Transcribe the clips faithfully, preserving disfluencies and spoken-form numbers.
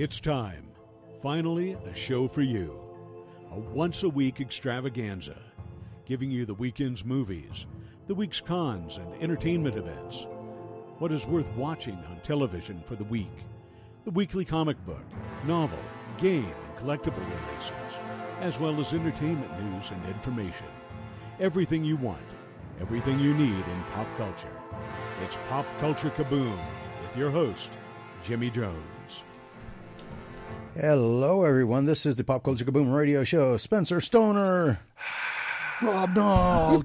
It's time. Finally, a show for you. A once-a-week extravaganza, giving you the weekend's movies, the week's cons and entertainment events, what is worth watching on television for the week, the weekly comic book, novel, game, and collectible releases, as well as entertainment news and information. Everything you want, everything you need in pop culture. It's Pop Culture Kaboom with your host, Jimmy Jones. Hello, everyone. This is the Pop Culture Kaboom radio show. Spencer Stoner, Rob Dahl,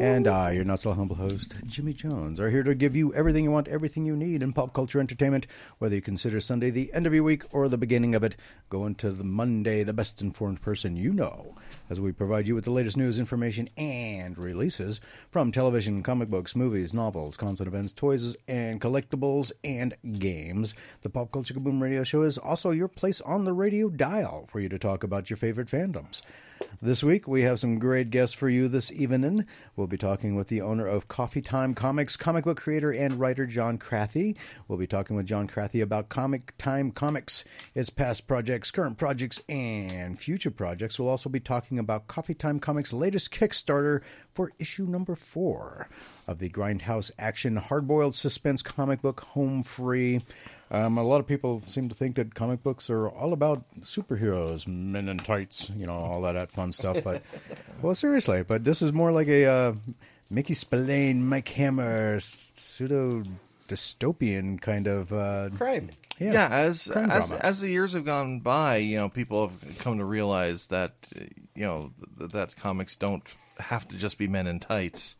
and I, your not-so-humble host, Jimmy Jones, are here to give you everything you want, everything you need in pop culture entertainment, whether you consider Sunday the end of your week or the beginning of it. Go into the Monday, the best-informed person you know, as we provide you with the latest news, information, and releases from television, comic books, movies, novels, concert events, toys and collectibles, and games. The Pop Culture Kaboom radio show is also your place on the radio dial for you to talk about your favorite fandoms. This week, we have some great guests for you this evening. We'll be talking with the owner of Coffee Time Comics, comic book creator and writer John Crathy. We'll be talking with John Crathy about Comic Time Comics, its past projects, current projects, and future projects. We'll also be talking about Coffee Time Comics' latest Kickstarter for issue number four of the grindhouse action hard-boiled suspense comic book Home Free. Um, a lot of people seem to think that comic books are all about superheroes, men in tights, you know, all of that fun stuff. But, well, seriously, but this is more like a uh, Mickey Spillane, Mike Hammer, pseudo-dystopian kind of... Uh, crime. Yeah, yeah as, as, as the years have gone by, you know, people have come to realize that, you know, that, that comics don't have to just be men in tights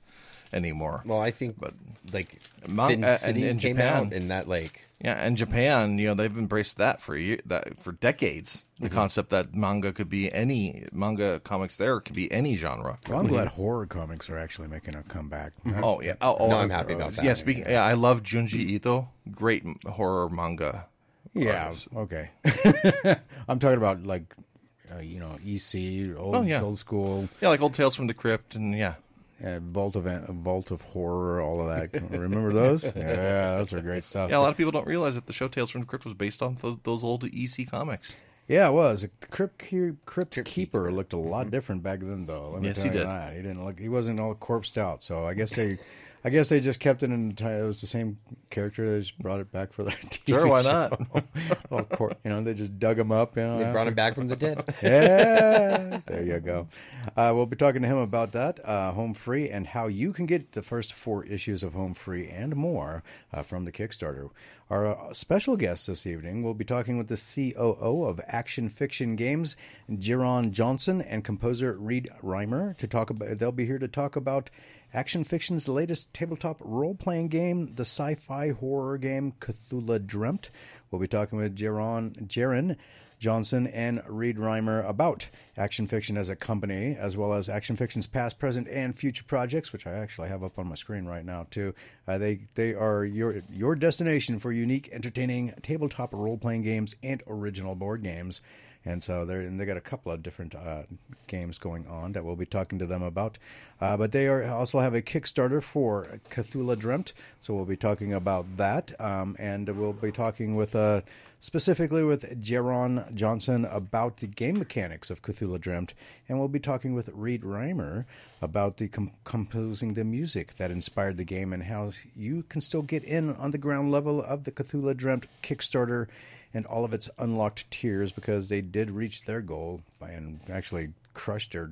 anymore. Well, I think, but, like, Sin uh, City and, and came Japan, out in that, like... Yeah, and Japan, you know, they've embraced that for year, that for decades. The mm-hmm. concept that manga could be any manga comics there could be any genre. Well, I'm glad horror comics are actually making a comeback. Mm-hmm. Oh yeah, oh, no, I'm happy about that. Yeah, speaking, yeah, I love Junji Ito. Great horror manga. Yeah. Artists. Okay. I'm talking about like, uh, you know, E C old oh, yeah. old school. Yeah, like old Tales from the Crypt, and yeah. Yeah, Vault of Vault of Horror, all of that. Remember those? Yeah, those are great stuff. Yeah, a lot of people don't realize that the show Tales from the Crypt was based on those, those old E C comics. Yeah, it was. The Crypt, Crypt, Crypt Keeper looked a lot different back then, though. Let me yes, tell he you did. That. He didn't look. He wasn't all corpsed out. So I guess they, I guess they just kept it in. It was the same character. They just brought it back for their T V show. Sure, why not? all cor- you know, they just dug him up. You know, they brought him back from the dead. Yeah, there you go. Uh, we'll be talking to him about that, uh, Home Free, and how you can get the first four issues of Home Free and more uh, from the Kickstarter. Our uh, special guest this evening will be talking with the C O O of Action Fiction Games, Jaron Johnson, and composer Reed Reimer to talk about. They'll be here to talk about Action Fiction's latest tabletop role-playing game, the sci-fi horror game Cthulhu Dreamt. We'll be talking with Jaron, Jaron Johnson and Reed Reimer about Action Fiction as a company, as well as Action Fiction's past, present, and future projects, which I actually have up on my screen right now, too. Uh, they they are your your destination for unique, entertaining tabletop role-playing games and original board games. And so they're, and they got a couple of different uh, games going on that we'll be talking to them about. Uh, but they are also have a Kickstarter for Cthulhu Dreamt, so we'll be talking about that. Um, and we'll be talking with uh, specifically with Jaron Johnson about the game mechanics of Cthulhu Dreamt. And we'll be talking with Reed Reimer about the com- composing the music that inspired the game and how you can still get in on the ground level of the Cthulhu Dreamt Kickstarter and all of its unlocked tiers, because they did reach their goal and actually crushed or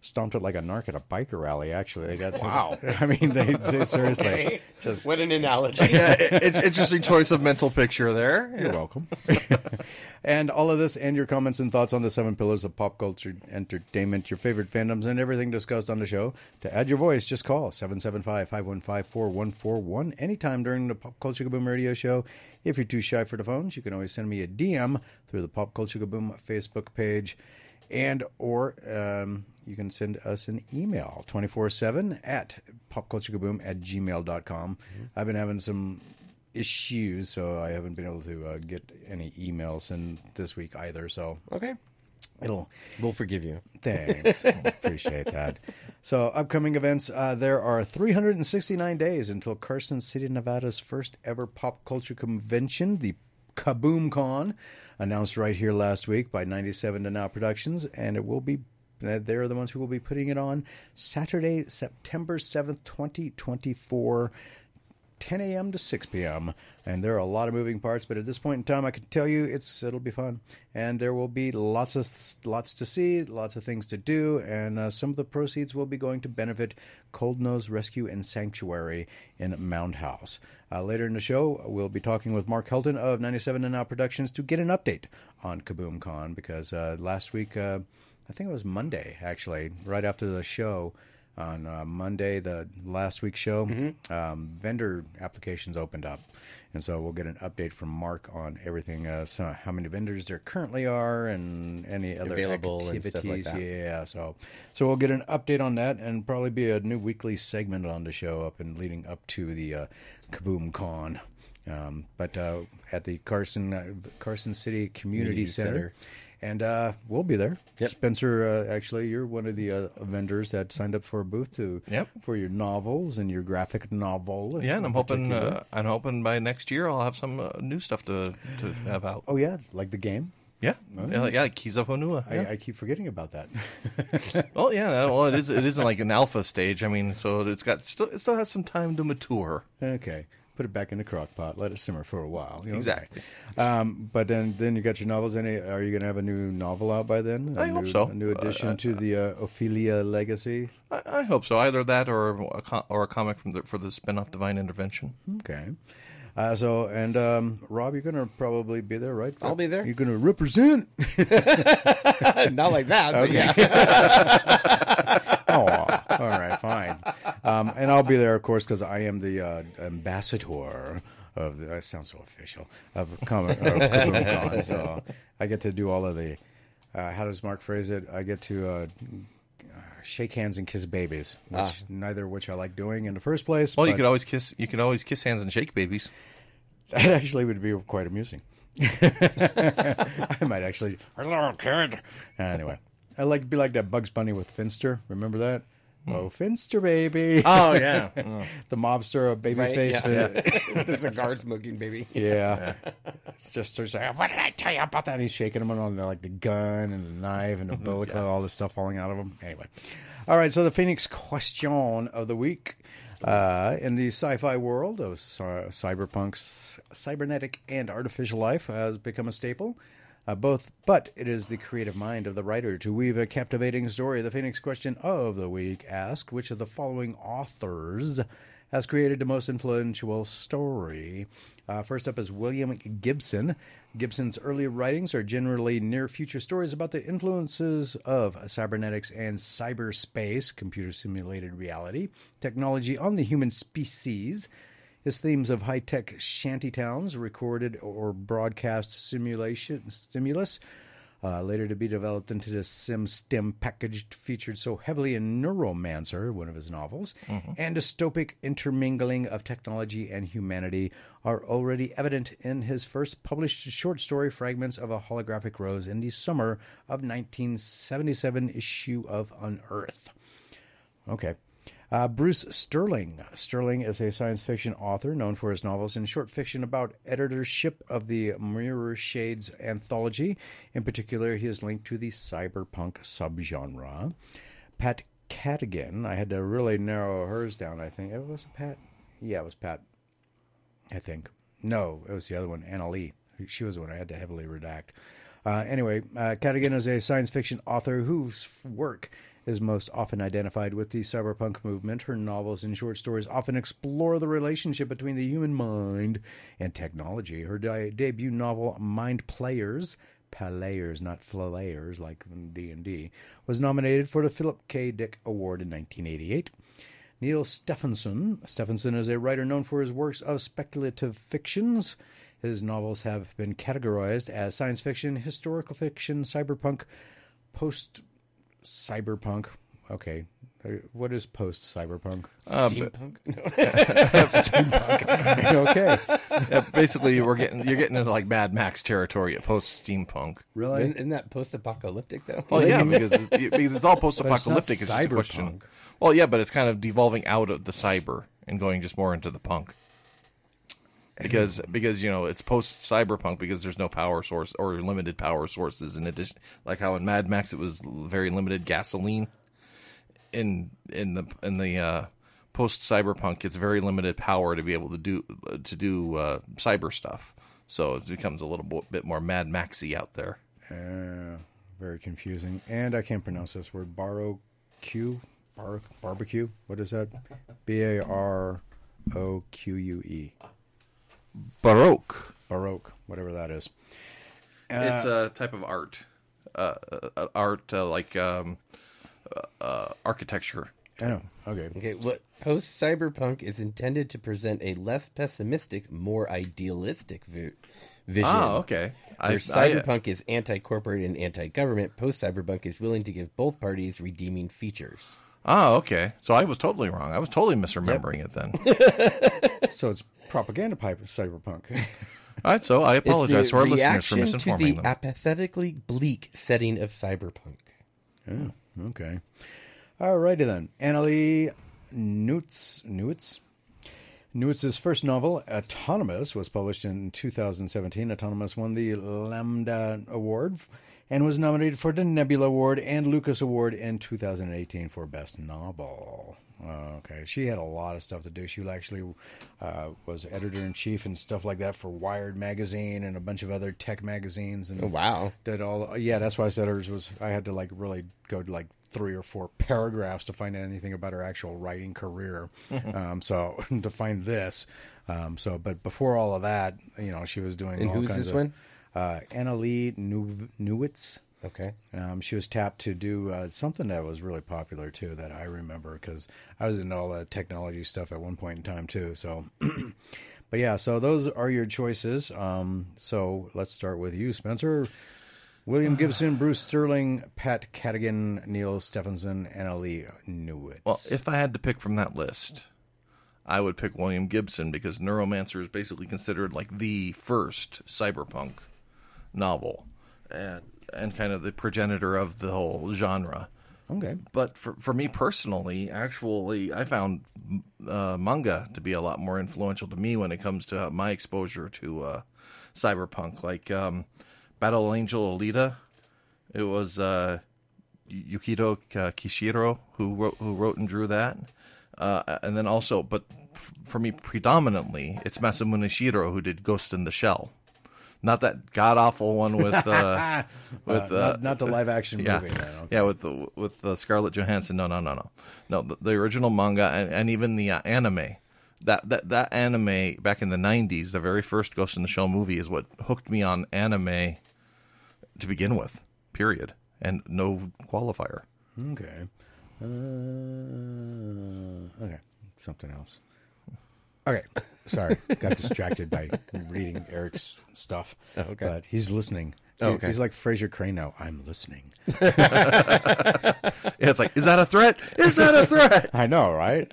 stomped it like a narc at a biker rally, actually. They got wow. Some, I mean, they, they seriously. Okay. Just, what an analogy. Yeah, it, interesting choice of mental picture there. You're welcome. And all of this and your comments and thoughts on the seven pillars of pop culture entertainment, your favorite fandoms, and everything discussed on the show. To add your voice, just call seven seven five, five one five, four one four one anytime during the Pop Culture Kaboom radio show. If you're too shy for the phones, you can always send me a D M through the Pop Culture Kaboom Facebook page. And or um, you can send us an email twenty-four seven at popculturekaboom at gmail dot com. Mm-hmm. I've been having some issues, so I haven't been able to uh, get any emails in this week either. So okay. It'll, we'll forgive you. Thanks. I appreciate that. So upcoming events, uh, there are three hundred sixty-nine days until Carson City, Nevada's first ever pop culture convention, the KaboomCon, announced right here last week by ninety-seven to Now Productions, and it will be, they're the ones who will be putting it on Saturday, September seventh, twenty twenty-four, ten a.m. to six p.m. And there are a lot of moving parts, but at this point in time, I can tell you it's it'll be fun, and there will be lots of lots to see, lots of things to do, and uh, some of the proceeds will be going to benefit Cold Nose Rescue and Sanctuary in Mound House. Uh, later in the show, we'll be talking with Mark Helton of ninety-seven to Now Productions to get an update on KaboomCon, because uh, last week, uh, I think it was Monday actually, right after the show. On uh, Monday, the last week's show, mm-hmm. um, vendor applications opened up. And so we'll get an update from Mark on everything, uh, so how many vendors there currently are and any other available activities. And stuff like that. Yeah, so, so we'll get an update on that, and probably be a new weekly segment on the show up and leading up to the uh, KaboomCon. Um, but uh, at the Carson uh, Carson City Community, Community Center. Center. And uh, we'll be there. Yep. Spencer, uh, actually, you're one of the uh, vendors that signed up for a booth to yep. for your novels and your graphic novel. Yeah, and I'm hoping uh, I'm hoping by next year I'll have some uh, new stuff to, to have out. Oh, yeah, like the game? Yeah, oh, yeah, yeah, Keys of Honua. Yeah. I, I keep forgetting about that. Well, yeah, well, it, is, it isn't like an alpha stage. I mean, so it's got still, it still has some time to mature. Okay. Put it back in the crock pot. Let it simmer for a while. You know? Exactly. Um, but then, then you got your novels. Any? Are you going to have a new novel out by then? A I new, hope so. A new addition uh, uh, to the uh, Ophelia legacy. I, I hope so. Either that or a co- or a comic from the, for the spinoff Divine Intervention. Okay. Uh, so and um, Rob, you're going to probably be there, right? I'll be there. You're going to represent. Not like that. Okay. Yeah. Oh. All right, fine. Um, and I'll be there, of course, because I am the uh, ambassador of the, that sounds so official, of comic, or KaboomCon. So I get to do all of the, uh, how does Mark phrase it? I get to uh, shake hands and kiss babies, which ah. neither of which I like doing in the first place. Well, but you could always kiss, you could always kiss hands and shake babies. That actually would be quite amusing. I might actually, hello, kid. Anyway, I like to be like that Bugs Bunny with Finster. Remember that? Oh, Finster, baby. Oh, yeah. Oh. The mobster of baby right? face. Yeah. Yeah. The cigar smoking baby. Yeah. yeah. It's just there's like, what did I tell you about that? And he's shaking him on like the gun and the knife and the bullet yeah. and all this stuff falling out of him. Anyway. All right. So the Phoenix question of the week. Uh, in the sci-fi world of uh, cyberpunk's cybernetic and artificial life has become a staple. Uh, both, but it is the creative mind of the writer to weave a captivating story. The Phoenix question of the week asked, which of the following authors has created the most influential story? Uh, first up is William Gibson. Gibson's early writings are generally near-future stories about the influences of cybernetics and cyberspace, computer-simulated reality, technology on the human species. His themes of high-tech shantytowns, recorded or broadcast simulation stimulus, uh, later to be developed into the sim-stim package featured so heavily in Neuromancer, one of his novels, mm-hmm. and dystopic intermingling of technology and humanity are already evident in his first published short story, Fragments of a Holographic Rose, in the summer of nineteen seventy-seven issue of Unearth. Okay. Uh, Bruce Sterling. Sterling is a science fiction author known for his novels and short fiction about editorship of the Mirror Shades anthology. In particular, he is linked to the cyberpunk subgenre. Pat Cadigan. I had to really narrow hers down, I think. It was Pat? Yeah, it was Pat, I think. No, it was the other one, Anna Lee. She was the one I had to heavily redact. Uh, anyway, uh, Cadigan is a science fiction author whose work is most often identified with the cyberpunk movement. Her novels and short stories often explore the relationship between the human mind and technology. Her de- debut novel, Mind Players, Palayers, not Flayers, like D and D, was nominated for the Philip K. Dick Award in nineteen eighty-eight. Neil Stephenson. Stephenson is a writer known for his works of speculative fictions. His novels have been categorized as science fiction, historical fiction, cyberpunk, post Cyberpunk. Okay. What is post-cyberpunk? Uh, Steampunk? No. Steampunk. Okay. Yeah, basically, we're getting you're getting into like Mad Max territory at post-steampunk. Really? Isn't, isn't that post-apocalyptic, though? Well, yeah, because it's, because it's all post-apocalyptic. It's not cyberpunk. It's just a question. Well, yeah, but it's kind of devolving out of the cyber and going just more into the punk. because because you know it's post cyberpunk because there's no power source or limited power sources in addition, like how in Mad Max it was very limited gasoline. In in the in the uh, post cyberpunk, it's very limited power to be able to do to do uh, cyber stuff. So it becomes a little bit more Mad Maxy out there. Uh, very confusing, and I can't pronounce this word. Barrow Q. Bar- barbecue? What is that? B A R O Q U E. Baroque. Baroque, whatever that is. Uh, it's a type of art. Uh, uh, art uh, like um, uh, architecture. Oh, okay. Okay, what post-cyberpunk is intended to present a less pessimistic, more idealistic view. Vision. Oh, okay. Where I, cyberpunk I, is anti-corporate and anti-government, post-cyberpunk is willing to give both parties redeeming features. Oh, okay. So I was totally wrong. I was totally misremembering yep. it then. So it's propaganda pipe cyberpunk. All right, so I apologize to our listeners for misinforming them. It's the reaction to the apathetically bleak setting of cyberpunk. Oh, okay. All righty then. Annalee Newitz. Newitz? Newitz's first novel, Autonomous, was published in two thousand seventeen. Autonomous won the Lambda Award and was nominated for the Nebula Award and Lucas Award in two thousand eighteen for Best Novel. Uh, okay, she had a lot of stuff to do. She actually uh, was editor-in-chief and stuff like that for Wired magazine and a bunch of other tech magazines. And oh, wow. Did all, yeah, that's why I said hers was, I had to like really go to like three or four paragraphs to find out anything about her actual writing career. um, so to find this, um, so but before all of that, you know, she was doing. And all who's kinds this of, one? Uh, Annalee New- Newitz. Okay. Um, she was tapped to do uh, something that was really popular too that I remember because I was into all the technology stuff at one point in time too. So, but yeah, so those are your choices. Um, so let's start with you, Spencer. William Gibson, Bruce Sterling, Pat Cadigan, Neil Stephenson, and Annalee Newitz. Well, if I had to pick from that list, I would pick William Gibson because Neuromancer is basically considered like the first cyberpunk novel and and kind of the progenitor of the whole genre. Okay. But for, for me personally, actually, I found uh, manga to be a lot more influential to me when it comes to my exposure to uh, cyberpunk. Like... Um, Battle Angel Alita. It was uh, Yukito Kishiro who wrote, who wrote and drew that. Uh, and then also, but f- for me predominantly, it's Masamune Shiro who did Ghost in the Shell. Not that god awful one with uh, with uh, not, not the live action yeah, movie. Man. Okay. Yeah, with the, with the Scarlett Johansson. No, no, no, no, no. The, the original manga and, and even the uh, anime. That, that that anime back in the nineties, the very first Ghost in the Shell movie, is what hooked me on anime to begin with, period, and no qualifier. Okay. Uh, okay, something else. Okay, sorry, got distracted by reading Eric's stuff, oh, okay. But he's listening. Oh, okay. He's like Fraser Crane now. I'm listening. Yeah, it's like, is that a threat? Is that a threat? I know, right?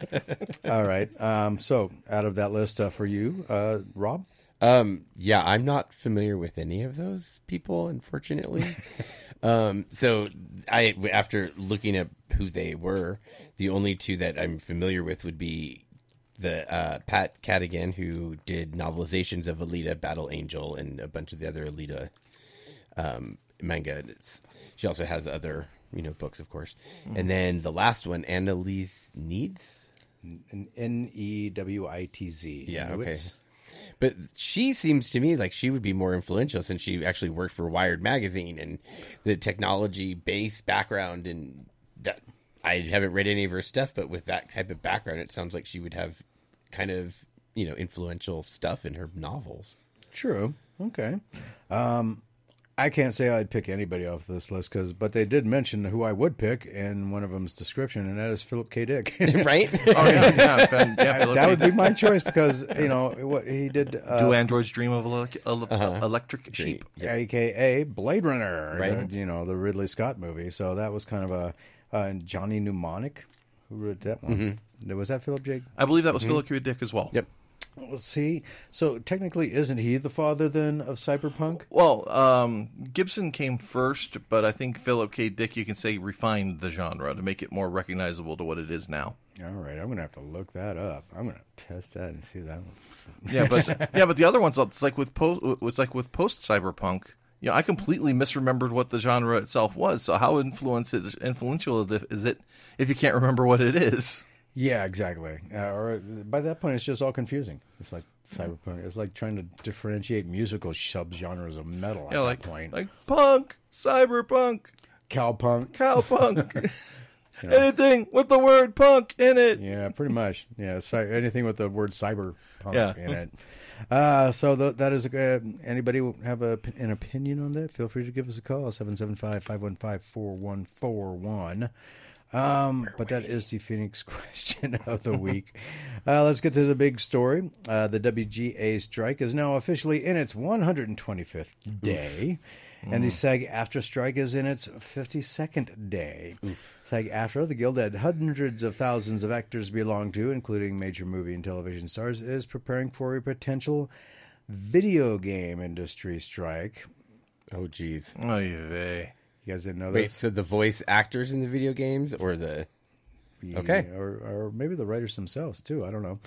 All right. Um, so out of that list uh, for you, uh, Rob? Um, yeah, I'm not familiar with any of those people, unfortunately. um, so I, after looking at who they were, the only two that I'm familiar with would be the uh, Pat Cadigan, who did novelizations of Alita, Battle Angel, and a bunch of the other Alita Um, manga. It's, she also has other, you know, books, of course. Mm-hmm. And then the last one, Annalise Needs? N E W I T Z. Yeah, okay. But she seems to me like she would be more influential since she actually worked for Wired magazine and the technology-based background. And that, I haven't read any of her stuff, but with that type of background, it sounds like she would have kind of, you know, influential stuff in her novels. True. Okay. Um... I can't say I'd pick anybody off this list, cause, but they did mention who I would pick in one of them's description, and that is Philip K. Dick. Right? Oh, yeah. yeah, fan, yeah I, that would be my choice because, you know, what he did. Uh, Do Androids Dream of ele- uh-huh. Electric Sheep? Yeah. A K A Blade Runner, right. You know, the Ridley Scott movie. So that was kind of a uh, Johnny Mnemonic. Who wrote that one? Mm-hmm. Was that Philip J.? I believe that was mm-hmm. Philip K. Dick as well. Yep. Well, see, so technically, isn't he the father then of cyberpunk? Well, um, Gibson came first, but I think Philip K. Dick, you can say, refined the genre to make it more recognizable to what it is now. All right, I'm going to have to look that up. I'm going to test that and see that one. Yeah, but yeah, but the other ones, it's like with post, it's like with post cyberpunk. You know, I completely misremembered what the genre itself was. So how influence is, influential is it if you can't remember what it is? Yeah, exactly. Uh, or by that point, it's just all confusing. It's like cyberpunk. It's like trying to differentiate musical subgenres of metal at yeah, like, that point. Like punk, cyberpunk, cowpunk, cowpunk, you know. Anything with the word punk in it. Yeah, pretty much. Yeah, so anything with the word cyberpunk yeah. in it. Uh, so th that is uh, anybody have a, an opinion on that? Feel free to give us a call seven seven five, five one five, four one four one. Um, but that is the Phoenix question of the week. Uh, let's get to the big story. Uh, the W G A strike is now officially in its one hundred twenty-fifth day. Oof. And mm. the SAG-AFTRA strike is in its fifty-second day. SAG-AFTRA, the guild that hundreds of thousands of actors belong to, including major movie and television stars, is preparing for a potential video game industry strike. Oh, geez. Oh, yeah. You guys didn't know that? Wait, this? So the voice actors in the video games or the... Yeah, okay. Or, or maybe the writers themselves, too. I don't know.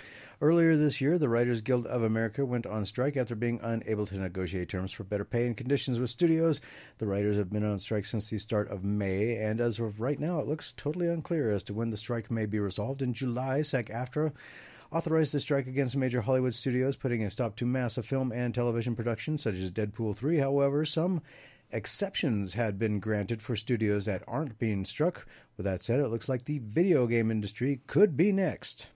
Earlier this year, the Writers Guild of America went on strike after being unable to negotiate terms for better pay and conditions with studios. The writers have been on strike since the start of May, and as of right now, it looks totally unclear as to when the strike may be resolved. In July, SAG-AFTRA authorized the strike against major Hollywood studios, putting a stop to massive film and television productions, such as Deadpool three. However, some... exceptions had been granted for studios that aren't being struck. With that said, it looks like the video game industry could be next.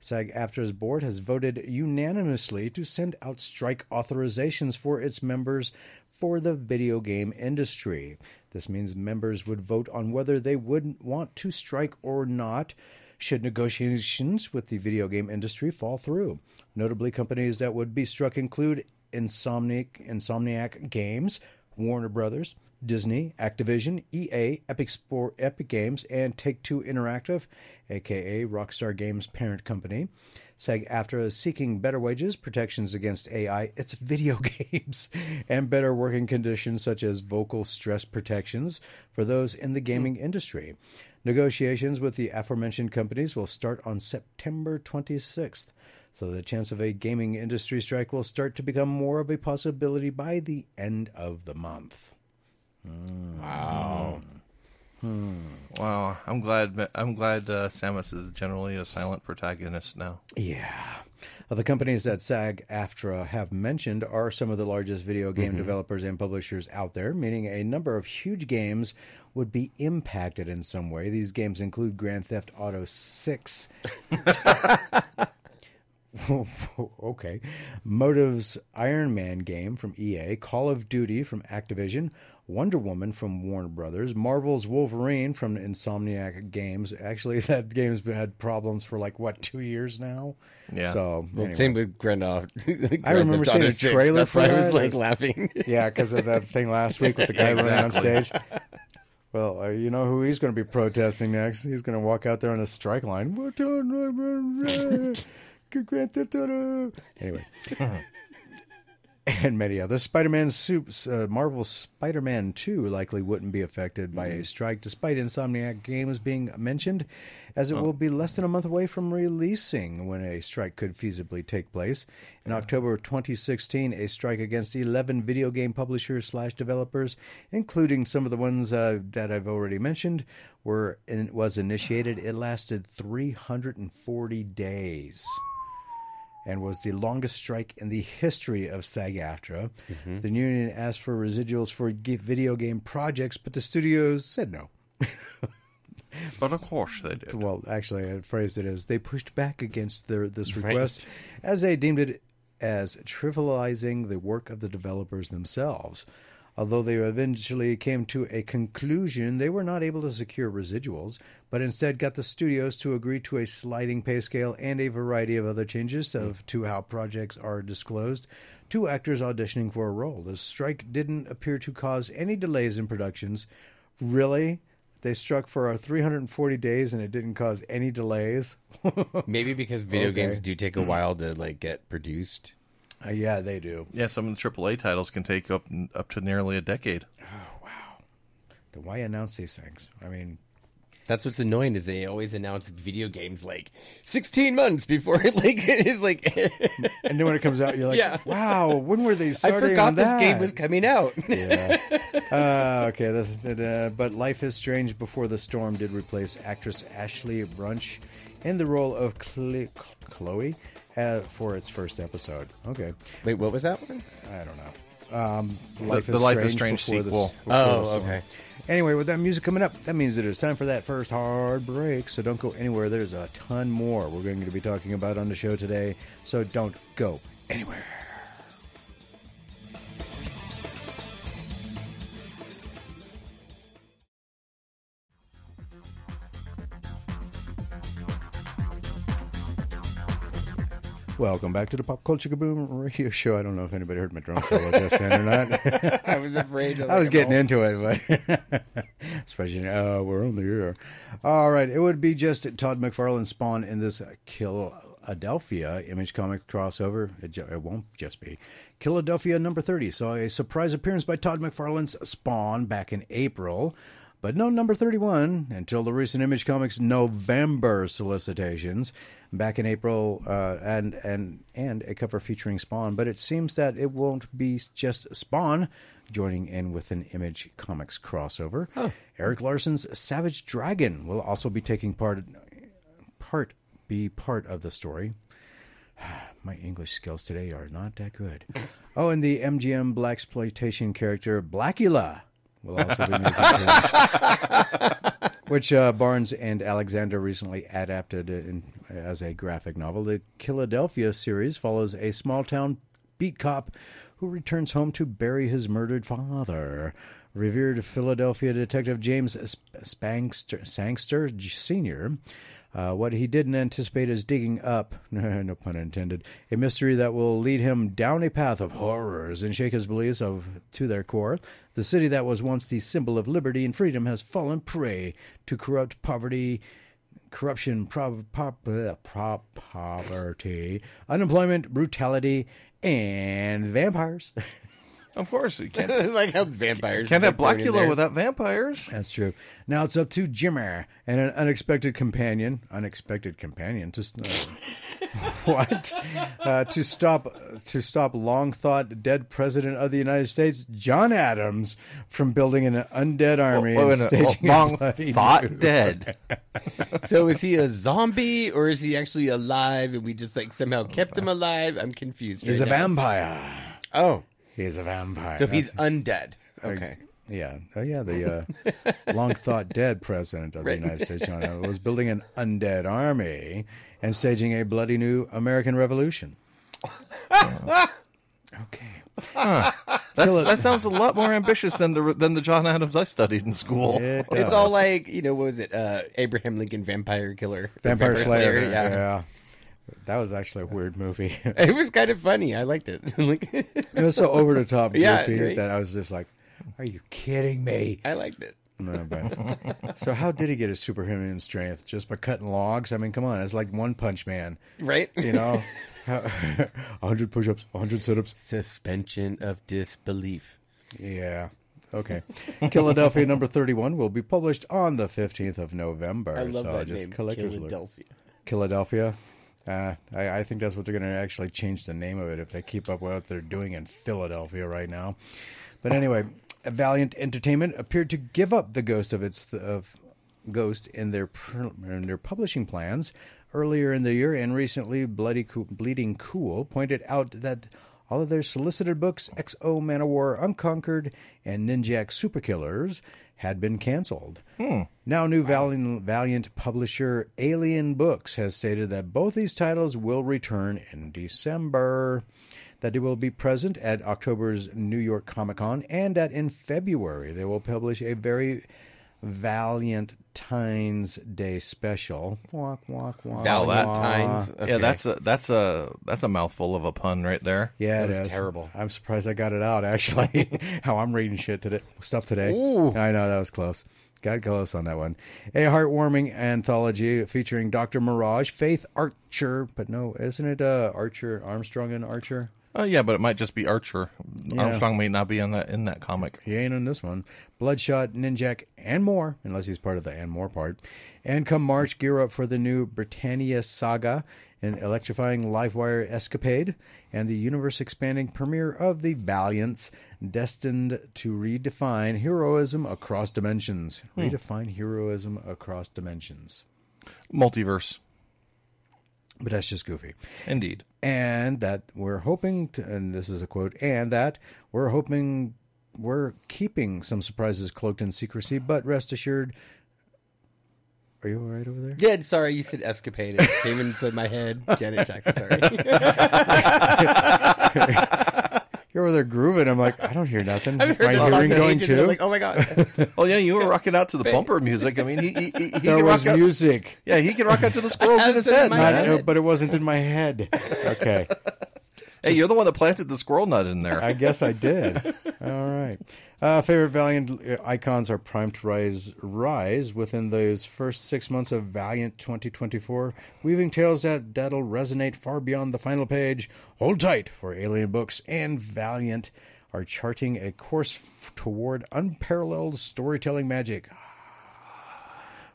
SAG-AFTRA's board has voted unanimously to send out strike authorizations for its members for the video game industry. This means members would vote on whether they would want to strike or not should negotiations with the video game industry fall through. Notably, companies that would be struck include Insomniac, Insomniac Games, Warner Brothers, Disney, Activision, E A, Epic Sport, Epic Games, and Take-Two Interactive, a k a. Rockstar Games' parent company. SAG-AFTRA is seeking better wages, protections against A I, its video games, and better working conditions such as vocal stress protections for those in the gaming industry. Negotiations with the aforementioned companies will start on September twenty-sixth. So the chance of a gaming industry strike will start to become more of a possibility by the end of the month. Mm. Wow. Hmm. Wow. I'm glad I'm glad uh, Samus is generally a silent protagonist now. Yeah. Well, the companies that SAG-AFTRA have mentioned are some of the largest video game mm-hmm. developers and publishers out there, meaning a number of huge games would be impacted in some way. These games include Grand Theft Auto six. Okay. Motive's Iron Man game from E A, Call of Duty from Activision, Wonder Woman from Warner Brothers, Marvel's Wolverine from Insomniac Games. Actually, that game's been had problems for like what two years now. Yeah. So well, anyway. Same with Grand Theft Auto. Like I remember seeing a trailer for that. I was like laughing. Yeah, because of that thing last week with the guy exactly. running on stage. Well, uh, you know who he's going to be protesting next. He's going to walk out there on a strike line. What don't Grand Theft Auto. Anyway. And many others. Spider-Man Soups, uh, Marvel's Spider-Man two likely wouldn't be affected by mm-hmm. a strike, despite Insomniac Games being mentioned, as it oh. will be less than a month away from releasing when a strike could feasibly take place. In yeah. October twenty sixteen, a strike against eleven video game publishers slash developers, including some of the ones uh, that I've already mentioned, were in, was initiated. It lasted three hundred forty days. And was the longest strike in the history of SAG-AFTRA. Mm-hmm. The union asked for residuals for video game projects, but the studios said no. But of course they did. Well, actually, I phrased it as they pushed back against their, this request right. as they deemed it as trivializing the work of the developers themselves. Although they eventually came to a conclusion, they were not able to secure residuals, but instead got the studios to agree to a sliding pay scale and a variety of other changes of, to how projects are disclosed to actors auditioning for a role. The strike didn't appear to cause any delays in productions. Really? They struck for our three hundred forty days, and it didn't cause any delays. Maybe because video okay. games do take a while to like get produced. Uh, yeah, they do. Yeah, some of the triple A titles can take up up to nearly a decade. Oh, wow. Then why announce these things? I mean... That's what's annoying is they always announce video games like sixteen months before it like is like. And then when it comes out, you're like, yeah. wow, when were they starting I forgot on this that? game was coming out. Yeah. Uh, okay. That's, uh, but Life is Strange Before the Storm did replace actress Ashley Brunch in the role of Cle- Chloe uh, for its first episode. Okay. Wait, what was that one? I don't know. Um, Life the, is the Life is Strange sequel. The, oh, okay. Anyway, with that music coming up, that means that it's time for that first hard break. So don't go anywhere. There's a ton more we're going to be talking about on the show today. So don't go anywhere. Welcome back to the Pop Culture Kaboom Radio Show. I don't know if anybody heard my drum solo just then or not. I was afraid. Of I was like getting into it, but especially uh, we're on the air. All right, it would be just Todd McFarlane Spawn in this Killadelphia Image Comic crossover. It, ju- it won't just be Killadelphia number thirty. Saw a surprise appearance by Todd McFarlane's Spawn back in April. But no number thirty-one until the recent Image Comics November solicitations back in April uh, and, and, and a cover featuring Spawn. But it seems that it won't be just Spawn joining in with an Image Comics crossover. Huh. Eric Larson's Savage Dragon will also be taking part, part be part of the story. My English skills today are not that good. Oh, and the M G M Blaxploitation character Blackula will also be making which uh, Barnes and Alexander recently adapted in, as a graphic novel. The Killadelphia series follows a small-town beat cop who returns home to bury his murdered father. Revered Philadelphia detective James Sangster, Sangster Senior Uh, what he didn't anticipate is digging up, no pun intended, a mystery that will lead him down a path of horrors and shake his beliefs of, to their core. The city that was once the symbol of liberty and freedom has fallen prey to corrupt poverty, corruption, pro, pro, pro, poverty, unemployment, brutality, and vampires. Of course, you can't like how vampires. Can't have Blackula without vampires. That's true. Now it's up to Jimmer and an unexpected companion, unexpected companion to uh, what uh, to stop to stop long thought dead president of the United States John Adams from building an undead army well, well, and staging well, long a thought new. dead. So is he a zombie or is he actually alive? And we just like somehow kept him alive. I'm confused. He's right a now. vampire. Oh. He's a vampire. So he's That's, undead. Okay. Uh, yeah. Oh, yeah. The uh, long-thought-dead president of right. the United States, John Adams, was building an undead army and staging a bloody new American Revolution. Uh, okay. Huh. That's, that sounds a lot more ambitious than the than the John Adams I studied in school. It it's all like, you know, what was it? Uh, Abraham Lincoln Vampire Killer. Vampire, vampire Slayer. Slayer. Yeah. yeah. That was actually a weird movie. It was kind of funny. I liked it. like, it was so over the top goofy yeah, right? that I was just like, "Are you kidding me?" I liked it. No, but, so how did he get his superhuman strength? Just by cutting logs? I mean, come on, it's like One Punch Man, right? You know, one hundred push-ups, one hundred sit-ups. Suspension of disbelief. Yeah. Okay. Killadelphia number thirty-one will be published on the fifteenth of November. I love so that just name, Killadelphia. Killadelphia. Uh, I, I think that's what they're going to actually change the name of it if they keep up with what they're doing in Philadelphia right now. But anyway, Valiant Entertainment appeared to give up the ghost of its of ghost in their in their publishing plans earlier in the year, and recently, Bloody Co- Bleeding Cool pointed out that all of their solicited books, X O Manowar Unconquered and Ninjak Superkillers, had been canceled. Hmm. Now new wow. Valiant, Valiant publisher Alien Books has stated that both these titles will return in December, that they will be present at October's New York Comic Con, and that in February they will publish a very Valentine's Day special. Walk, walk, walk. Valentine's. Okay. Yeah, that's a that's a that's a mouthful of a pun right there. Yeah, that it is terrible. I'm surprised I got it out. Actually, how I'm reading shit today, stuff today. Ooh. I know that was close. Got close on that one. A heartwarming anthology featuring Doctor Mirage, Faith Archer, but no, isn't it uh, Archer, Armstrong and Archer? Oh, uh, yeah, but it might just be Archer. Yeah. Armstrong may not be on that in that comic. He ain't in this one. Bloodshot, Ninjak, and more, unless he's part of the and more part. And come March, gear up for the new Britannia Saga, an electrifying Livewire escapade, and the universe-expanding premiere of The Valiants, destined to redefine heroism across dimensions. Hmm. Redefine heroism across dimensions. Multiverse. But that's just goofy. Indeed. And that we're hoping to, and this is a quote, and that we're hoping we're keeping some surprises cloaked in secrecy, but rest assured. Are you all right over there? Yeah, sorry, you said escapade. It came into my head. Janet Jackson, sorry. You're over there grooving. I'm like, I don't hear nothing. My hearing going too. I'm like, oh my God. Oh, yeah, you were rocking out to the bumper music. I mean, he, he, he, he there was rock music. Out. Yeah, he could rock out to the squirrels in his head. In Not, head. But it wasn't in my head. Okay. Hey, Just, you're the one that planted the squirrel nut in there. I guess I did. All right. Uh, favorite Valiant icons are primed to rise, rise within those first six months of Valiant twenty twenty-four, weaving tales that, that'll resonate far beyond the final page. Hold tight for Alien Books and Valiant are charting a course f- toward unparalleled storytelling magic.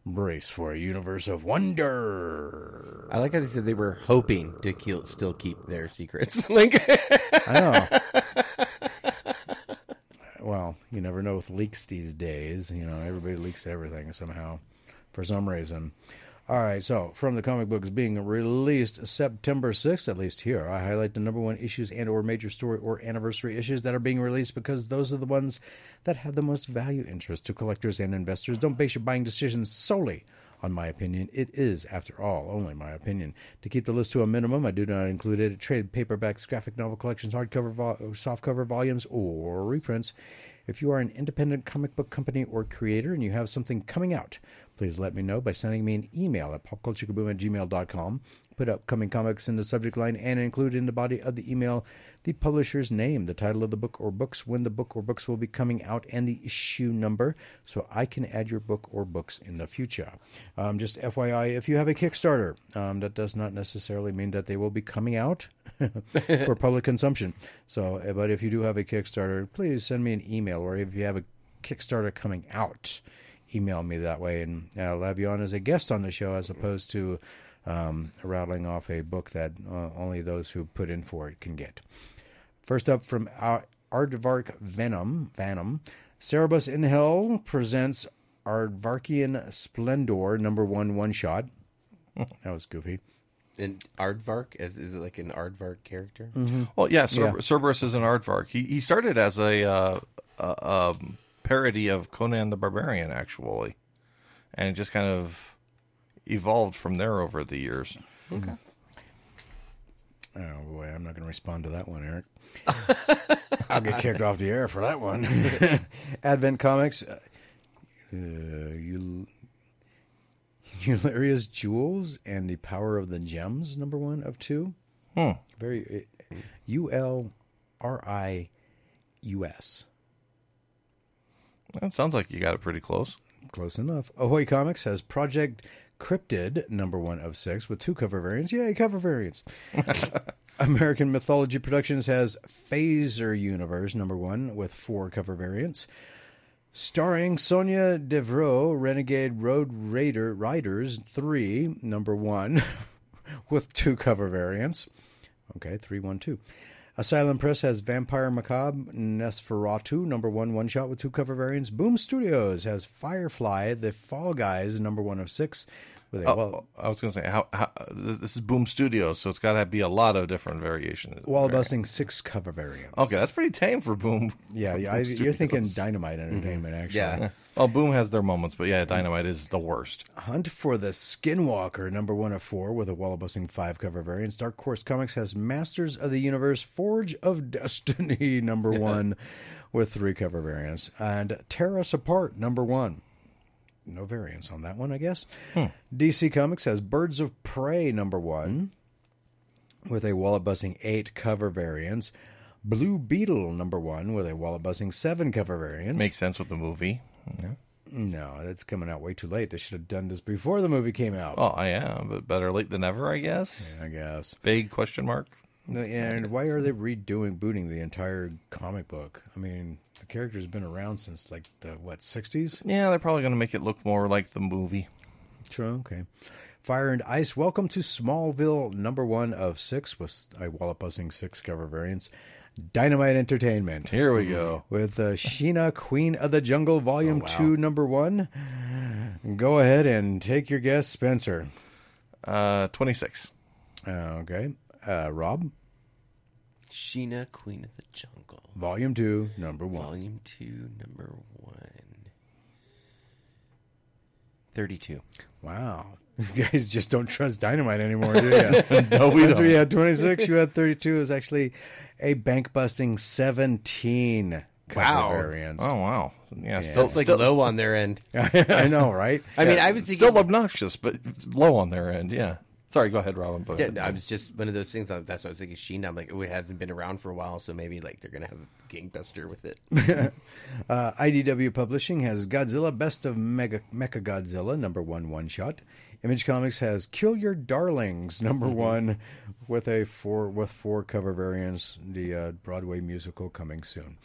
Brace for a universe of wonder. I like how they said they were hoping to kill, still keep their secrets. Like, I know. Well, you never know with leaks these days. You know, everybody leaks everything somehow, for some reason. All right, so from the comic books being released September sixth, at least here, I highlight the number one issues and or major story or anniversary issues that are being released because those are the ones that have the most value interest to collectors and investors. Don't base your buying decisions solely on my opinion. It is, after all, only my opinion. To keep the list to a minimum, I do not include it. Trade paperbacks, graphic novel collections, hardcover, vo- softcover volumes, or reprints. If you are an independent comic book company or creator and you have something coming out, please let me know by sending me an email at popculturekaboom at gmail dot com. Put upcoming comics in the subject line and include in the body of the email the publisher's name, the title of the book or books, when the book or books will be coming out, and the issue number so I can add your book or books in the future. Um, just F Y I, if you have a Kickstarter, um, that does not necessarily mean that they will be coming out for public consumption. So, but if you do have a Kickstarter, please send me an email, or if you have a Kickstarter coming out, email me that way, and I'll have you on as a guest on the show as opposed to um, rattling off a book that uh, only those who put in for it can get. First up from Aardvark Venom, Venom, Cerebus in Hell presents Aardvarkian Splendor, number one one-shot. That was goofy. An Aardvark? Is, is it like an Aardvark character? Mm-hmm. Well, yeah, Cer- yeah, Cerberus is an Aardvark. He, he started as a... Uh, uh, um, parody of Conan the Barbarian, actually, and it just kind of evolved from there over the years. Okay. Oh boy, I'm not going to respond to that one, Eric. I'll get kicked off the air for that one. Advent Comics, uh, you, Eularia's Jewels and the Power of the Gems, number one of two. Hmm. Very uh, U L R I U S. That sounds like you got it pretty close. Close enough. Ahoy Comics has Project Cryptid, number one of six, with two cover variants. Yay, cover variants. American Mythology Productions has Phaser Universe, number one, with four cover variants. Starring Sonia Devreau, Renegade Road Raider Riders, three, number one, with two cover variants. Okay, three, one, two. Asylum Press has Vampire Macabre, Nosferatu, number one, one-shot with two cover variants. Boom Studios has Firefly, The Fall Guys, number one of six. With a, oh, well, I was going to say, how, how, this is Boom Studios, so it's got to be a lot of different variations. While busting six cover variants. Okay, that's pretty tame for Boom. Yeah, for yeah Boom I, you're thinking Dynamite Entertainment, mm-hmm. actually. Yeah. Well, Boom has their moments, but yeah, Dynamite is the worst. Hunt for the Skinwalker, number one of four, with a wall-busting five cover variants. Dark Horse Comics has Masters of the Universe, Forge of Destiny, number one, with three cover variants. And Tear Us Apart, number one. No variants on that one, I guess. Hmm. D C Comics has Birds of Prey, number one, with a wallet-busting eight cover variants. Blue Beetle, number one, with a wallet-busting seven cover variants. Makes sense with the movie. Yeah. No, that's coming out way too late. They should have done this before the movie came out. Oh, yeah, but better late than never, I guess. Yeah, I guess. Big question mark. And why are they redoing, booting the entire comic book? I mean, the character's been around since, like, the, what, sixties? Yeah, they're probably going to make it look more like the movie. True, okay. Fire and Ice, welcome to Smallville number one of six, with I wallop buzzing six cover variants. Dynamite Entertainment. Here we go. With uh, Sheena, Queen of the Jungle, Volume oh, wow. two, Number one. Go ahead and take your guess, Spencer. Uh, twenty-six. Uh, okay. Uh, Rob? Sheena, Queen of the Jungle. Volume two, Number one. Volume two, Number one. thirty-two. Wow. You guys just don't trust Dynamite anymore, do you? No, we don't. You had twenty-six, you had thirty-two. It was actually a bank-busting seventeen wow. variants. Oh, wow. Yeah, yeah. Still, it's like still, low still, on their end. I know, right? I yeah. mean, I was thinking... Still obnoxious, but low on their end, yeah. Sorry, go ahead, Robin. But... Yeah, no, I was just one of those things. That's what I was thinking. Sheena, I'm like, oh, it hasn't been around for a while, so maybe like they're gonna have a gangbuster with it. uh, I D W Publishing has Godzilla Best of Mega Mecha Godzilla number one one shot. Image Comics has Kill Your Darlings number one with a four with four cover variants. The uh, Broadway musical coming soon.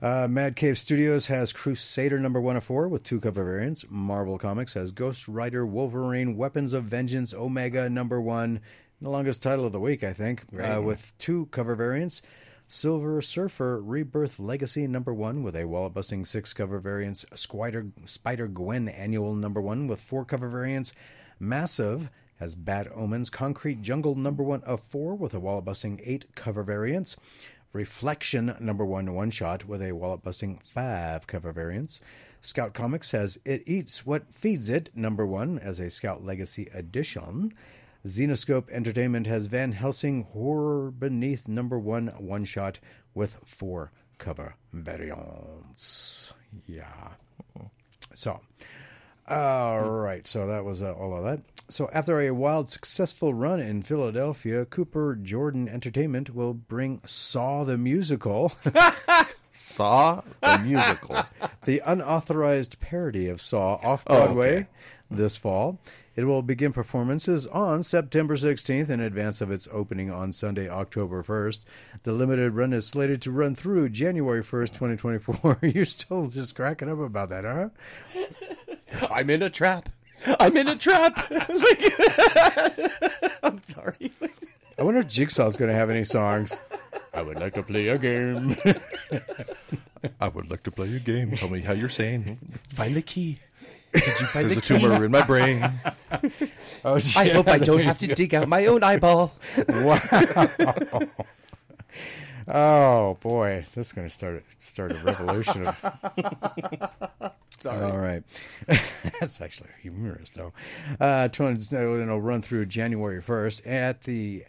Uh, Mad Cave Studios has Crusader number one of four with two cover variants. Marvel Comics has Ghost Rider Wolverine Weapons of Vengeance Omega number. Number one, the longest title of the week, I think, right. uh, with two cover variants. Silver Surfer Rebirth Legacy number one with a wallet-busting six cover variants. Squider, Spider-Gwen Annual number one with four cover variants. Massive has Bad Omens Concrete Jungle number one of four with a wallet-busting eight cover variants. Reflection number one one-shot with a wallet-busting five cover variants. Scout Comics has It Eats What Feeds It number one as a Scout Legacy edition. Xenoscope Entertainment has Van Helsing Horror Beneath number one one-shot with four cover variants. Yeah. So, all right. So that was uh, all of that. So after a wild, successful run in Philadelphia, Cooper Jordan Entertainment will bring Saw the Musical. Saw the Musical. The unauthorized parody of Saw off-Broadway oh, okay. this fall. It will begin performances on September sixteenth in advance of its opening on Sunday, October first. The limited run is slated to run through January first, twenty twenty-four. You're still just cracking up about that, huh? I'm in a trap. I'm in a trap. I'm sorry. I wonder if Jigsaw's going to have any songs. I would like to play a game. I would like to play a game. Tell me how you're saying. Find the key. Did you find There's the key? A tumor in my brain. Oh, yeah, I hope I don't have to dig out my own eyeball. Wow. Oh, boy. This is going to start, start a revolution. Of... Sorry. All right. That's actually humorous, though. Uh, it'll run through January first at the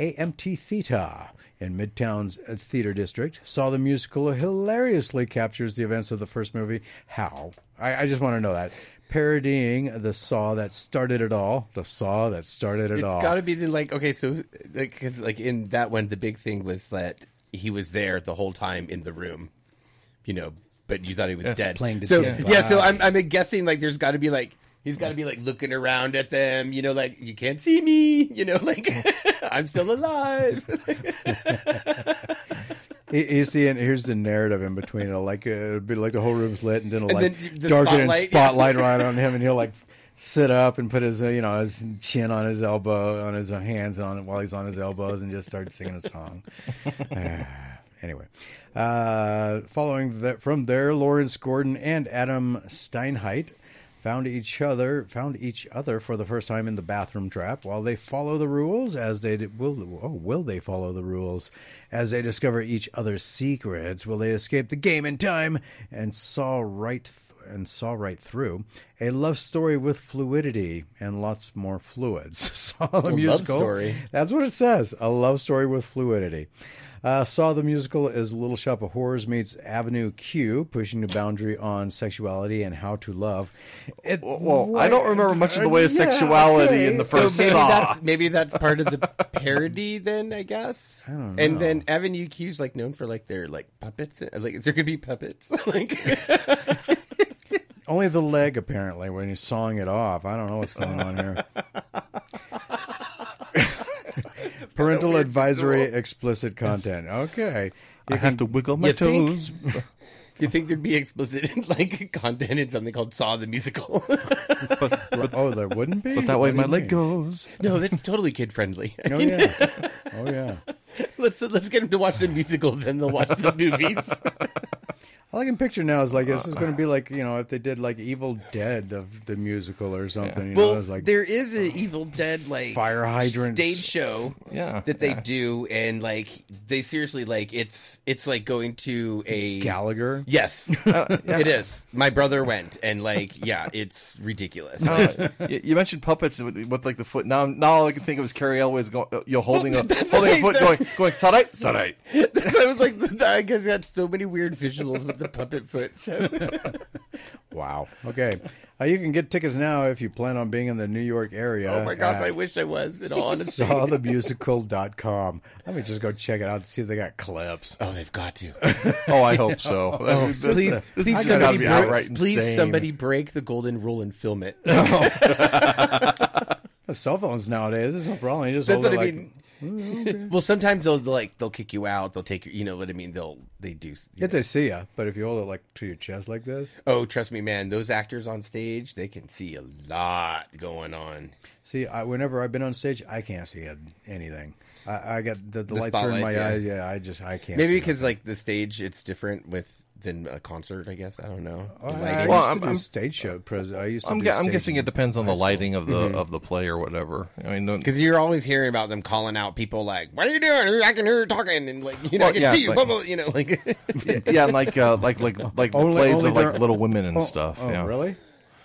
A M T Theta in Midtown's Theater District. Saw the Musical hilariously captures the events of the first movie. How? I, I just want to know that. Parodying the Saw that started it all. The Saw that started it all. It's got to be the, like, okay, so, like, cause, like, in that one, the big thing was that he was there the whole time in the room, you know, but you thought he was yeah, dead. Playing so, dead. Yeah, wow. So I'm, I'm guessing, like, there's got to be, like, he's got to be, like, looking around at them, you know, like, you can't see me, you know, like, I'm still alive. You see, and here's the narrative in between. It'll, like, uh, it'll be like the whole room's lit, and then it'll, like, the, the darken spotlight. And spotlight right on him, and he'll, like, sit up and put his, you know, his chin on his elbow, on his hands on it while he's on his elbows, and just start singing a song. Uh, anyway. Uh, following that, from there, Lawrence Gordon and Adam Steinheit found each other found each other for the first time in the bathroom trap while they follow the rules as they will oh, will they follow the rules as they discover each other's secrets. Will they escape the game in time and saw right th- and saw right through a love story with fluidity and lots more fluids. Saw the a musical. Love story. That's what it says. A love story with fluidity. Uh, Saw the Musical is Little Shop of Horrors meets Avenue Q, pushing the boundary on sexuality and how to love. It, well, I don't remember much of the way of yeah, sexuality okay. in the first so maybe Saw. That's, maybe that's part of the parody then, I guess. I don't know. And then Avenue Q's like known for like their like puppets. Like, is there going to be puppets? Like... Only the leg, apparently, when he's sawing it off. I don't know what's going on here. Parental advisory, explicit content. Okay. You I have to wiggle my you toes. Think, you think there'd be explicit like content in something called Saw the Musical? but, but, oh, there wouldn't be? But that way my leg mean? goes. No, that's totally kid-friendly. I mean, oh, yeah. Oh, yeah. Let's, let's get them to watch the musical, then they'll watch the movies. All I can picture now is like this is going to be like, you know, if they did like Evil Dead of the musical or something. You well, know, like, there is an Evil Dead like fire hydrant stage show yeah, that they yeah. do, and like they seriously like it's it's like going to a Gallagher. Yes, uh, yeah. it is. My brother went, and like yeah, it's ridiculous. Uh, you mentioned puppets with, with like the foot. Now, now all I can think of is Carrie Elway's going, you're holding well, a holding I, a foot, that, going going. Sarai, Sarai. That's I was like, I guess got so many weird visuals with the puppet foot. So. Wow. Okay. Uh, you can get tickets now if you plan on being in the New York area. Oh, my gosh. At I wish I was. In all honesty. saw the musical dot com. Let me just go check it out and see if they got clips. Oh, they've got to. oh, I hope so. Oh, please please, uh, please, somebody, break, please somebody break the golden rule and film it. Oh. Cell phones nowadays, there's no problem. You just That's hold what it I like... mean. Okay. Well, sometimes they'll like they'll kick you out. They'll take your, you know what I mean. They'll they do. If they see you, but if you hold it like to your chest like this, oh, trust me, man. Those actors on stage, they can see a lot going on. See, I, whenever I've been on stage, I can't see anything. I, I got the, the, the lights are in my yeah. eyes. Yeah, I just I can't. Maybe see because anything. Like the stage, it's different with than a concert. I guess I don't know. Oh, I, I well, I'm, I'm stage show. Pres- I used to I'm, I'm guessing it depends on the lighting of the mm-hmm. of the play or whatever. I mean, because you're always hearing about them calling out. People like, what are you doing? I can hear you talking, and like, you know, well, I can yeah, see you, like, blah, blah, you know, like, yeah, yeah, like, uh, like, like, like the only, plays only of like are... Little Women and oh, stuff. Oh, yeah. Really?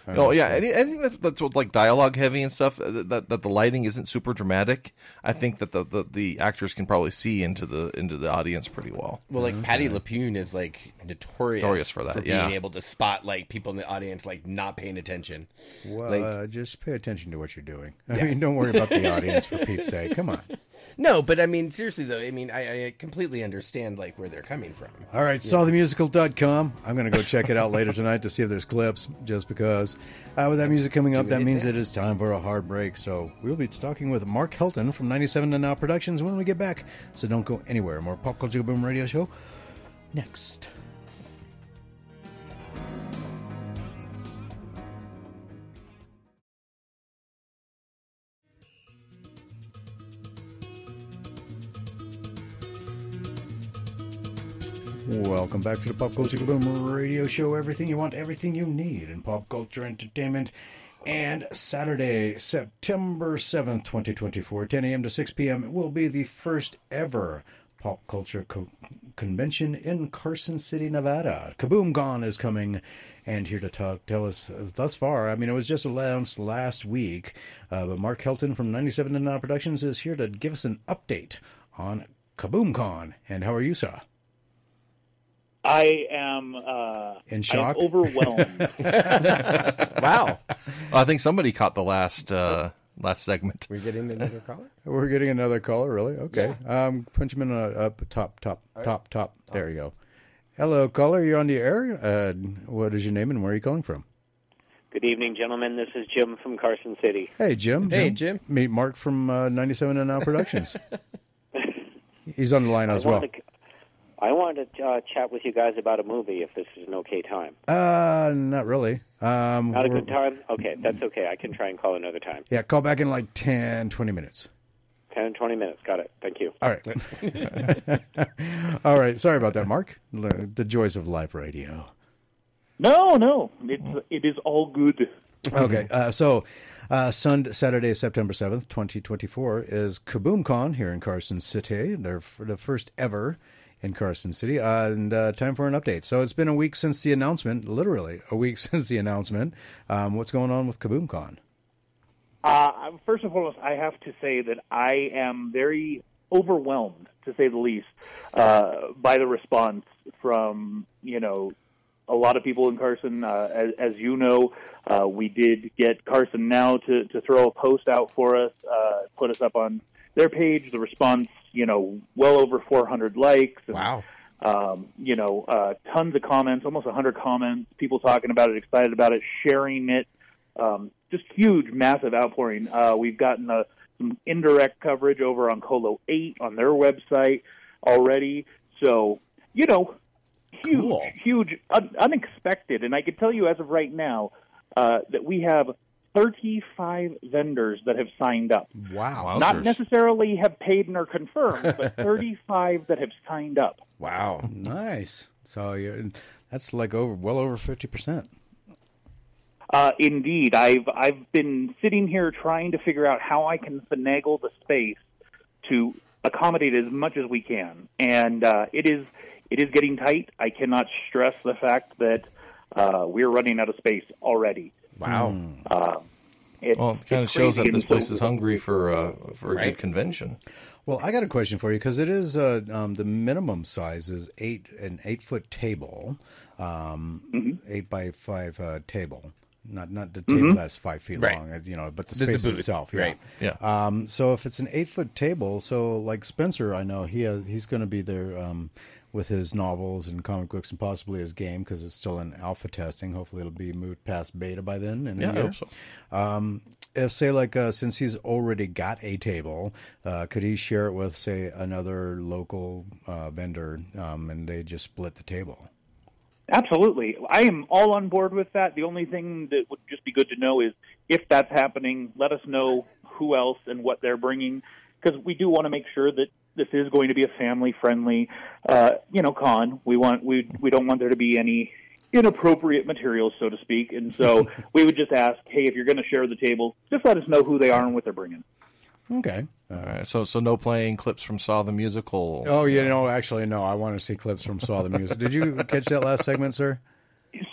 Oh, no, yeah. Anything that's, that's like dialogue heavy and stuff that, that that the lighting isn't super dramatic. I think that the, the, the actors can probably see into the into the audience pretty well. Well, like mm-hmm. Patti LuPone is like notorious, notorious for that, for being yeah. able to spot like people in the audience like not paying attention. Well, like, uh, just pay attention to what you're doing. I yeah. mean, don't worry about the audience for Pete's sake. Come on. No, but I mean, seriously, though, I mean, I, I completely understand, like, where they're coming from. All right, saw the musical dot com. I'm going to go check it out later tonight to see if there's clips, just because. Uh, with that music coming up, that means it is time for a hard break. So we'll be talking with Mark Helton from ninety-seven to Now Productions when we get back. So don't go anywhere. More Pop Culture Boom Radio Show next. Welcome back to the Pop Culture Boom Radio Show. Everything you want, everything you need in pop culture entertainment. And Saturday, September seventh, twenty twenty-four, ten a.m. to six p.m. will be the first ever pop culture co- convention in Carson City, Nevada. KaboomCon is coming. And here to talk, tell us uh, thus far, I mean, it was just announced last week, uh, but Mark Helton from ninety-seven to Now Productions is here to give us an update on KaboomCon. And how are you, sir? I am uh, in shock. I am overwhelmed. Wow! Well, I think somebody caught the last uh, last segment. We're getting another caller. We're getting another caller. Really? Okay. Yeah. Um, punch him in a, up top, top, right. top, top, top. There you go. Hello, caller. You're on the air. Uh, what is your name and where are you calling from? Good evening, gentlemen. This is Jim from Carson City. Hey, Jim. Hey, Jim. Jim. Meet Mark from uh, ninety-seven and Now Productions. He's on the line as well. I wanted to uh, chat with you guys about a movie, if this is an okay time. Uh, not really. Um, not a good time? Okay, that's okay. I can try and call another time. Yeah, call back in like ten, twenty minutes. ten, twenty minutes. Got it. Thank you. All right. All right. Sorry about that, Mark. The joys of live radio. No, no. It's, it is all good. Okay, uh, so uh, Sunday, Saturday, September seventh, twenty twenty-four is KaboomCon here in Carson City. They're the first ever in Carson City, uh, and uh, time for an update. So it's been a week since the announcement, literally a week since the announcement. Um, what's going on with KaboomCon? Uh, first and foremost, I have to say that I am very overwhelmed, to say the least, uh, by the response from, you know, a lot of people in Carson. Uh, as, as you know, uh, we did get Carson Now to, to throw a post out for us, uh, put us up on their page. The response, you know, well over four hundred likes. And, wow. Um, you know, uh, tons of comments, almost one hundred comments, people talking about it, excited about it, sharing it. Um, just huge, massive outpouring. Uh, we've gotten uh, some indirect coverage over on Colo eight on their website already. So, you know, huge, cool. huge, un- unexpected. And I can tell you as of right now uh, that we have thirty-five vendors that have signed up. Wow. Not others. necessarily have paid and are confirmed, but thirty-five that have signed up. Wow. Nice. So you're, that's like over, well over fifty percent. Uh, indeed. I've, I've been sitting here trying to figure out how I can finagle the space to accommodate as much as we can. And uh, it is, it is getting tight. I cannot stress the fact that uh, we're running out of space already. Wow. Mm. Uh, it, well, it kind of shows that this place is hungry for, uh, for right? a good convention. Well, I got a question for you, because it is uh, um, the minimum size is eight an eight-foot table, um, mm-hmm. eight by five uh, table. Not not the table mm-hmm. that's five feet right. long, you know, but the space the, the itself. Yeah. Right. Yeah. Um, so if it's an eight-foot table, so like Spencer, I know he has, he's going to be there um, with his novels and comic books and possibly his game, because it's still in alpha testing. Hopefully it'll be moved past beta by then. In yeah, a year. I hope so. Um, if, say, like, uh, since he's already got a table, uh, could he share it with, say, another local uh, vendor um, and they just split the table? Absolutely. I am all on board with that. The only thing that would just be good to know is if that's happening, let us know who else and what they're bringing, because we do want to make sure that this is going to be a family-friendly, uh, you know, con. We want we we don't want there to be any inappropriate materials, so to speak. And so we would just ask, hey, if you're going to share the table, just let us know who they are and what they're bringing. Okay. All right. So, so no playing clips from Saw the Musical. Oh, you know, actually, no. I want to see clips from Saw the Musical. Did you catch that last segment, sir?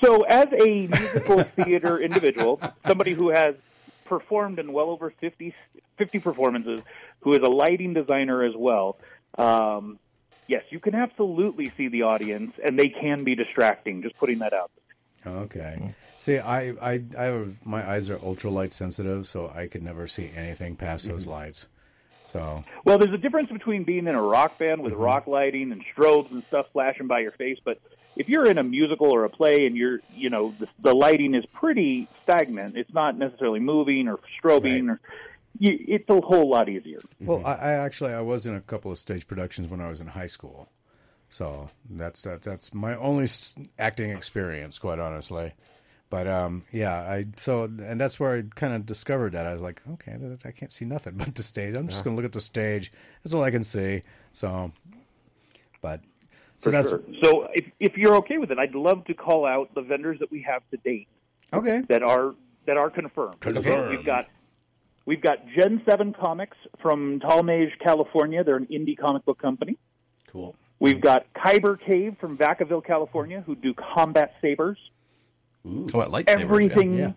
So, as a musical theater individual, somebody who has performed in well over fifty, fifty performances, who is a lighting designer as well, um, yes, you can absolutely see the audience, and they can be distracting. Just putting that out there. Okay. See, I, I, I have, my eyes are ultra light sensitive, so I could never see anything past those mm-hmm. lights. So, well, there's a difference between being in a rock band with mm-hmm. rock lighting and strobes and stuff flashing by your face, but if you're in a musical or a play and you're, you know, the, the lighting is pretty stagnant. It's not necessarily moving or strobing right. or. You, it's a whole lot easier. Well, mm-hmm. I, I actually I was in a couple of stage productions when I was in high school. So that's that, that's my only acting experience, quite honestly. But um, yeah, I so and that's where I kind of discovered that I was like, okay, I can't see nothing but the stage. I'm just yeah. going to look at the stage. That's all I can see. So, but so For that's sure. so if if you're okay with it, I'd love to call out the vendors that we have to date. Okay, that are that are confirmed. Confirmed. We've got. We've got Gen seven Comics from Talmage, California. They're an indie comic book company. Cool. We've got Kyber Cave from Vacaville, California, who do combat sabers. Ooh. Oh, I like lightsabers. Everything, yeah.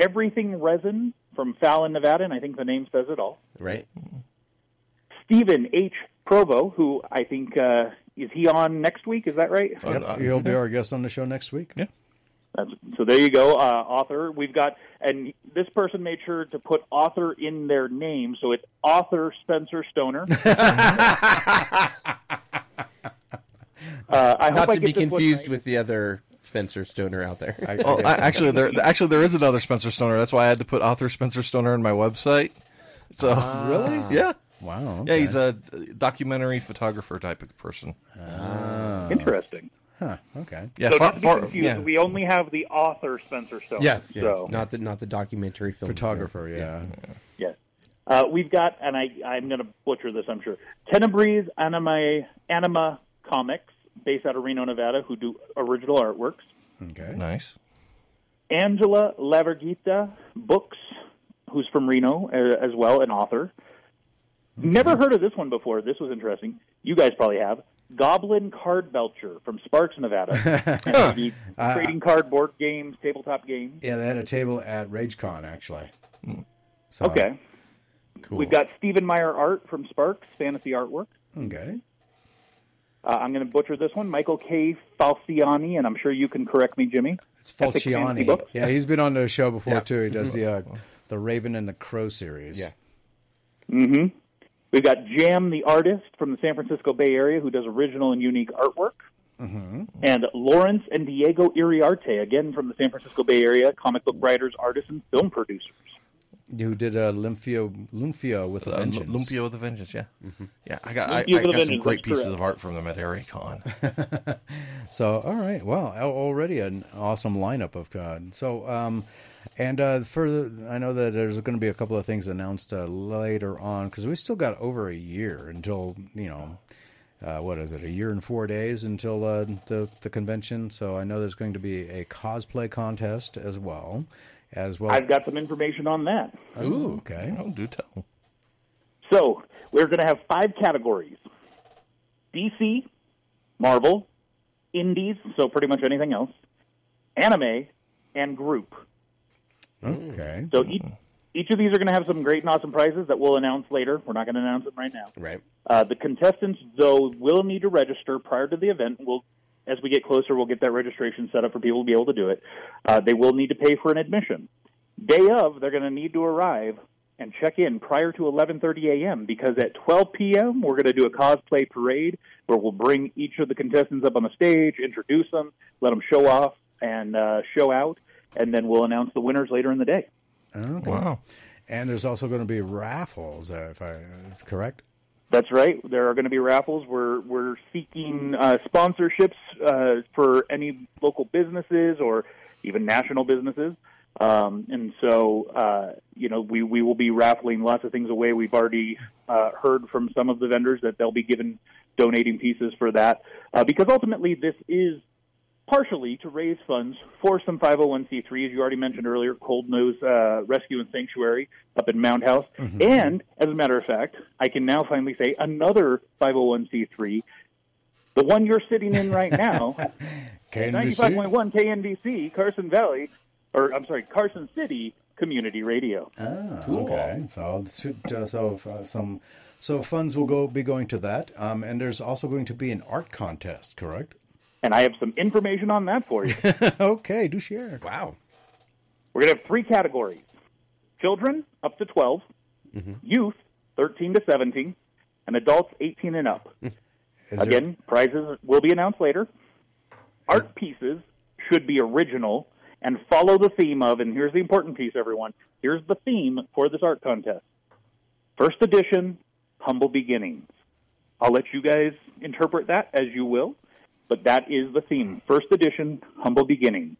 Everything Resin from Fallon, Nevada, and I think the name says it all. Right. Stephen H. Provo, who I think, uh, is he on next week? Is that right? Uh, yep. uh, He'll be our guest on the show next week. Yeah. So there you go, uh, author. We've got, and this person made sure to put author in their name, so it's author Spencer Stoner. uh, I Not hope to I be confused right. with the other Spencer Stoner out there. I, well, I I, actually, there actually there is another Spencer Stoner. That's why I had to put author Spencer Stoner in my website. So ah, really, yeah, wow, okay. yeah, he's a documentary photographer type of person. Ah. Interesting. Huh, okay. Yeah, so far, not far, confused, yeah. we only have the author Spencer Stoner. Yes, yes. So. Not the not the documentary film photographer, yeah. yeah. Yes. Uh, we've got, and I, I'm going to butcher this, I'm sure, Tenebris Anima, Anima Comics, based out of Reno, Nevada, who do original artworks. Okay. Nice. Angela Laverghita Books, who's from Reno uh, as well, an author. Okay. Never heard of this one before. This was interesting. You guys probably have. Goblin Card Belcher from Sparks, Nevada. Trading uh, cardboard games, tabletop games. Yeah, they had a table at RageCon, actually. So, okay. Cool. We've got Stephen Meyer Art from Sparks, fantasy artwork. Okay. Uh, I'm going to butcher this one. Michael K. Falciani, and I'm sure you can correct me, Jimmy. It's Falciani. Yeah, he's been on the show before, yeah. too. He does the, uh, the Raven and the Crow series. Yeah. Mm-hmm. We've got Jam the Artist from the San Francisco Bay Area, who does original and unique artwork. Mm-hmm. And Lawrence and Diego Iriarte, again from the San Francisco Bay Area, comic book writers, artists, and film producers. Who did uh, Lymphio, Lymphio with a uh, Vengeance. Lymphio with a Vengeance, yeah. Mm-hmm. Yeah, I got, I, I got some great pieces correct. of art from them at ArieCon. So, all right. Wow, already an awesome lineup of God. So, um, and uh, further, I know that there's going to be a couple of things announced uh, later on, because we still got over a year until, you know, Uh, what is it, a year and four days until uh, the, the convention. So I know there's going to be a cosplay contest as well. as well. I've got some information on that. Ooh, okay. Oh, do tell. So we're going to have five categories. D C, Marvel, Indies, so pretty much anything else, anime, and group. Okay. So each... Each of these are going to have some great and awesome prizes that we'll announce later. We're not going to announce them right now. Right. Uh, the contestants, though, will need to register prior to the event. We'll, as we get closer, we'll get that registration set up for people to be able to do it. Uh, they will need to pay for an admission. Day of, they're going to need to arrive and check in prior to eleven thirty a.m. because at twelve p.m. we're going to do a cosplay parade where we'll bring each of the contestants up on the stage, introduce them, let them show off and uh, show out, and then we'll announce the winners later in the day. Okay. Wow. And there's also going to be raffles, uh, if I uh, correct? That's right. There are going to be raffles. We're we're seeking uh, sponsorships uh, for any local businesses or even national businesses. Um, and so, uh, you know, we, we will be raffling lots of things away. We've already uh, heard from some of the vendors that they'll be given donating pieces for that. Uh, because ultimately this is partially to raise funds for some five oh one c threes, you already mentioned earlier, Cold Nose uh, Rescue and Sanctuary up in Mound House. Mm-hmm. And, as a matter of fact, I can now finally say another five oh one c three, the one you're sitting in right now, ninety-five point one K N V C, Carson Valley, or I'm sorry, Carson City Community Radio. Ah, cool. Okay. So, so, uh, some, so funds will go be going to that. Um, and there's also going to be an art contest, correct? And I have some information on that for you. Okay, do share. Wow. We're going to have three categories. Children, up to twelve. Mm-hmm. Youth, thirteen to seventeen. And adults, eighteen and up. Is Again, there... prizes will be announced later. Art pieces should be original and follow the theme of, and here's the important piece, everyone. Here's the theme for this art contest. First edition, humble beginnings. I'll let you guys interpret that as you will. But that is the theme. First edition, humble beginnings.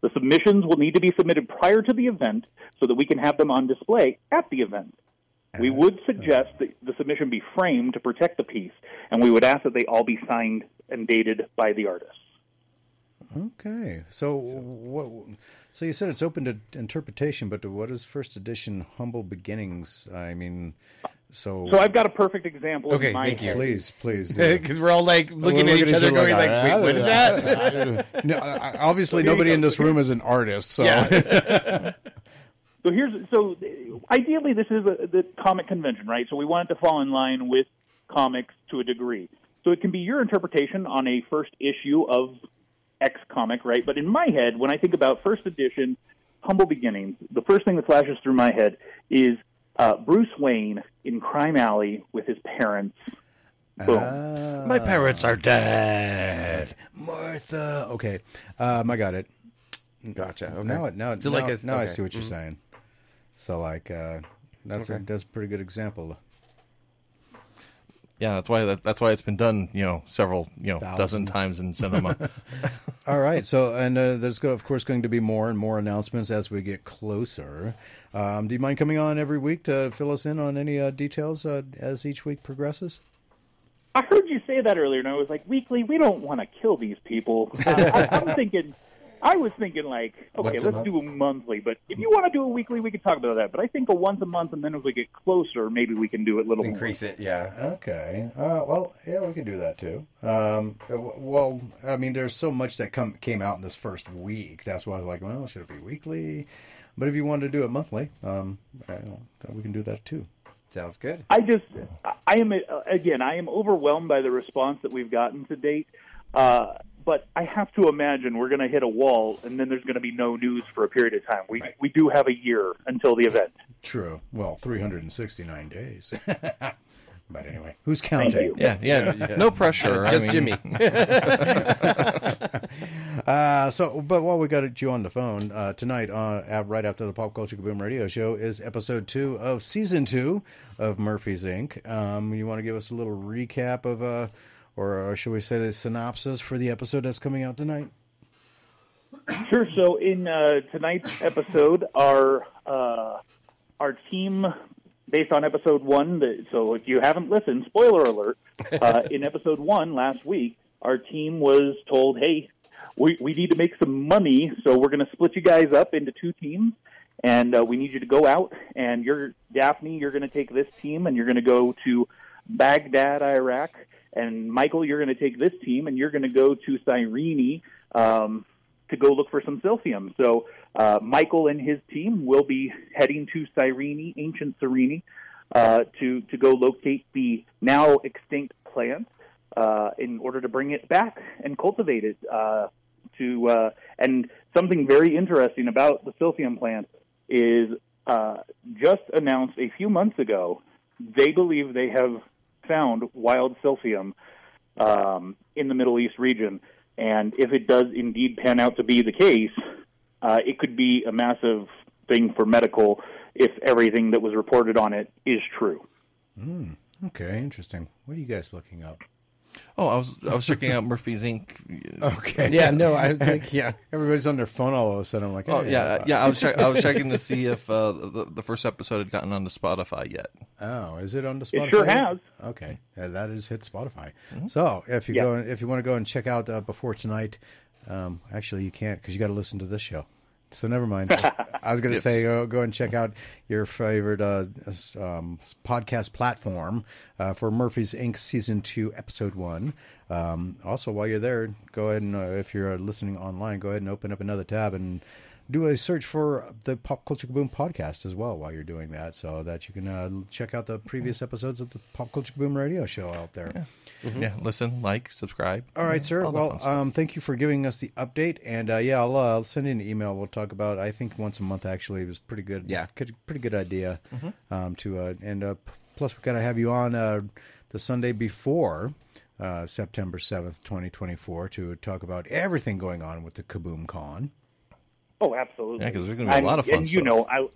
The submissions will need to be submitted prior to the event so that we can have them on display at the event. We would suggest that the submission be framed to protect the piece, and we would ask that they all be signed and dated by the artist. Okay. So so, what, so you said it's open to interpretation, but what is first edition humble beginnings? I mean... So, so I've got a perfect example. Okay, in my thank head. you. Please, please. Because yeah. We're all like looking we're at looking each other at going like, like, wait, what is that? No, obviously so nobody in this room is an artist. So yeah. so here's so ideally this is a, the comic convention, right? So we want it to fall in line with comics to a degree. So it can be your interpretation on a first issue of X comic, right? But in my head, when I think about first edition, humble beginnings, the first thing that flashes through my head is Uh, Bruce Wayne in Crime Alley with his parents. Boom. Uh, my parents are dead. Martha. Okay. Um, I got it. Gotcha. Okay. Now, now, so now, like a, now okay. I see what you're mm-hmm. saying. So, like, uh, that's, okay. a, that's a pretty good example. Yeah, that's why that, that's why it's been done, you know, several, you know, Thousand. dozen times in cinema. All right. So, and uh, there's, of course, going to be more and more announcements as we get closer. Um, do you mind coming on every week to fill us in on any uh, details uh, as each week progresses? I heard you say that earlier, and I was like, weekly, we don't want to kill these people. Uh, I, I'm thinking, I was thinking like, okay, once let's do a monthly, but if you want to do a weekly, we could talk about that. But I think a once a month, and then as we get closer, maybe we can do it a little Increase more. Increase it, yeah. Okay. Uh, well, yeah, we could do that too. Um, well, I mean, there's so much that come, came out in this first week. That's why I was like, well, should it be weekly? But if you wanted to do it monthly, um, I don't, we can do that too. Sounds good. I just, I am, again, I am overwhelmed by the response that we've gotten to date. Uh, but I have to imagine we're going to hit a wall, and then there's going to be no news for a period of time. We right. we do have a year until the event. True. Well, three hundred sixty-nine days. But anyway, who's counting? Yeah, yeah, yeah. No pressure. Just I mean. Jimmy. uh, so, but while we got you on the phone, uh, tonight, uh, right after the Pop Culture Kaboom Radio Show, is episode two of season two of Murphy's Incorporated. Um, you want to give us a little recap of, uh, or, or should we say the synopsis for the episode that's coming out tonight? Sure. So in uh, tonight's episode, our uh, our team, based on episode one, the, so if you haven't listened, spoiler alert, uh, in episode one last week, our team was told, hey, we, we need to make some money, so we're going to split you guys up into two teams, and uh, we need you to go out, and you're, Daphne, you're going to take this team, and you're going to go to Baghdad, Iraq, and Michael, you're going to take this team, and you're going to go to Cyrene, um to go look for some silphium. So uh, Michael and his team will be heading to Cyrene, ancient Cyrene, uh, to, to go locate the now extinct plant uh, in order to bring it back and cultivate it. Uh, to uh, and something very interesting about the silphium plant is uh, just announced a few months ago, they believe they have found wild silphium um, in the Middle East region. And if it does indeed pan out to be the case, uh, it could be a massive thing for medical if everything that was reported on it is true. Mm, okay, interesting. What are you guys looking up? Oh, I was I was checking out Murphy's Incorporated. Okay. Yeah, no, I think yeah, everybody's on their phone all of a sudden. I'm like, hey, oh yeah, yeah. yeah I was check, I was checking to see if uh, the the first episode had gotten onto Spotify yet. Oh, is it onto Spotify? It sure has. Okay, yeah, that is hit Spotify. Mm-hmm. So if you yeah. go, if you want to go and check out uh, before tonight, um, actually you can't because you got to listen to this show. So never mind. I was going to yes. say, oh, go and check out your favorite uh, um, podcast platform uh, for Murphy's Incorporated. Season two, Episode one. Um, also, while you're there, go ahead and, uh, if you're listening online, go ahead and open up another tab and do a search for the Pop Culture Kaboom podcast as well while you're doing that, so that you can uh, check out the previous episodes of the Pop Culture Kaboom radio show out there. Yeah, mm-hmm. yeah. Listen, like, subscribe. All right, sir. All well, um, thank you for giving us the update, and uh, yeah, I'll, uh, I'll send you an email. We'll talk about, I think once a month actually, it was pretty good. Yeah. Good, pretty good idea mm-hmm. um, to, uh, and uh, plus we've got to have you on uh, the Sunday before uh, September seventh, twenty twenty-four to talk about everything going on with the Kaboom Con. Oh, absolutely. Yeah, because there's going to be a lot of fun and, stuff. You know, I,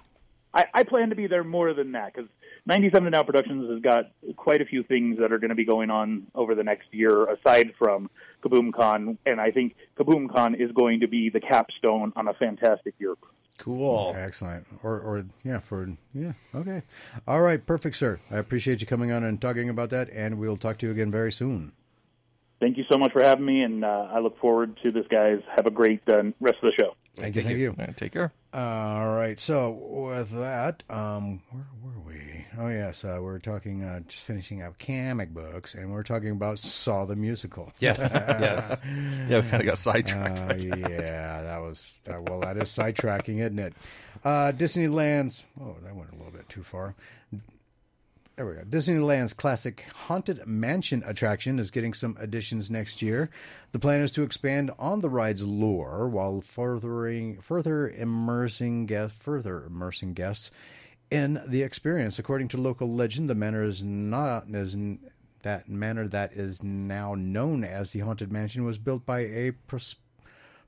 I, I plan to be there more than that, because ninety-seven to Now Productions has got quite a few things that are going to be going on over the next year, aside from KaboomCon, and I think KaboomCon is going to be the capstone on a fantastic year. Cool. Excellent. Or, or yeah, for, yeah, okay. All right, perfect, sir. I appreciate you coming on and talking about that, and we'll talk to you again very soon. Thank you so much for having me, and uh, I look forward to this, guys. Have a great uh, rest of the show. Thank, Thank you. you. Thank you. Take care. All right. So with that, um, where were we? Oh, yes. Uh, we were talking, uh, just finishing up comic books, and we we're talking about Saw the Musical. Yes. yes. Yeah, we kind of got sidetracked. Uh, that. Yeah, that was, uh, well, that is sidetracking, isn't it? Uh, Disneyland's, oh, that went a little bit too far. There we go. Disneyland's classic Haunted Mansion attraction is getting some additions next year. The plan is to expand on the ride's lore while furthering, further immersing guests, further immersing guests in the experience. According to local legend, the manor is not is that manor that is now known as the Haunted Mansion was built by a pros,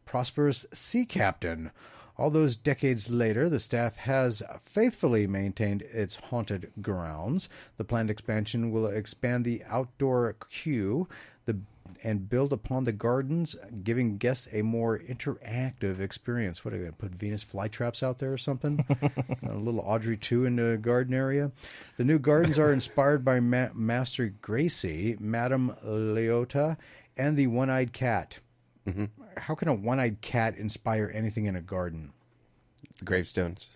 prosperous sea captain. All those decades later, the staff has faithfully maintained its haunted grounds. The planned expansion will expand the outdoor queue the, and build upon the gardens, giving guests a more interactive experience. What, are they going to put Venus flytraps out there or something? A little Audrey two in the garden area? The new gardens are inspired by Ma- Master Gracie, Madame Leota, and the One-Eyed Cat. Mm-hmm. How can a one-eyed cat inspire anything in a garden? Gravestones.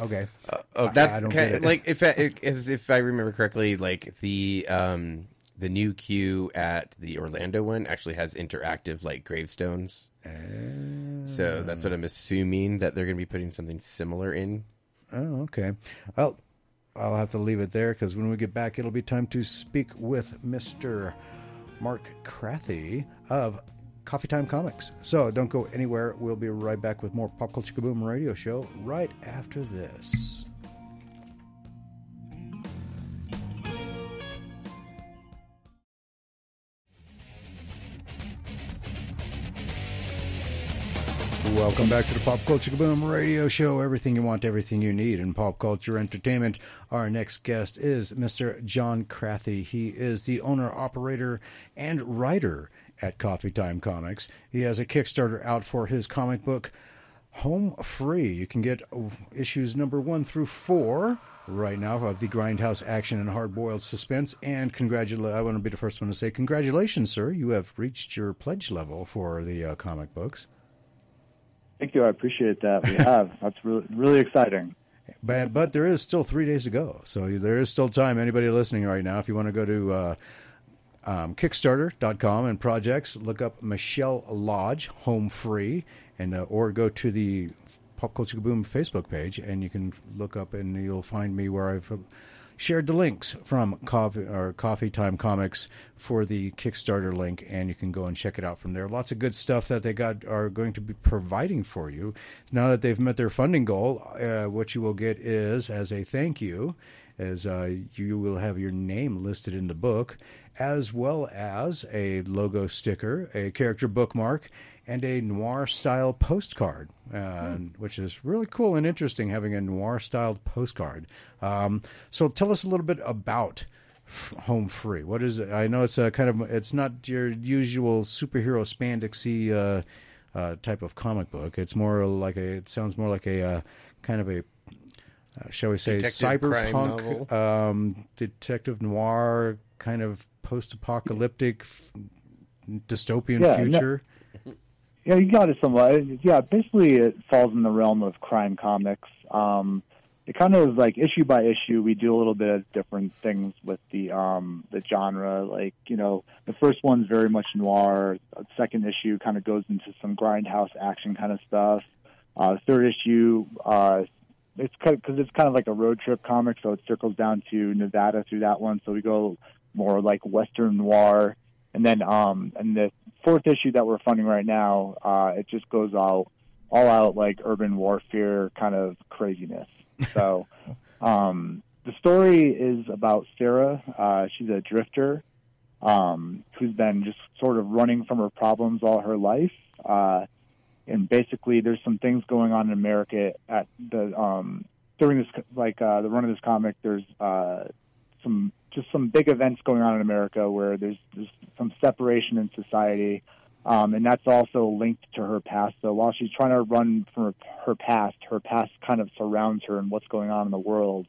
Okay, uh, okay. that's I, I don't kind of, like if I, it, as if I remember correctly, like the um, the new queue at the Orlando one actually has interactive like gravestones. Uh, so that's what I'm assuming that they're going to be putting something similar in. Oh, okay. Well, I'll have to leave it there because when we get back, it'll be time to speak with Mister Mark Crathy of Coffee Time Comics. So don't go anywhere. We'll be right back with more Pop Culture Kaboom Radio Show right after this. Welcome back to the Pop Culture Kaboom Radio Show. Everything you want, everything you need in pop culture entertainment. Our next guest is Mister John Crathy. He is the owner, operator, and writer at Coffee Time Comics. He has a Kickstarter out for his comic book, Home Free. You can get issues number one through four right now of the Grindhouse Action and Hard-Boiled Suspense. And congratula- I want to be the first one to say congratulations, sir. You have reached your pledge level for the uh, comic books. Thank you. I appreciate that. We have. That's really, really exciting. But, but there is still three days to go, so there is still time. Anybody listening right now, if you want to go to uh, um, Kickstarter dot com and projects, look up Michelle Lodge, Home Free, and uh, or go to the Pop Culture Kaboom Facebook page, and you can look up and you'll find me where I've shared the links from Coffee, or Coffee Time Comics for the Kickstarter link, and you can go and check it out from there. Lots of good stuff that they got are going to be providing for you. Now that they've met their funding goal, uh, what you will get is, as a thank you, is uh, you will have your name listed in the book, as well as a logo sticker, a character bookmark, and a noir-style postcard, uh, mm. which is really cool and interesting, having a noir-styled postcard. Um, so tell us a little bit about F- Home Free. What is it? I know it's a kind of, it's not your usual superhero spandexy uh, uh, type of comic book. It's more like a, it sounds more like a uh, kind of a, uh, shall we say, detective cyberpunk, um, detective noir, kind of post-apocalyptic f- dystopian yeah, future. No- Yeah, you got it somewhat. Yeah, basically it falls in the realm of crime comics. Um, it kind of is like issue by issue. We do a little bit of different things with the um, the genre. Like, you know, the first one's very much noir. The second issue kind of goes into some grindhouse action kind of stuff. Uh, third issue, uh, it's because kind of, it's kind of like a road trip comic, so it circles down to Nevada through that one. So we go more like Western noir. And then um, and the fourth issue that we're funding right now, uh, it just goes all, all out like urban warfare kind of craziness. So um, the story is about Sarah. Uh, she's a drifter um, who's been just sort of running from her problems all her life. Uh, and basically there's some things going on in America at the um, during this, like uh, the run of this comic, there's uh, some... just some big events going on in America where there's, there's some separation in society. Um, and that's also linked to her past. So while she's trying to run from her, her past, her past kind of surrounds her and what's going on in the world.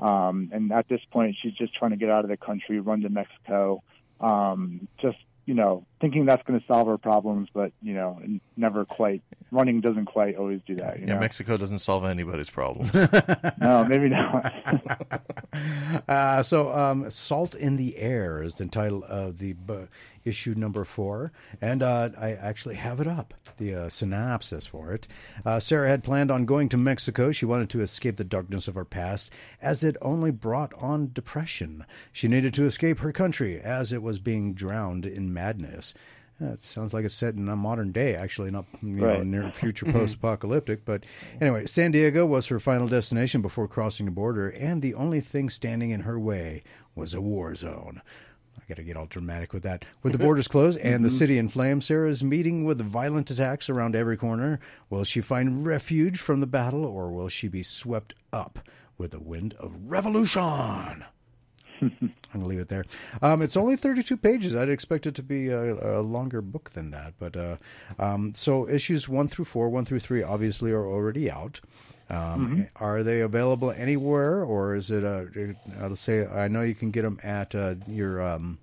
Um, and at this point, she's just trying to get out of the country, run to Mexico, um, just, you know, thinking that's going to solve her problems, but, you know, never quite. Running doesn't quite always do that. You yeah, know? Mexico doesn't solve anybody's problems. No, maybe not. uh, so, um, Salt in the Air is the title of the bu- issue number four, and uh, I actually have it up, the uh, synopsis for it. Uh, Sarah had planned on going to Mexico. She wanted to escape the darkness of her past, as it only brought on depression. She needed to escape her country, as it was being drowned in madness. That sounds like it's set in a modern day, actually, not you right. know, near future post-apocalyptic. But anyway, San Diego was her final destination before crossing the border, and the only thing standing in her way was a war zone. I got to get all dramatic with that. With the borders closed and mm-hmm. the city in flames, Sarah's meeting with violent attacks around every corner. Will she find refuge from the battle, or will she be swept up with the wind of revolution? I'm going to leave it there. Um, it's only thirty-two pages. I'd expect it to be a, a longer book than that. But uh, um, so issues one through four, one through three, obviously are already out. Um, mm-hmm. Are they available anywhere, or is it? A, I'll say I know you can get them at uh, your um,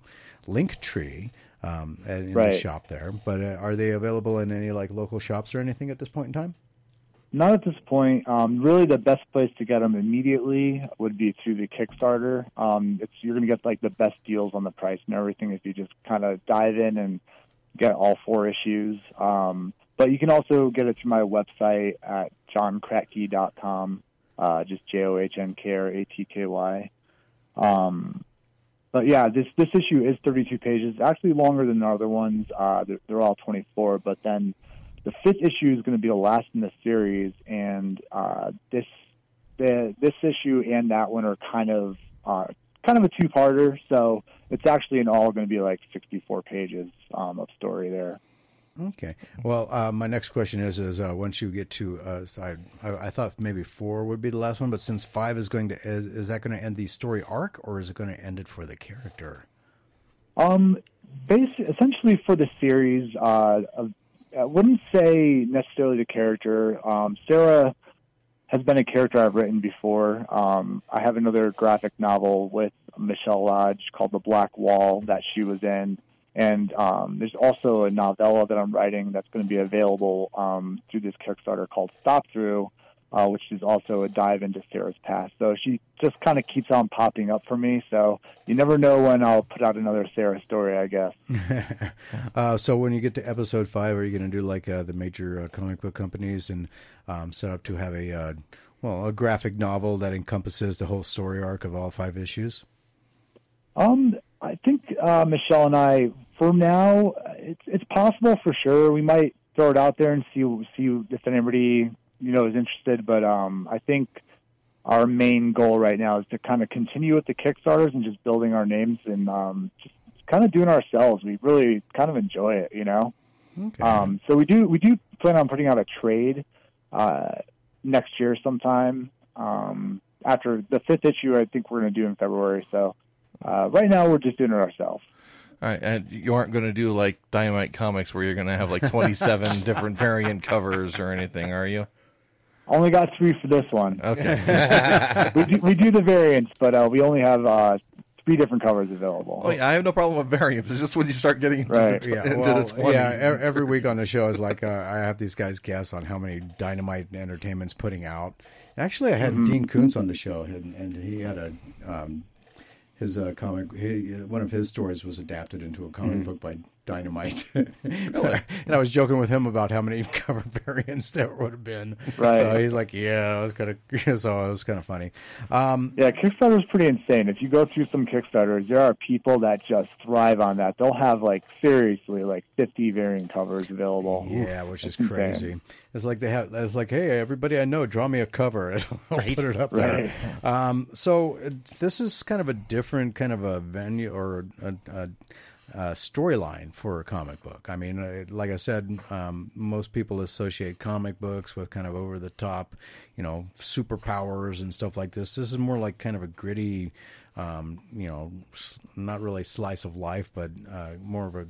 Linktree um, in right. the shop there. But uh, are they available in any like local shops or anything at this point in time? Not at this point. Um, really, the best place to get them immediately would be through the Kickstarter. Um, it's, you're going to get like the best deals on the price and everything if you just kind of dive in and get all four issues. Um, but you can also get it through my website at john cratky dot com, uh, just J O H N K R A T K Y. Um, but yeah, this this issue is thirty-two pages. It's actually longer than the other ones. Uh, they're, they're all twenty-four, but then the fifth issue is going to be the last in the series, and uh, this the, this issue and that one are kind of uh, kind of a two-parter. So it's actually in all going to be like sixty-four pages um, of story there. Okay. Well, uh, my next question is, is uh, once you get to, uh, so I, I, I thought maybe four would be the last one, but since five is going to, is, is that going to end the story arc, or is it going to end it for the character? Um, basically, essentially for the series, uh, I wouldn't say necessarily the character. Um, Sarah has been a character I've written before. Um, I have another graphic novel with Michelle Lodge called The Black Wall that she was in. And um, there's also a novella that I'm writing that's going to be available um, through this Kickstarter called Stop Through, uh, which is also a dive into Sarah's past. So she just kind of keeps on popping up for me. So you never know when I'll put out another Sarah story, I guess. uh, so when you get to episode five, are you going to do like uh, the major uh, comic book companies and um, set up to have a, uh, well, a graphic novel that encompasses the whole story arc of all five issues? Um. I think uh, Michelle and I, for now, it's it's possible for sure. We might throw it out there and see see if anybody you know is interested. But um, I think our main goal right now is to kind of continue with the Kickstarters and just building our names and um, just kind of doing ourselves. We really kind of enjoy it, you know. Okay. Um, so we do we do plan on putting out a trade uh, next year sometime um, after the fifth issue. I think we're going to do in February. So. Uh, right now, we're just doing it ourselves. All right, and you aren't going to do like Dynamite Comics, where you're going to have like twenty-seven different variant covers or anything, are you? Only got three for this one. Okay, we, do, we do the variants, but uh, we only have uh, three different covers available. Oh, yeah, I have no problem with variants. It's just when you start getting into, right. the, yeah, into well, the twenties. Yeah, every week on the show is like uh, I have these guys guess on how many Dynamite Entertainment's putting out. Actually, I had mm-hmm. Dean Koontz on the show, and, and he had a. Um, His uh, comic, he, one of his stories was adapted into a comic mm-hmm. book by Dynamite, and I was joking with him about how many cover variants there would have been. Right. So he's like, "Yeah, I was kind of." So it was kind of funny. Um, yeah, Kickstarter is pretty insane. If you go through some Kickstarters, there are people that just thrive on that. They'll have like seriously like fifty variant covers available. Yeah, Oof, which is crazy. Insane. It's like they have. It's like, hey, everybody I know, draw me a cover. And I'll right. put it up right. there. Um, so this is kind of a different. kind of a venue or a, a, a storyline for a comic book. I mean, like I said, um, most people associate comic books with kind of over-the-top, you know, superpowers and stuff like this. This is more like kind of a gritty, um, you know, not really slice of life, but uh, more of a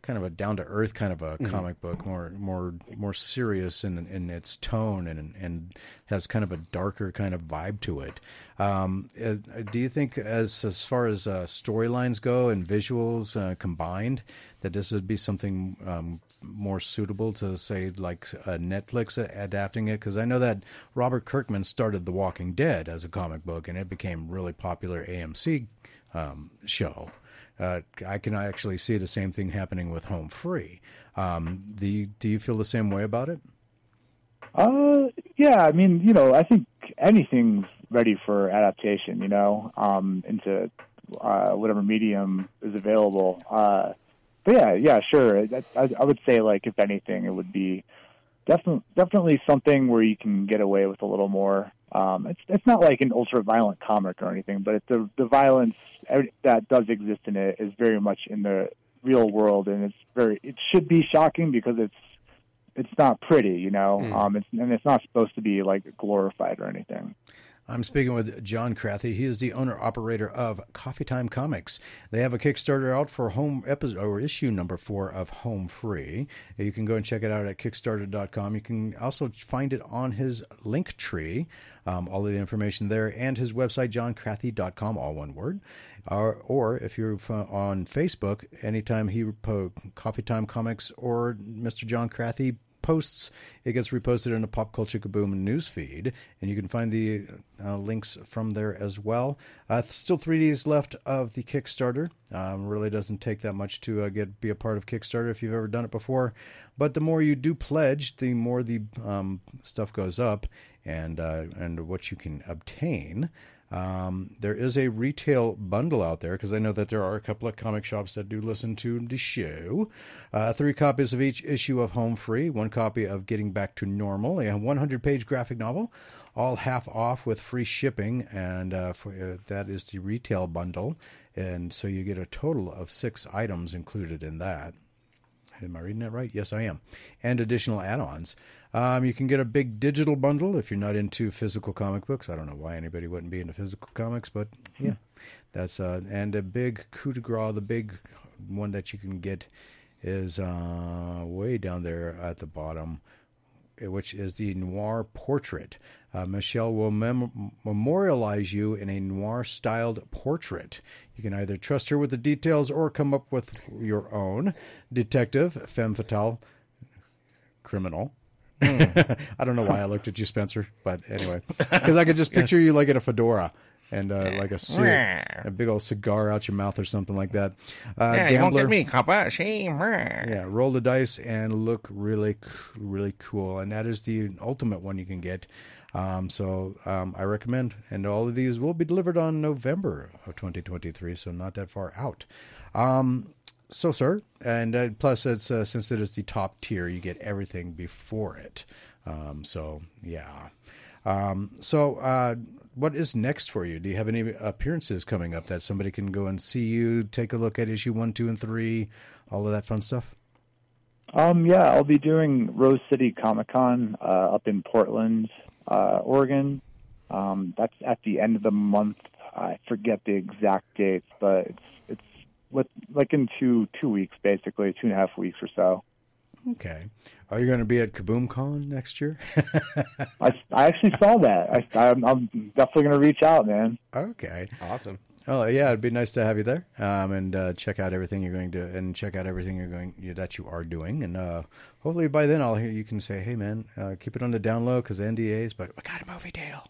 kind of a down-to-earth kind of a mm-hmm. comic book, more more more serious in in its tone and and has kind of a darker kind of vibe to it. Um, do you think, as as far as uh, storylines go and visuals uh, combined, that this would be something um, more suitable to, say, like uh, Netflix adapting it? Because I know that Robert Kirkman started The Walking Dead as a comic book, and it became really popular A M C um, show. Uh, I can actually see the same thing happening with Home Free. Um, do you, do you feel the same way about it? Uh, yeah, I mean, you know, I think anything's ready for adaptation, you know, um, into uh, whatever medium is available. Uh, but yeah, yeah, sure. I, I, I would say, like, if anything, it would be definitely definitely something where you can get away with a little more. Um, it's it's not like an ultra-violent comic or anything, but it's the the violence that does exist in it is very much in the real world, and it's very it should be shocking because it's it's not pretty, you know, mm. um, it's, and it's not supposed to be like glorified or anything. I'm speaking with John Crathy. He is the owner-operator of Coffee Time Comics. They have a Kickstarter out for home episode or issue number four of Home Free. You can go and check it out at Kickstarter dot com. You can also find it on his Linktree, um, all of the information there, and his website, john crathy dot com, all one word. Or, or if you're on Facebook, anytime he posts Coffee Time Comics or Mister John Crathy posts, it gets reposted in the Pop Culture Kaboom newsfeed, and you can find the uh, links from there as well. Uh, still three days left of the Kickstarter. Um, really doesn't take that much to uh, get be a part of Kickstarter if you've ever done it before. But the more you do pledge, the more the um, stuff goes up and uh, and what you can obtain. Um, there is a retail bundle out there because I know that there are a couple of comic shops that do listen to the show. Uh, three copies of each issue of Home Free, one copy of Getting Back to Normal, a one hundred page graphic novel, all half off with free shipping, and uh, for, uh, that is the retail bundle. And so you get a total of six items included in that. Am I reading that right? Yes, I am. And additional add-ons. Um, you can get a big digital bundle if you're not into physical comic books. I don't know why anybody wouldn't be into physical comics, but yeah. Hmm. That's uh, and a big coup de grace. The big one that you can get is uh, way down there at the bottom, which is the noir portrait. Uh, Michelle will mem- memorialize you in a noir-styled portrait. You can either trust her with the details or come up with your own. Detective, femme fatale, criminal. Mm. I don't know why I looked at you, Spencer, but anyway. Because I could just picture you like in a fedora and uh, like a suit, a big old cigar out your mouth or something like that. Uh, yeah, gambler, you won't get me, Coppa. She... Yeah, roll the dice and look really, really cool. And that is the ultimate one you can get. Um, so um, I recommend, and all of these will be delivered on November of twenty twenty-three, so not that far out. Um, so, sir, and uh, plus it's uh, since it is the top tier, you get everything before it. Um, so, yeah. Um, so uh, what is next for you? Do you have any appearances coming up that somebody can go and see you, take a look at issue one, two, and three, all of that fun stuff? Um, yeah, I'll be doing Rose City Comic-Con uh, up in Portland, uh, Oregon. Um, that's at the end of the month. I forget the exact dates, but it's it's with, like in two two weeks, basically, two and a half weeks or so. Okay. Are you going to be at KaboomCon next year? I, I actually saw that. I, I'm, I'm definitely going to reach out, man. Okay. Awesome. Oh yeah, it'd be nice to have you there, um, and uh, check out everything you're going to, and check out everything you're going you, that you are doing, and uh, hopefully by then I'll hear you can say, "Hey man, uh, keep it on the down low because N D As," but we got a movie deal.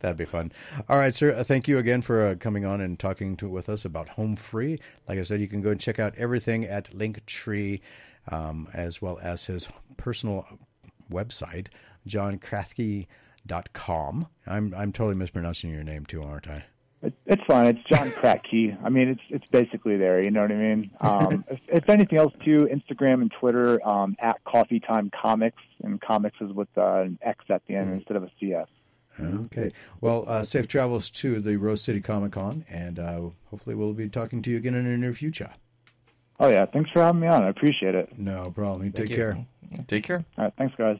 That'd be fun. All right, sir. Thank you again for uh, coming on and talking to with us about Home Free. Like I said, you can go and check out everything at Linktree, um, as well as his personal website, John Crathy. Dot com. I'm I'm totally mispronouncing your name too, aren't I? It, it's fine. It's John Crathy. I mean, it's it's basically there. You know what I mean? Um, if, if anything else, too, Instagram and Twitter um, at Coffee Time Comics, and comics is with uh, an X at the end mm-hmm. instead of a C S. Okay. Well, uh, safe travels to the Rose City Comic Con, and uh, hopefully we'll be talking to you again in the near future. Oh yeah, thanks for having me on. I appreciate it. No problem. You take you. care. Take care. All right. Thanks, guys.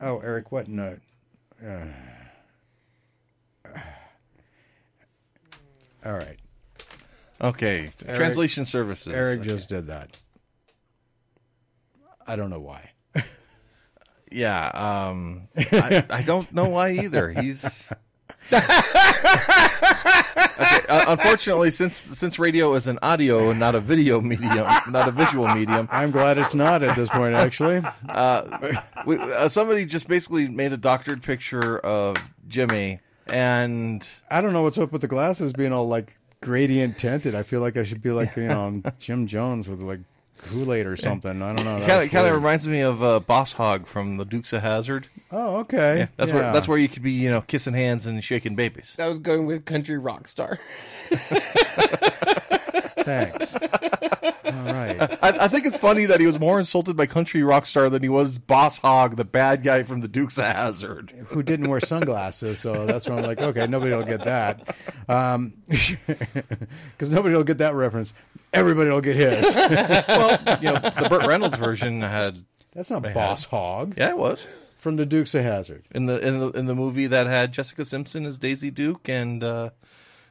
Oh, Eric, what note? Uh, uh, all right. Okay. Eric, translation services. Eric okay. just did that. I don't know why. yeah. Um, I, I don't know why either. He's. okay, uh, unfortunately, since since radio is an audio and not a video medium, not a visual medium, I'm glad it's not at this point. Actually, uh, we, uh, somebody just basically made a doctored picture of Jimmy, and I don't know what's up with the glasses being all like gradient tinted. I feel like I should be like you know Jim Jones with like Kool-Aid or something. I don't know. It kind of reminds me of uh, Boss Hog from the Dukes of Hazzard. Oh, okay. Yeah, that's yeah. where that's where you could be, you know, kissing hands and shaking babies. I was going with country rock star. Thanks. All right. I, I think it's funny that he was more insulted by country rock star than he was Boss Hog, the bad guy from the Dukes of Hazzard, who didn't wear sunglasses. So that's why I'm like, okay, nobody will get that, because um, nobody will get that reference. Everybody will get his. Well, you know, the Burt Reynolds version had that's not Boss had. Hog. Yeah, it was from the Dukes of Hazzard in the in the in the movie that had Jessica Simpson as Daisy Duke and. Uh,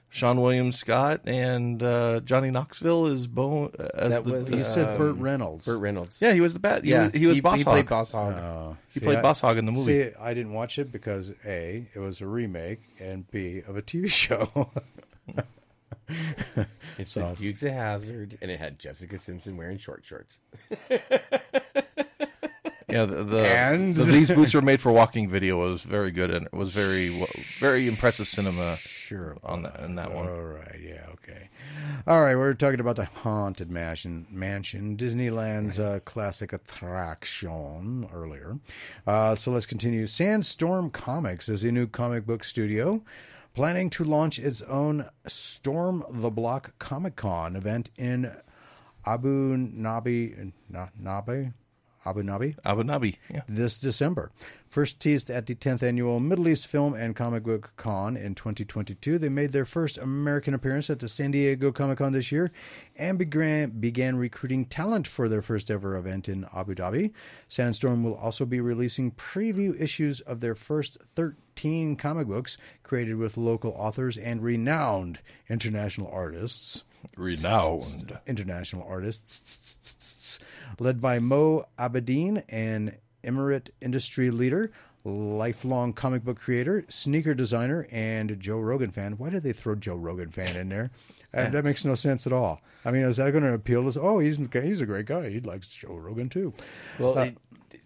Sean William Scott and uh, Johnny Knoxville is Bo. As that was, the, you um, said Burt Reynolds. Burt Reynolds. Yeah, he was the bat. Yeah, he, he was he, Boss he Hog. He played Boss Hog. Oh. He see, played I, Boss Hog in the movie. See, I didn't watch it because A, it was a remake, and B, of a T V show. It's so. The Dukes of Hazzard, and it had Jessica Simpson wearing short shorts. Yeah, the, the, and? the These Boots Were Made for Walking video was very good, and it was very very impressive cinema sure, on that, in that all one. All right, yeah, okay. All right, we're talking about the Haunted Mansion, Mansion Disneyland's uh, classic attraction earlier. Uh, so let's continue. Sandstorm Comics is a new comic book studio planning to launch its own Storm the Block Comic Con event in Abu Dhabi, Nabi? Abu Dhabi? Abu Dhabi, yeah. This December. First teased at the tenth Annual Middle East Film and Comic Book Con in twenty twenty-two, they made their first American appearance at the San Diego Comic-Con this year and began, began recruiting talent for their first ever event in Abu Dhabi. Sandstorm will also be releasing preview issues of their first thirteen comic books created with local authors and renowned international artists. Renowned international artists led by Mo Abedin, an Emirate industry leader, lifelong comic book creator, sneaker designer, and Joe Rogan fan. Why did they throw Joe Rogan fan in there? Yes. That makes no sense at all. I mean, is that going to appeal to? Oh, he's he's a great guy. He likes Joe Rogan too. Well, uh, it,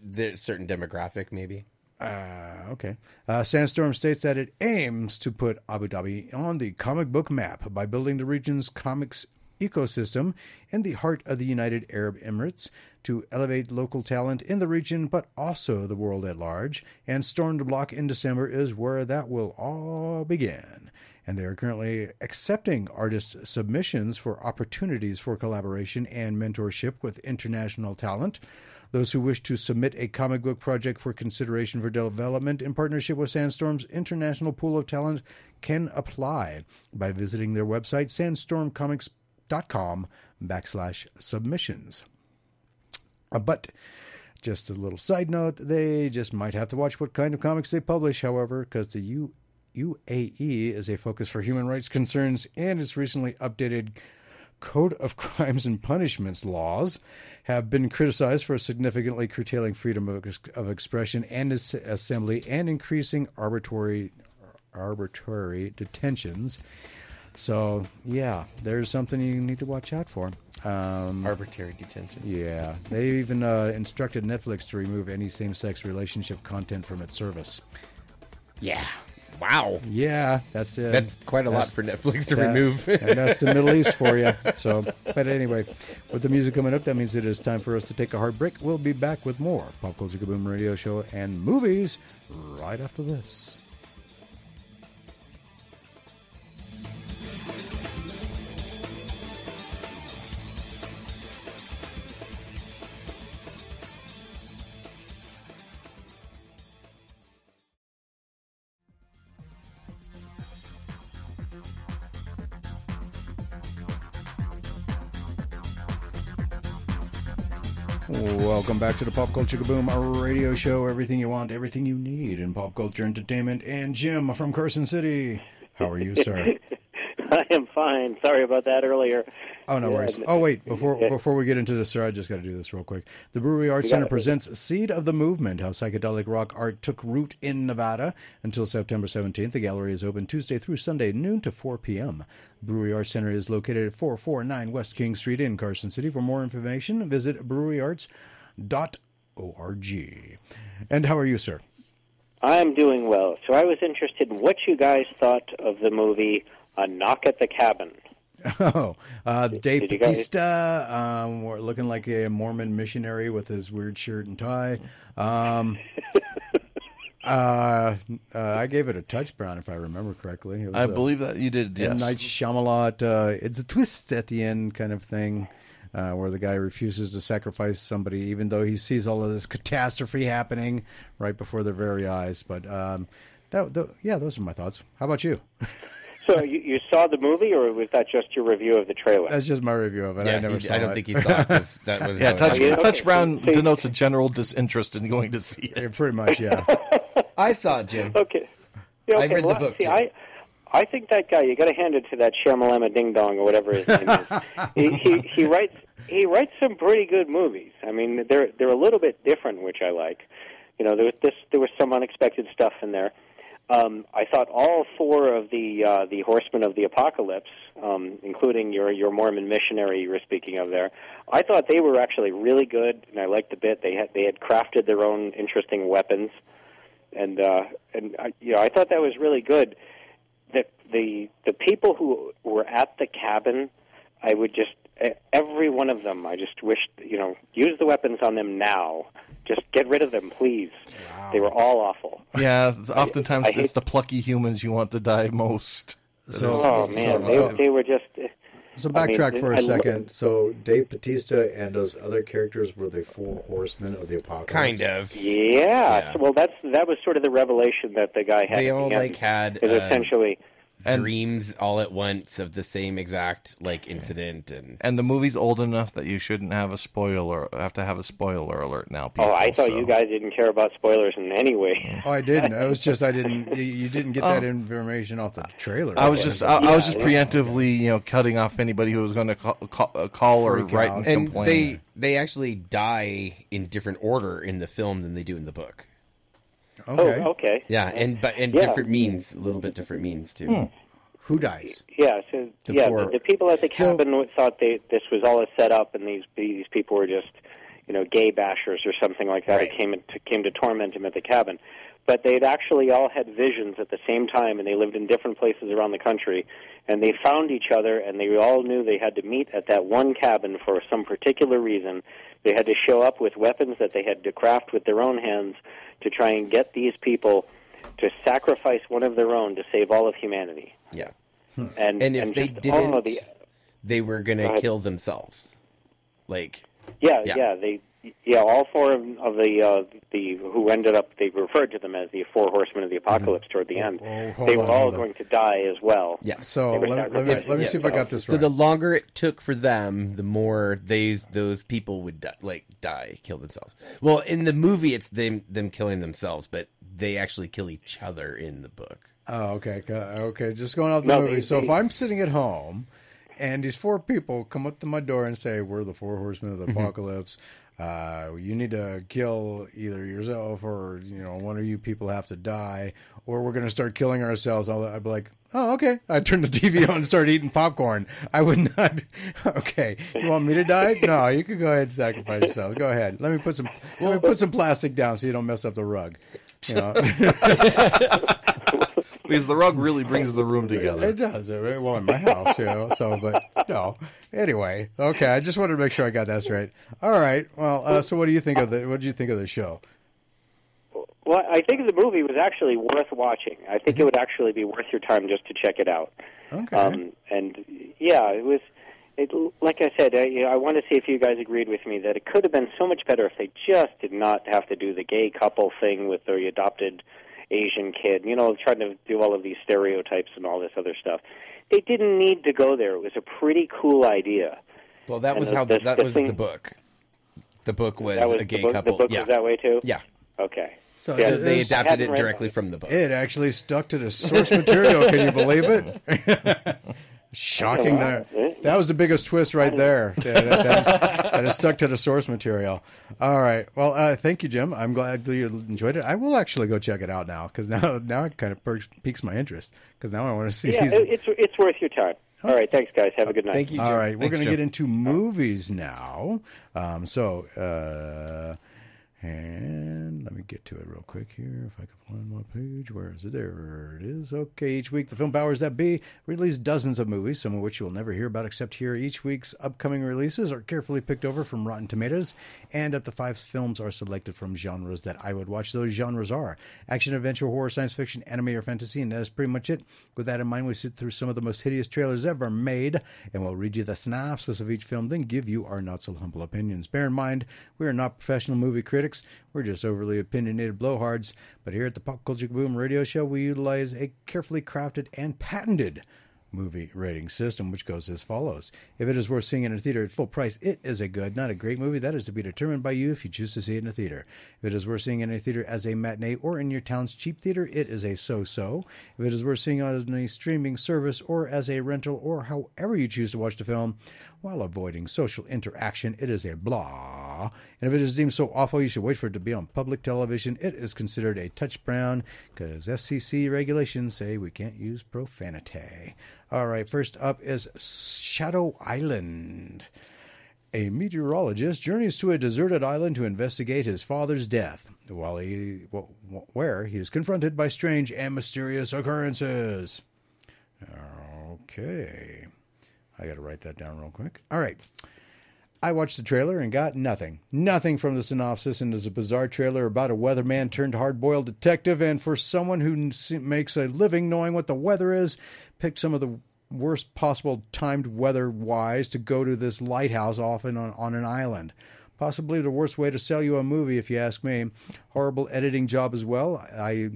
there's a certain demographic, maybe. Uh, okay. Uh, Sandstorm states that it aims to put Abu Dhabi on the comic book map by building the region's comics ecosystem in the heart of the United Arab Emirates to elevate local talent in the region, but also the world at large. And Storm to Block in December is where that will all begin. And they are currently accepting artist submissions for opportunities for collaboration and mentorship with international talent. Those who wish to submit a comic book project for consideration for development in partnership with Sandstorm's international pool of talent can apply by visiting their website, sandstormcomics.com backslash submissions. But just a little side note, they just might have to watch what kind of comics they publish, however, because the U- UAE is a focus for human rights concerns and its recently updated Code of Crimes and Punishments laws have been criticized for significantly curtailing freedom of, ex- of expression and as- assembly and increasing arbitrary arbitrary detentions. So, yeah, there's something you need to watch out for. Um, arbitrary detention. Yeah. They even uh, instructed Netflix to remove any same-sex relationship content from its service. Yeah. Wow. Yeah, that's it. That's quite a that's, lot for Netflix to that, remove. And that's the Middle East for you. So, but anyway, with the music coming up, that means it is time for us to take a hard break. We'll be back with more Pop Culture Kaboom Radio Show and movies right after this. Welcome back to the Pop Culture Kaboom Radio Show. Everything you want, everything you need in pop culture entertainment. And Jim from Carson City, how are you, sir? I am fine. Sorry about that earlier. Oh, no worries. Oh, wait. Before before we get into this, sir, I just got to do this real quick. The Brewery Arts Center presents Seed of the Movement, How Psychedelic Rock Art Took Root in Nevada. Until September seventeenth, the gallery is open Tuesday through Sunday, noon to four p.m. Brewery Arts Center is located at four forty-nine West King Street in Carson City. For more information, visit brewery arts dot org. And how are you, sir? I'm doing well. So I was interested in what you guys thought of the movie A Knock at the Cabin. Oh, uh, did, Dave did Bautista, guys... um, looking like a Mormon missionary with his weird shirt and tie. Um, uh, uh, I gave it a touch brown, if I remember correctly. It was I a, believe that you did, yes. M. Night Shyamalan, uh, it's a twist at the end kind of thing. Uh, where the guy refuses to sacrifice somebody, even though he sees all of this catastrophe happening right before their very eyes. But um, that, the, yeah, those are my thoughts. How about you? So you, you saw the movie, or was that just your review of the trailer? That's just my review of it. Yeah, I never he, saw it. I don't it. think he saw it. That was yeah, touch, okay. touch Brown so, denotes a general disinterest in going to see it. Yeah, pretty much, yeah. I saw it, Jim. Okay. Yeah, okay. I read well, the book. See, I, I think that guy, you got to hand it to that Shyamalama Ding Dong or whatever his name is. He, he, he writes he writes some pretty good movies. I mean, they're they're a little bit different, which I like. You know, there was this there was some unexpected stuff in there. Um, I thought all four of the uh, the Horsemen of the Apocalypse, um, including your, your Mormon missionary you were speaking of there, I thought they were actually really good, and I liked the bit they had they had crafted their own interesting weapons, and uh, and I, you know I thought that was really good. The, the the people who were at the cabin, I would just, every one of them, I just wished, you know, use the weapons on them now. Just get rid of them, please. Wow. They were all awful. Yeah, oftentimes I, I it's hate... the plucky humans you want to die most. So, oh, man, they, they were just... So backtrack I mean, for a second. So Dave Bautista and those other characters were the four horsemen of the apocalypse. Kind of. Yeah. yeah. Well, that's that was sort of the revelation that the guy had. They all like had um, essentially dreams all at once of the same exact like incident, and and the movie's old enough that you shouldn't have a spoiler. Have to have a spoiler alert now. People, oh, I thought so. You guys didn't care about spoilers in any way. Oh, I didn't. It was just I didn't. You didn't get that oh. information off the trailer. I was just I, yeah, I was just yeah. preemptively you know cutting off anybody who was going to call, call, call or write and, and complain. They they actually die in different order in the film than they do in the book. Okay. Oh, okay. Yeah, and but and yeah. different means, a little bit different means too. Hmm. Who dies? Yeah, so the yeah, the, the people at the cabin so, thought they this was all a setup, and these these people were just, you know, gay bashers or something like that. Right. It came to, came to torment him at the cabin, but they'd actually all had visions at the same time, and they lived in different places around the country, and they found each other, and they all knew they had to meet at that one cabin for some particular reason. They had to show up with weapons that they had to craft with their own hands to try and get these people to sacrifice one of their own to save all of humanity. Yeah. Hmm. And, and if and they didn't, the... they were going to kill themselves. Like, yeah, yeah, yeah. They, yeah, all four of, of the, uh, the, who ended up, they referred to them as the four horsemen of the apocalypse mm-hmm. toward the end. Oh, oh, they were on, all going to die as well. Yeah. So let, let me, let me yeah, see if so. I got this right. So the longer it took for them, the more these, those people would die, like die, kill themselves. Well, in the movie, it's them, them killing themselves, but they actually kill each other in the book. Oh, okay. Okay. Just going off the no, movie. They, so they, if I'm sitting at home and these four people come up to my door and say, we're the four horsemen of the apocalypse. Uh, you need to kill either yourself or, you know, one of you people have to die, or we're going to start killing ourselves. I'll, I'd be like, oh, okay. I turned the T V on and started eating popcorn. I would not. Okay. You want me to die? No, you can go ahead and sacrifice yourself. Go ahead. Let me put some, let me put some plastic down so you don't mess up the rug. You know? Because the rug really brings the room together. It does. Well, in my house, you know. So, but no. Anyway, okay. I just wanted to make sure I got that straight. All right. Well, uh, so what do you think of the? What did you think of the show? Well, I think the movie was actually worth watching. I think mm-hmm. it would actually be worth your time just to check it out. Okay. Um, and yeah, it was. It, like I said, I, you know, I want to see if you guys agreed with me that it could have been so much better if they just did not have to do the gay couple thing with their adopted Asian kid, you know, trying to do all of these stereotypes and all this other stuff. They didn't need to go there. It was a pretty cool idea. Well, that and was the, how the, that the was thing, the book. The book was, was a gay the book, couple. The book yeah. was that way too. Yeah. Okay. So, yeah, so they adapted it directly that. from the book. It actually stuck to the source material. Can you believe it? Shocking. That, that was the biggest twist right there. That, that, that's, that is stuck to the source material. All right. Well, uh, thank you, Jim. I'm glad you enjoyed it. I will actually go check it out now because now, now it kind of perks, piques my interest because now I want to see. Yeah, these. it's it's worth your time. All right. Thanks, guys. Have a good night. Thank you, Jim. All right. Thanks, we're going to get into movies now. Um, so, uh, and let me get to it real quick here. If I can find my page, where is it? There it is. Okay, each week the film powers that be release dozens of movies, some of which you will never hear about except here. Each week's upcoming releases are carefully picked over from Rotten Tomatoes, and up to five films are selected from genres that I would watch. Those genres are action, adventure, horror, science fiction, anime, or fantasy, and that is pretty much it. With that in mind, we sit through some of the most hideous trailers ever made, and we'll read you the synopsis of each film, then give you our not-so-humble opinions. Bear in mind, we are not professional movie critics. We're just overly opinionated blowhards, but here at the Pop Culture Kaboom Radio Show, we utilize a carefully crafted and patented movie rating system, which goes as follows. If it is worth seeing in a theater at full price, it is a good, not a great movie. That is to be determined by you if you choose to see it in a theater. If it is worth seeing in a theater as a matinee or in your town's cheap theater, it is a so-so. If it is worth seeing on a streaming service or as a rental or however you choose to watch the film, while avoiding social interaction, it is a blah. And if it is deemed so awful you should wait for it to be on public television, it is considered a touch brown, because F C C regulations say we can't use profanity. All right, first up is Shadow Island. A meteorologist journeys to a deserted island to investigate his father's death, while he, where he is confronted by strange and mysterious occurrences. Okay. I got to write that down real quick. All right. I watched the trailer and got nothing. Nothing from the synopsis, and it's a bizarre trailer about a weatherman turned hard-boiled detective, and for someone who makes a living knowing what the weather is, picked some of the worst possible timed weather-wise to go to this lighthouse off in, on, on an island. Possibly the worst way to sell you a movie, if you ask me. Horrible editing job as well. I,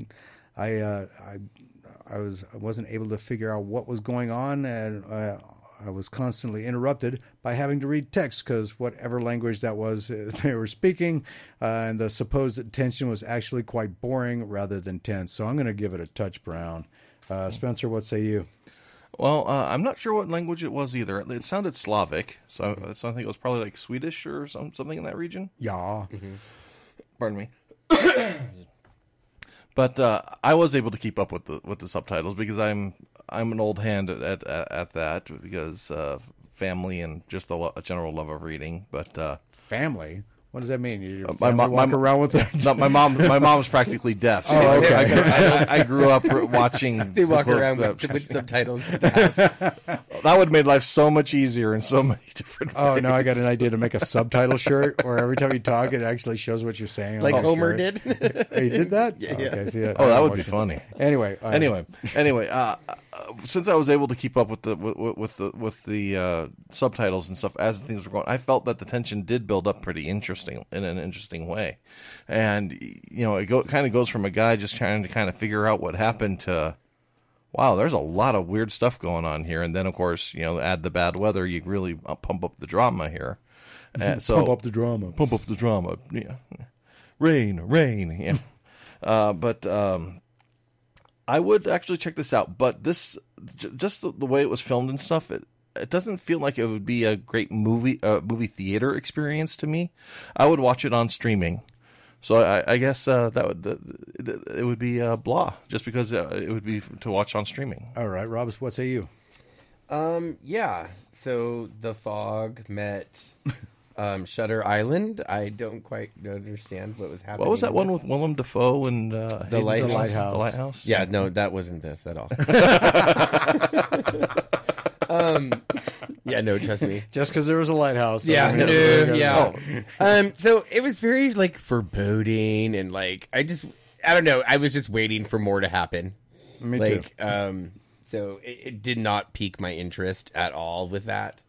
I, uh, I, I was I wasn't able to figure out what was going on, and uh, I was constantly interrupted by having to read text because whatever language that was they were speaking, uh, and the supposed tension was actually quite boring rather than tense. So I'm going to give it a touch brown. Uh, Spencer, what say you? Well, uh, I'm not sure what language it was either. It sounded Slavic, so, mm-hmm. so I think it was probably like Swedish or some, something in that region. Yeah. Mm-hmm. Pardon me. But uh, I was able to keep up with the with the subtitles because I'm I'm an old hand at at, at that because uh, family and just a, lo- a general love of reading. But uh, family. What does that mean? You uh, my mom walk my, around with it. No, my mom. My mom's practically deaf. So oh, okay. I, I, I grew up watching. They walk the around with, with subtitles at the house. That would have made life so much easier in so many different ways. Oh no! I got an idea to make a subtitle shirt where every time you talk, it actually shows what you're saying. Like Homer did. He did that. Yeah. Oh, okay, see, I, oh that would be funny. It. Anyway. Uh, anyway. Anyway. Uh, since I was able to keep up with the with, with the with the uh, subtitles and stuff as things were going, I felt that the tension did build up pretty interesting. in an interesting way. And, you know, it go, kind of goes from a guy just trying to kind of figure out what happened to, wow, there's a lot of weird stuff going on here. And then, of course, you know, add the bad weather, you really pump up the drama here. Uh, so, pump up the drama. Pump up the drama. Yeah. Rain, rain. Yeah. uh, but um, I would actually check this out. But this, j- just the, the way it was filmed and stuff, it, It doesn't feel like it would be a great movie uh, movie theater experience to me. I would watch it on streaming. So I, I guess uh, that would uh, it would be uh, blah, just because uh, it would be to watch on streaming. All right, Robs, what say you? Um, yeah. So The Fog met um, Shutter Island. I don't quite understand what was happening. What was that one with Willem Dafoe and uh, the, Hayden, lighthouse. the Lighthouse? The Lighthouse. Yeah, no, that wasn't this at all. Um, yeah, no, trust me. Just because there was a lighthouse. Yeah, no, yeah. Oh. Um, so it was very, like, foreboding and, like, I just, I don't know. I was just waiting for more to happen. Me like, too. Um, so it, it did not pique my interest at all with that.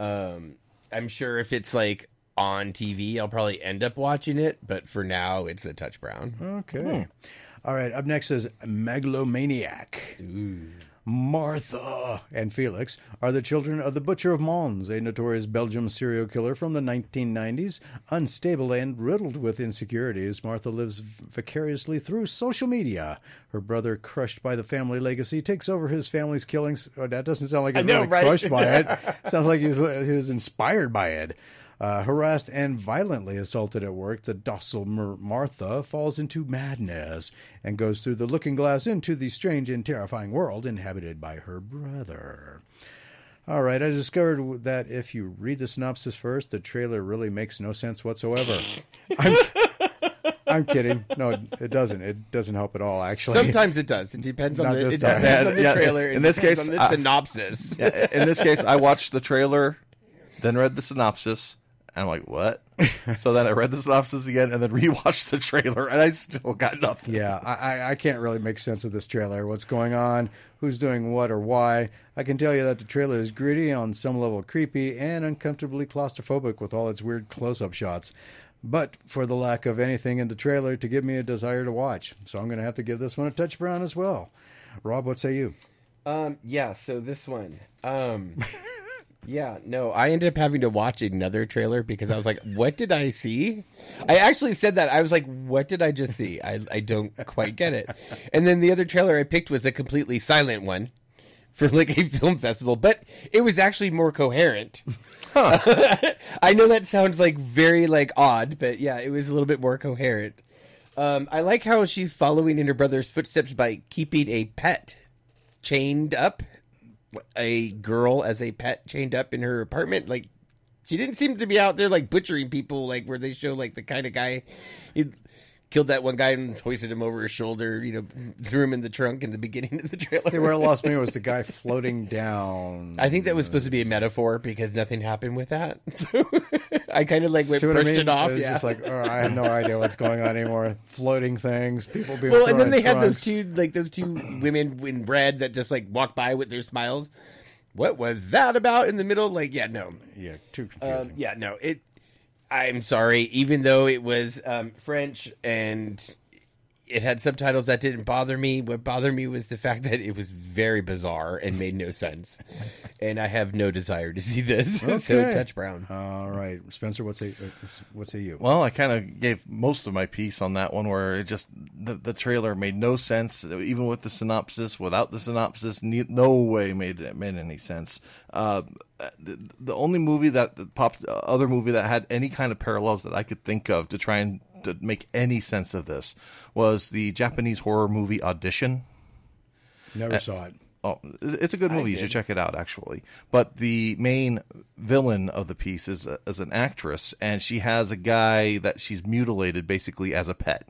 Um, I'm sure if it's, like, on T V, I'll probably end up watching it. But for now, it's a touch brown. Okay. Hmm. All right. Up next is Megalomaniac. Ooh. Martha and Felix are the children of the Butcher of Mons, a notorious Belgian serial killer from the nineteen nineties. Unstable and riddled with insecurities, Martha lives vicariously through social media. Her brother, crushed by the family legacy, takes over his family's killings. Oh, that doesn't sound like he's really right? crushed by it. Sounds like he was, he was inspired by it. Uh, harassed and violently assaulted at work, the docile Mar- Martha falls into madness and goes through the looking glass into the strange and terrifying world inhabited by her brother. All right, I discovered that if you read the synopsis first, the trailer really makes no sense whatsoever. I'm, I'm kidding. No, it doesn't. It doesn't help at all, actually. Sometimes it does. It depends on Not the, it depends yeah, on the yeah, trailer. In it this case, on the uh, synopsis. Yeah, in this case, I watched the trailer, then read the synopsis. And I'm like, what? So then I read the synopsis again and then rewatched the trailer, and I still got nothing. Yeah, I, I can't really make sense of this trailer. What's going on? Who's doing what or why? I can tell you that the trailer is gritty, on some level creepy, and uncomfortably claustrophobic with all its weird close-up shots. But for the lack of anything in the trailer to give me a desire to watch. So I'm going to have to give this one a touch brown as well. Rob, what say you? Um, yeah, so this one... Um... Yeah, no, I ended up having to watch another trailer because I was like, what did I see? I actually said that. I was like, what did I just see? I, I don't quite get it. And then the other trailer I picked was a completely silent one for like a film festival, but it was actually more coherent. Huh. I know that sounds like very like odd, but yeah, it was a little bit more coherent. Um, I like how she's following in her brother's footsteps by keeping a pet chained up. A girl as a pet chained up in her apartment. Like, she didn't seem to be out there like butchering people, like where they show like the kind of guy he killed that one guy and hoisted him over his shoulder, you know, threw him in the trunk in the beginning of the trailer. See, where it lost me was the guy floating down. I think that was supposed to be a metaphor because nothing happened with that. So I kind of like pushed I mean? it off. It was yeah. just like, oh, I have no idea what's going on anymore. Floating things, people being well, and then they trunks. had those two like those two women in red that just like walked by with their smiles. What was that about in the middle? Like, yeah, no, yeah, too confusing. Um, yeah, no, it. I'm sorry, even though it was um, French and it had subtitles, that didn't bother me. What bothered me was the fact that it was very bizarre and made no sense. And I have no desire to see this. Okay. So touch brown. All right. Spencer, what's a, what's a you? Well, I kind of gave most of my piece on that one where it just, the, the trailer made no sense. Even with the synopsis, without the synopsis, no way made it made any sense. Uh, the, the only movie that popped, other movie that had any kind of parallels that I could think of to try and to make any sense of this was the Japanese horror movie Audition. Never uh, saw it. Oh, it's a good movie. You should check it out, actually. But the main villain of the piece is, a, is an actress, and she has a guy that she's mutilated basically as a pet.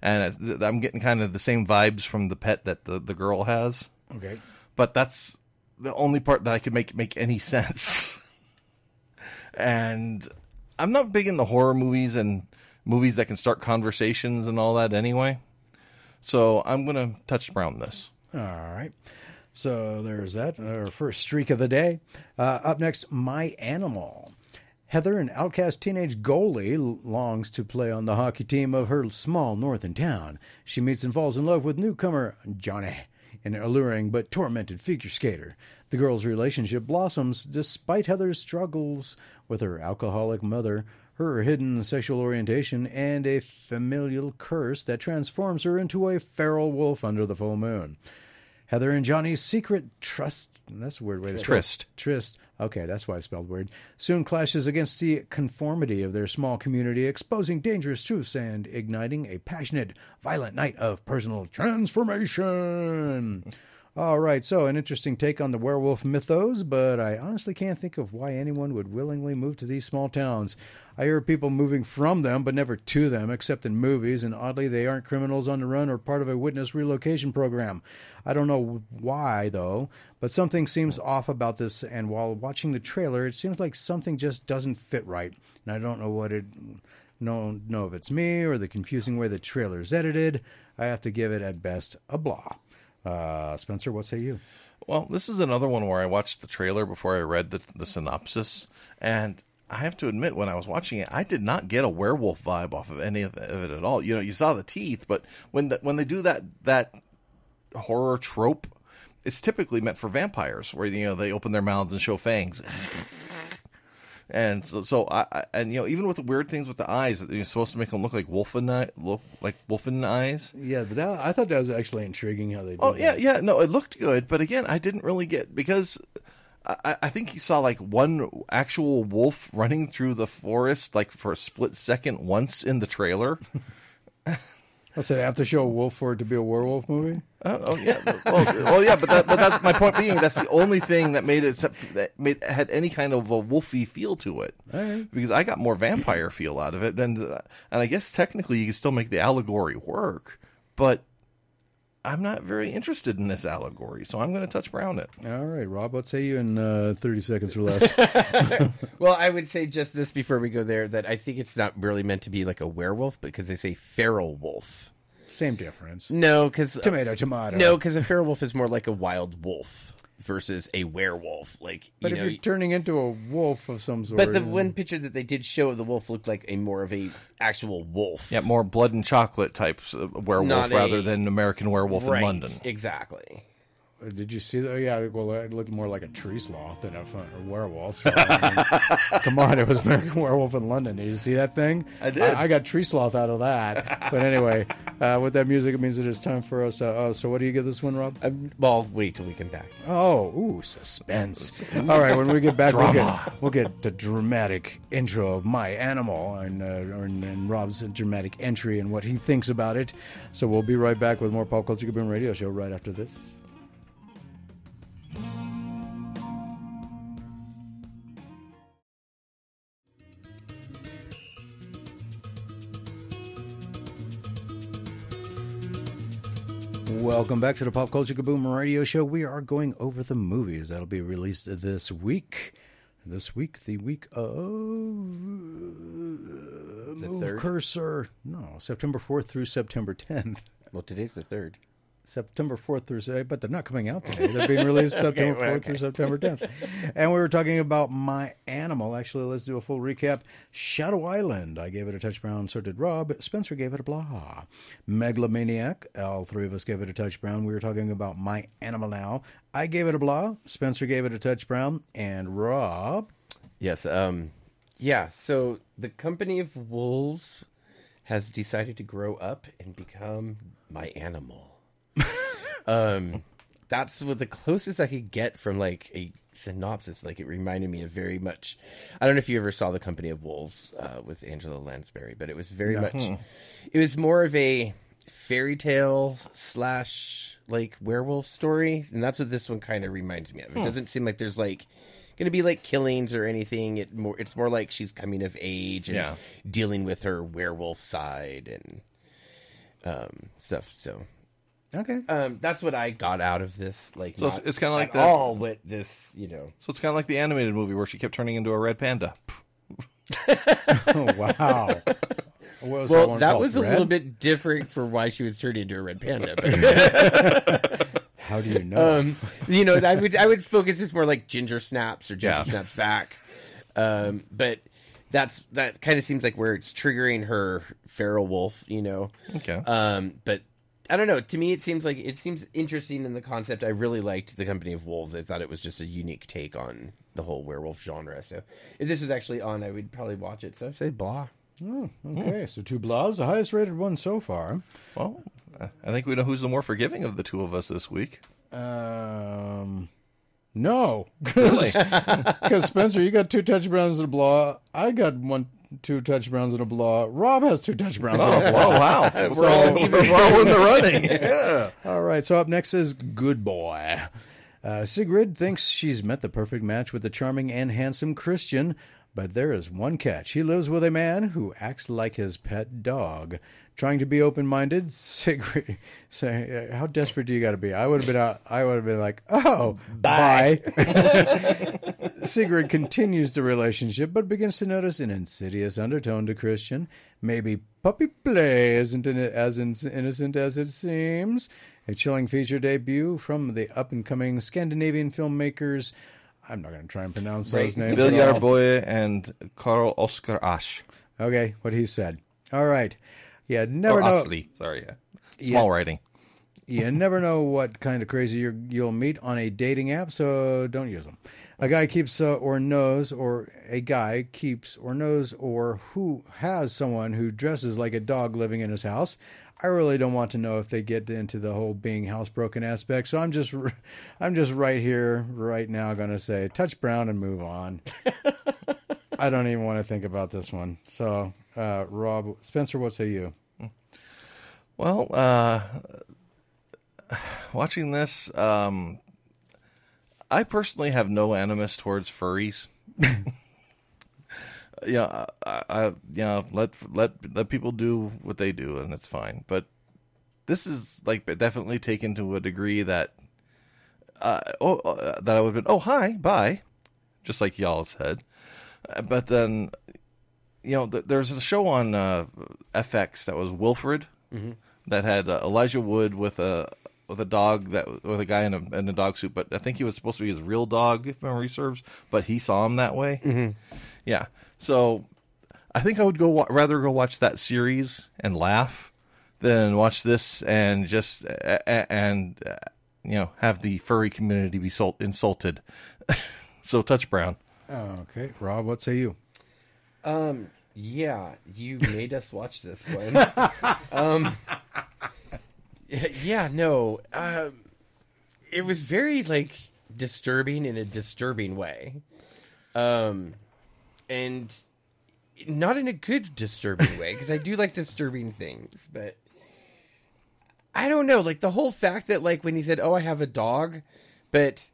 And I'm getting kind of the same vibes from the pet that the, the girl has. Okay. But that's the only part that I could make make any sense. And I'm not big into horror movies and movies that can start conversations and all that anyway. So I'm going to touch brown this. All right. So there's that. Our first streak of the day. Uh, up next, My Animal. Heather, an outcast teenage goalie, longs to play on the hockey team of her small northern town. She meets and falls in love with newcomer Johnny, an alluring but tormented figure skater. The girl's relationship blossoms despite Heather's struggles with her alcoholic mother, her hidden sexual orientation, and a familial curse that transforms her into a feral wolf under the full moon. Heather and Johnny's secret trust, that's a weird way to say Tryst. Tryst. Okay, that's why I spelled weird. Soon clashes against the conformity of their small community, exposing dangerous truths and igniting a passionate, violent night of personal transformation. All right, so an interesting take on the werewolf mythos, but I honestly can't think of why anyone would willingly move to these small towns. I hear people moving from them, but never to them, except in movies, and oddly, they aren't criminals on the run or part of a witness relocation program. I don't know why, though, but something seems off about this, and while watching the trailer, it seems like something just doesn't fit right, and I don't know what it... No, know if it's me or the confusing way the trailer is edited. I have to give it, at best, a blah. Uh, Spencer, what say you? Well, this is another one where I watched the trailer before I read the, the synopsis, and I have to admit, when I was watching it, I did not get a werewolf vibe off of any of it at all. You know, you saw the teeth, but when the, when they do that that horror trope, it's typically meant for vampires, where you know they open their mouths and show fangs. And so, so I and you know, even with the weird things with the eyes, you're supposed to make them look like wolfen eye, look like wolfen eyes. Yeah, but that, I thought that was actually intriguing how they did. Oh yeah, that. yeah, no, it looked good, but again, I didn't really get because I, I think you saw like one actual wolf running through the forest like for a split second once in the trailer. I said, I have to show a wolf for it to be a werewolf movie? Uh, oh, yeah. Well, well yeah, but, that, but that's my point being, that's the only thing that made it, that made, had any kind of a wolfy feel to it. Right. Because I got more vampire feel out of it. And, and I guess technically you can still make the allegory work, but I'm not very interested in this allegory, so I'm going to touch brown it. All right, Rob, I'll tell you in uh, thirty seconds or less. Well, I would say just this before we go there, that I think it's not really meant to be like a werewolf because they say feral wolf. Same difference. No, because... Tomato, uh, tomato. No, because a feral wolf is more like a wild wolf versus a werewolf. Like, but you if know, you're turning into a wolf of some sort... But the one picture that they did show of the wolf looked like a more of a actual wolf. Yeah, more blood and chocolate types of werewolf Not rather a, than American werewolf right, in London. Exactly. Did you see that? Yeah, well, it looked more like a tree sloth than a, a werewolf. So, I mean, come on, it was American Werewolf in London. Did you see that thing? I did. I, I got tree sloth out of that. But anyway, uh, with that music, it means it is time for us. Uh, oh, so what do you give this one, Rob? Um, well, wait till we come back. Oh, ooh, suspense. All right, when we get back, we'll get, we'll get the dramatic intro of My Animal and, uh, and, and Rob's dramatic entry and what he thinks about it. So we'll be right back with more Pop Culture Kaboom Radio Show right after this. Welcome back to the Pop Culture Kaboom Radio Show. We are going over the movies that'll be released this week. And this week, the week of uh, the move third? cursor. No, September fourth through September tenth. Well, today's the third. September fourth through September, but they're not coming out today. They're being released okay, September fourth well, okay. through September tenth. And we were talking about My Animal. Actually, let's do a full recap. Shadow Island. I gave it a touch brown, so did Rob. Spencer gave it a blah. Megalomaniac. All three of us gave it a touch brown. We were talking about My Animal now. I gave it a blah. Spencer gave it a touch brown. And Rob? Yes. Um, yeah, so the Company of Wolves has decided to grow up and become My Animal. um that's what the closest I could get from like a synopsis. Like, it reminded me of very much, I don't know if you ever saw The Company of Wolves uh with Angela Lansbury, but it was very yeah. much it was more of a fairy tale slash like werewolf story, and that's what this one kind of reminds me of. It hmm. doesn't seem like there's like gonna be like killings or anything. It more it's more like she's coming of age and yeah. dealing with her werewolf side and um stuff. So okay, um, that's what I got out of this. Like, so it's, it's kind of like the, all what this, you know. So it's kind of like the animated movie where she kept turning into a red panda. Oh, wow. Was well, that, that was red? a little bit different for why she was turned into a red panda. But... How do you know? Um, you know, I would I would focus this more like Ginger Snaps or Ginger yeah. Snaps Back, um, but. That's that kind of seems like where it's triggering her feral wolf, you know. Okay. Um, but I don't know. To me, it seems like it seems interesting in the concept. I really liked The Company of Wolves. I thought it was just a unique take on the whole werewolf genre. So if this was actually on, I would probably watch it. So I'd say blah. Oh, okay, yeah. So two blahs, the highest rated one so far. Well, I think we know who's the more forgiving of the two of us this week. Um. No, because really? Spencer, you got two touch browns and a blah. I got one, two touch browns and a blah. Rob has two touch browns oh, and a blah. Wow, wow. We're, so, all, we're all in the running. Yeah. All right, so up next is Good Boy. Uh, Sigrid thinks she's met the perfect match with the charming and handsome Christian, but there is one catch. He lives with a man who acts like his pet dog. Trying to be open-minded, Sigrid. Say, how desperate do you got to be? I would have been. Out, I would have been like, oh, bye. bye. Sigrid continues the relationship, but begins to notice an insidious undertone to Christian. Maybe puppy play isn't as innocent as it seems. A chilling feature debut from the up-and-coming Scandinavian filmmakers. I'm not going to try and pronounce right. those names. Viljar Boye and Carl Oscar Asch. Okay, what he said. All right. Yeah, never oh, know. Osley. Sorry, yeah. Small yeah. writing. You never know what kind of crazy you're, you'll meet on a dating app, so don't use them. A guy keeps uh, or knows, or a guy keeps or knows, or who has someone who dresses like a dog living in his house. I really don't want to know if they get into the whole being housebroken aspect, so I'm just, I'm just right here, right now, going to say touch brown and move on. I don't even want to think about this one. So. Uh, Rob, Spencer, what say you? Well, uh, watching this, um, I personally have no animus towards furries. yeah, you know, I, I, you know, let let let people do what they do, and it's fine. But this is like definitely taken to a degree that, uh, oh, uh, that I would have been, oh hi, bye, just like y'all said. Uh, but then. You know, th- there's a show on uh, F X that was Wilfred, mm-hmm. that had uh, Elijah Wood with a with a dog that with a guy in a in a dog suit, but I think he was supposed to be his real dog if memory serves, but he saw him that way. Mm-hmm. Yeah, so I think I would go wa- rather go watch that series and laugh than watch this and just uh, and uh, you know have the furry community be sol- insulted. So touch brown. Okay, Rob, what say you? Um. Yeah, you made us watch this one. um. Yeah. No. Um. It was very like disturbing in a disturbing way, um, and not in a good disturbing way, because I do like disturbing things, but I don't know. Like the whole fact that like when he said, "Oh, I have a dog," but.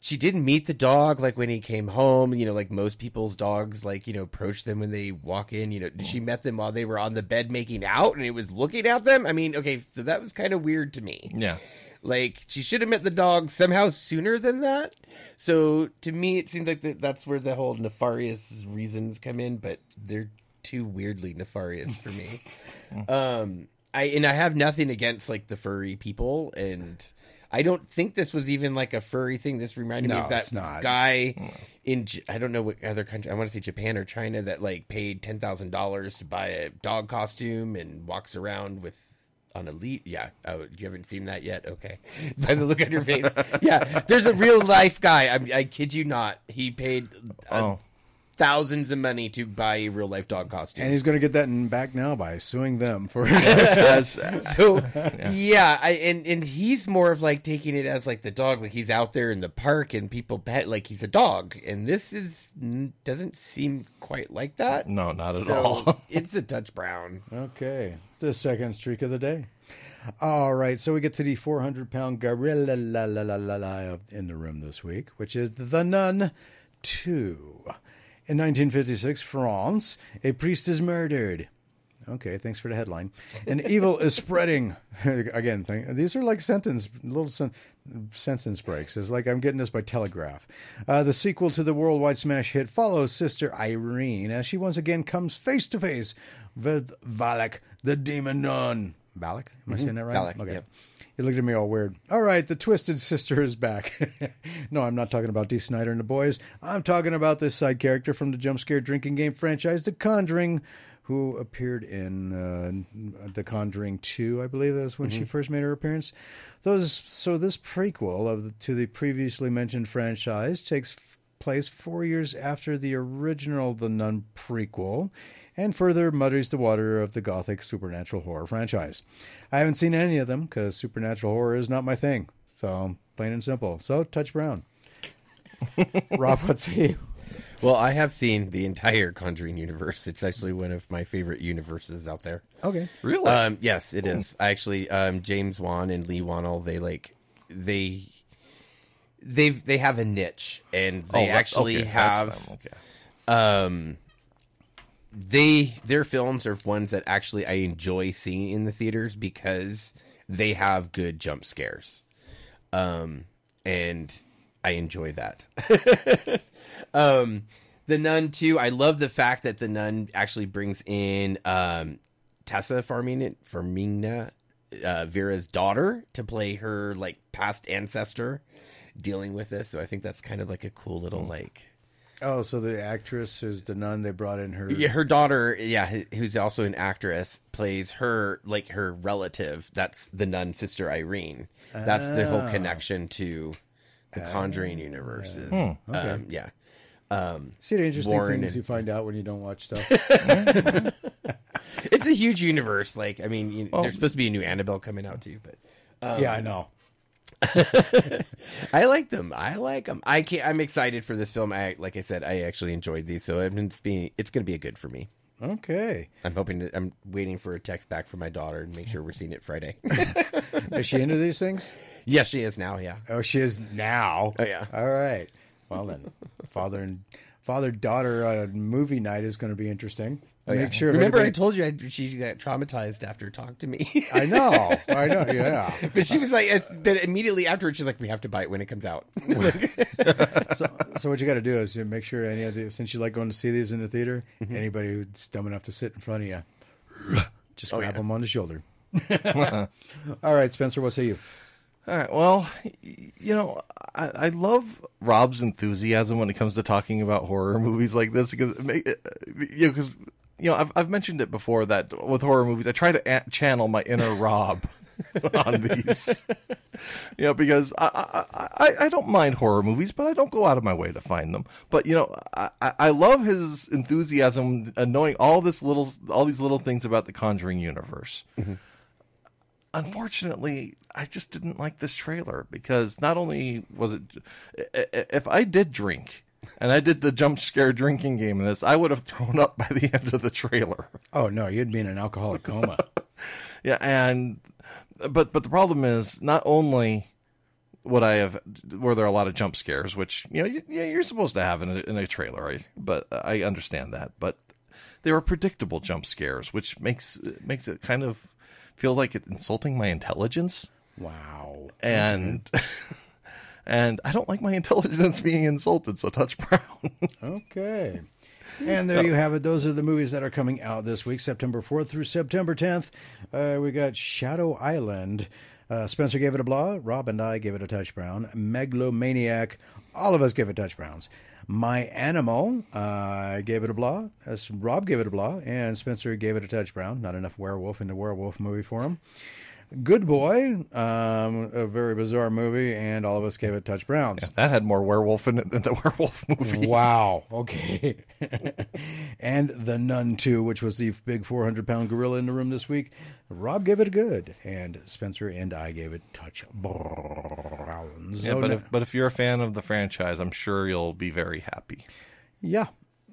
She didn't meet the dog, like, when he came home, you know, like most people's dogs, like, you know, approach them when they walk in, you know, she met them while they were on the bed making out and it was looking at them. I mean, okay, so that was kind of weird to me. Yeah. Like, she should have met the dog somehow sooner than that. So to me, it seems like the, that's where the whole nefarious reasons come in, but they're too weirdly nefarious for me. um, I and I have nothing against, like, the furry people, and I don't think this was even, like, a furry thing. This reminded no, me of that guy no. in, I don't know what other country, I want to say Japan or China, that, like, paid ten thousand dollars to buy a dog costume and walks around with on Elite. Yeah. Oh, you haven't seen that yet? Okay. By the look on your face. Yeah. There's a real life guy. I'm, I kid you not. He paid a, oh. thousands of money to buy a real life dog costume. And he's going to get that in back now by suing them for it. So, yeah. yeah I, and, and he's more of like taking it as like the dog. Like he's out there in the park and people pet like he's a dog. And this is doesn't seem quite like that. No, not at so all. It's a touch brown. Okay. The second streak of the day. All right, so we get to the four hundred pound gorilla la, la, la, la, la, in the room this week, which is The Nun two. In nineteen fifty-six, France, a priest is murdered. Okay, thanks for the headline. And evil is spreading. Again, thing, these are like sentence, little sen, sentence breaks. It's like I'm getting this by telegraph. Uh, the sequel to the worldwide smash hit follows Sister Irene as she once again comes face to face with Valak, the demon nun. Valak? Am I mm-hmm. saying that right? Valak, okay. Yep. It looked at me all weird. All right, the Twisted Sister is back. No, I'm not talking about Dee Snider and the boys. I'm talking about this side character from the jump scare drinking game franchise, The Conjuring, who appeared in uh, The Conjuring two, I believe. That's when mm-hmm. she first made her appearance. Those, so this prequel of the, to the previously mentioned franchise takes f- place four years after the original The Nun prequel, and further muddies the water of the gothic supernatural horror franchise. I haven't seen any of them because supernatural horror is not my thing. So, plain and simple. So, touch brown. Rob, what's he? Well, I have seen the entire Conjuring universe. It's actually one of my favorite universes out there. Okay. Really? Um, yes, it cool. is. I actually, um, James Wan and Leigh Whannell, they like, they, they've, they have a niche, and they oh, actually okay. have, okay. um... They their films are ones that actually I enjoy seeing in the theaters because they have good jump scares, um, and I enjoy that. um, The Nun two, I love the fact that The Nun actually brings in um, Tessa Farmiga, Farmiga uh, Vera's daughter, to play her like past ancestor dealing with this. So I think that's kind of like a cool little mm. like. Oh, so the actress who's the nun, they brought in her... Yeah, her daughter, yeah, who's also an actress, plays her, like, her relative. That's the nun, Sister Irene. Oh. That's the whole connection to the Conjuring oh. universes. Yeah. Hmm. Okay. Um, yeah. Um, See, the interesting Warren things and... you find out when you don't watch stuff. It's a huge universe. Like, I mean, you, oh. there's supposed to be a new Annabelle coming out, too, but... Um, yeah, I know. I like them. I like them. I can't, I'm excited for this film. I like I said, I actually enjoyed these, so it's being it's going to be a good for me. Okay. I'm hoping to, I'm waiting for a text back from my daughter and make sure we're seeing it Friday. Is she into these things? Yeah, she is now. Yeah. Oh, she is now. Oh, yeah. All right. Well then, father and father daughter uh, movie night is going to be interesting. Oh, Make yeah. sure. Remember, anybody... I told you I, she got traumatized after talking to me. I know, I know, yeah. But she was like, it's, but immediately afterwards, she's like, "We have to buy it when it comes out." so, so what you got to do is you make sure any of the since you like going to see these in the theater, mm-hmm. anybody who's dumb enough to sit in front of you, just oh, grab yeah. them on the shoulder. All right, Spencer, what say you? All right. Well, you know, I, I love Rob's enthusiasm when it comes to talking about horror movies like this because it, you know because. You know, I've I've mentioned it before that with horror movies, I try to a- channel my inner Rob on these. You know, because I, I, I, I don't mind horror movies, but I don't go out of my way to find them. But, you know, I, I love his enthusiasm and knowing all, this little, all these little things about the Conjuring universe. Mm-hmm. Unfortunately, I just didn't like this trailer because not only was it... If I did drink... And I did the jump scare drinking game in this. I would have thrown up by the end of the trailer. Oh, no, you'd be in an alcoholic coma. yeah, and but but the problem is not only would I have were there a lot of jump scares, which you know you, yeah you're supposed to have in a, in a trailer, I, but I understand that. But they were predictable jump scares, which makes makes it kind of feel like it's insulting my intelligence. Wow. And and I don't like my intelligence being insulted, so touch brown. Okay. And there you have it. Those are the movies that are coming out this week, September fourth through September tenth. Uh, we got Shadow Island. Uh, Spencer gave it a blah. Rob and I gave it a touch brown. Megalomaniac. All of us gave it touch browns. My Animal, I uh, gave it a blah. Uh, Rob gave it a blah. And Spencer gave it a touch brown. Not enough werewolf in the werewolf movie for him. Good Boy, um, a very bizarre movie, and all of us gave it touch browns. Yeah, that had more werewolf in it than the werewolf movie. Wow. Okay. And The Nun two, which was the big four hundred pound gorilla in the room this week. Rob gave it a good, and Spencer and I gave it touch browns. Yeah, but, if, but if you're a fan of the franchise, I'm sure you'll be very happy. Yeah,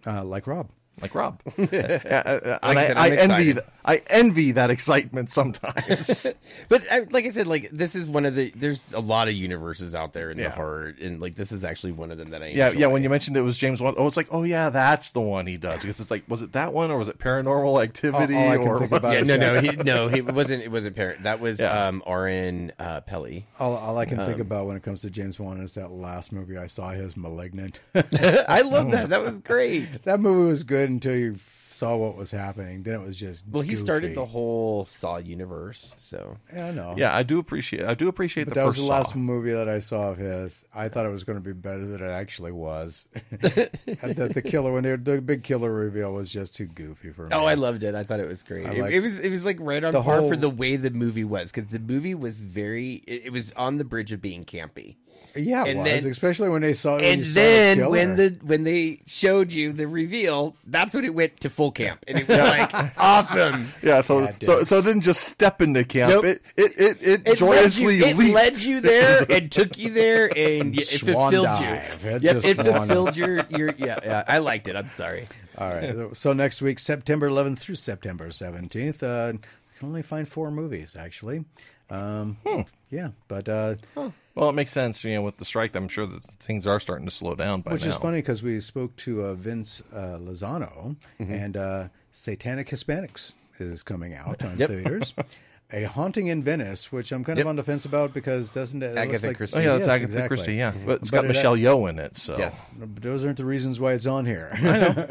uh, like Rob. Like Rob. Like I, I, said, I, envy th- I envy that excitement sometimes. But I, like I said, like this is one of the, there's a lot of universes out there in yeah. the horror. And like this is actually one of them that I yeah, enjoy. Yeah, when you mentioned it was James Wan, oh, it's like, oh yeah, that's the one he does. Because it's like, was it that one or was it Paranormal Activity? All, all I can or think about yeah, is, no, yeah. no, he, no, he wasn't, it wasn't Parent. That was yeah. um, Oren uh, Peli. All, all I can um, think about when it comes to James Wan is that last movie I saw, his Malignant. I love that. That was great. That movie was good. Until you saw what was happening, then it was just well. He goofy. started the whole Saw universe, so yeah, I know. Yeah, I do appreciate. I do appreciate but the that first was the Saw. Last movie that I saw of his. I thought it was going to be better than it actually was. the, the killer when they, the big killer reveal was just too goofy for me. Oh, I loved it. I thought it was great. It, it was it was like right on par whole... for the way the movie was because the movie was very. It, it was on the bridge of being campy. Yeah, it and was, then, especially when they saw. When and saw then the when the when they showed you the reveal, that's when it went to full camp, and it was like awesome. Yeah, so yeah, so so it didn't just step into camp. Nope. It, it it it it joyously led you, leaped. It led you there and took you there, and it fulfilled dive. you. It, yep, it fulfilled your your yeah, yeah. I liked it. I'm sorry. All right. So next week, September eleventh through September seventeenth, uh, I can only find four movies actually. Um, hmm. Yeah, but uh, huh. well, it makes sense, you know, with the strike. I'm sure that things are starting to slow down by now. Which is funny because we spoke to uh, Vince uh, Lozano, mm-hmm. and uh, Satanic Hispanics is coming out on yep. theaters. A Haunting in Venice, which I'm kind yep. of on the fence about because doesn't it Agatha like, Christie? Oh yeah, it's yes, Agatha exactly. Christie. Yeah, but it's but got it, Michelle Yeoh in it, so yes. those aren't the reasons why it's on here. I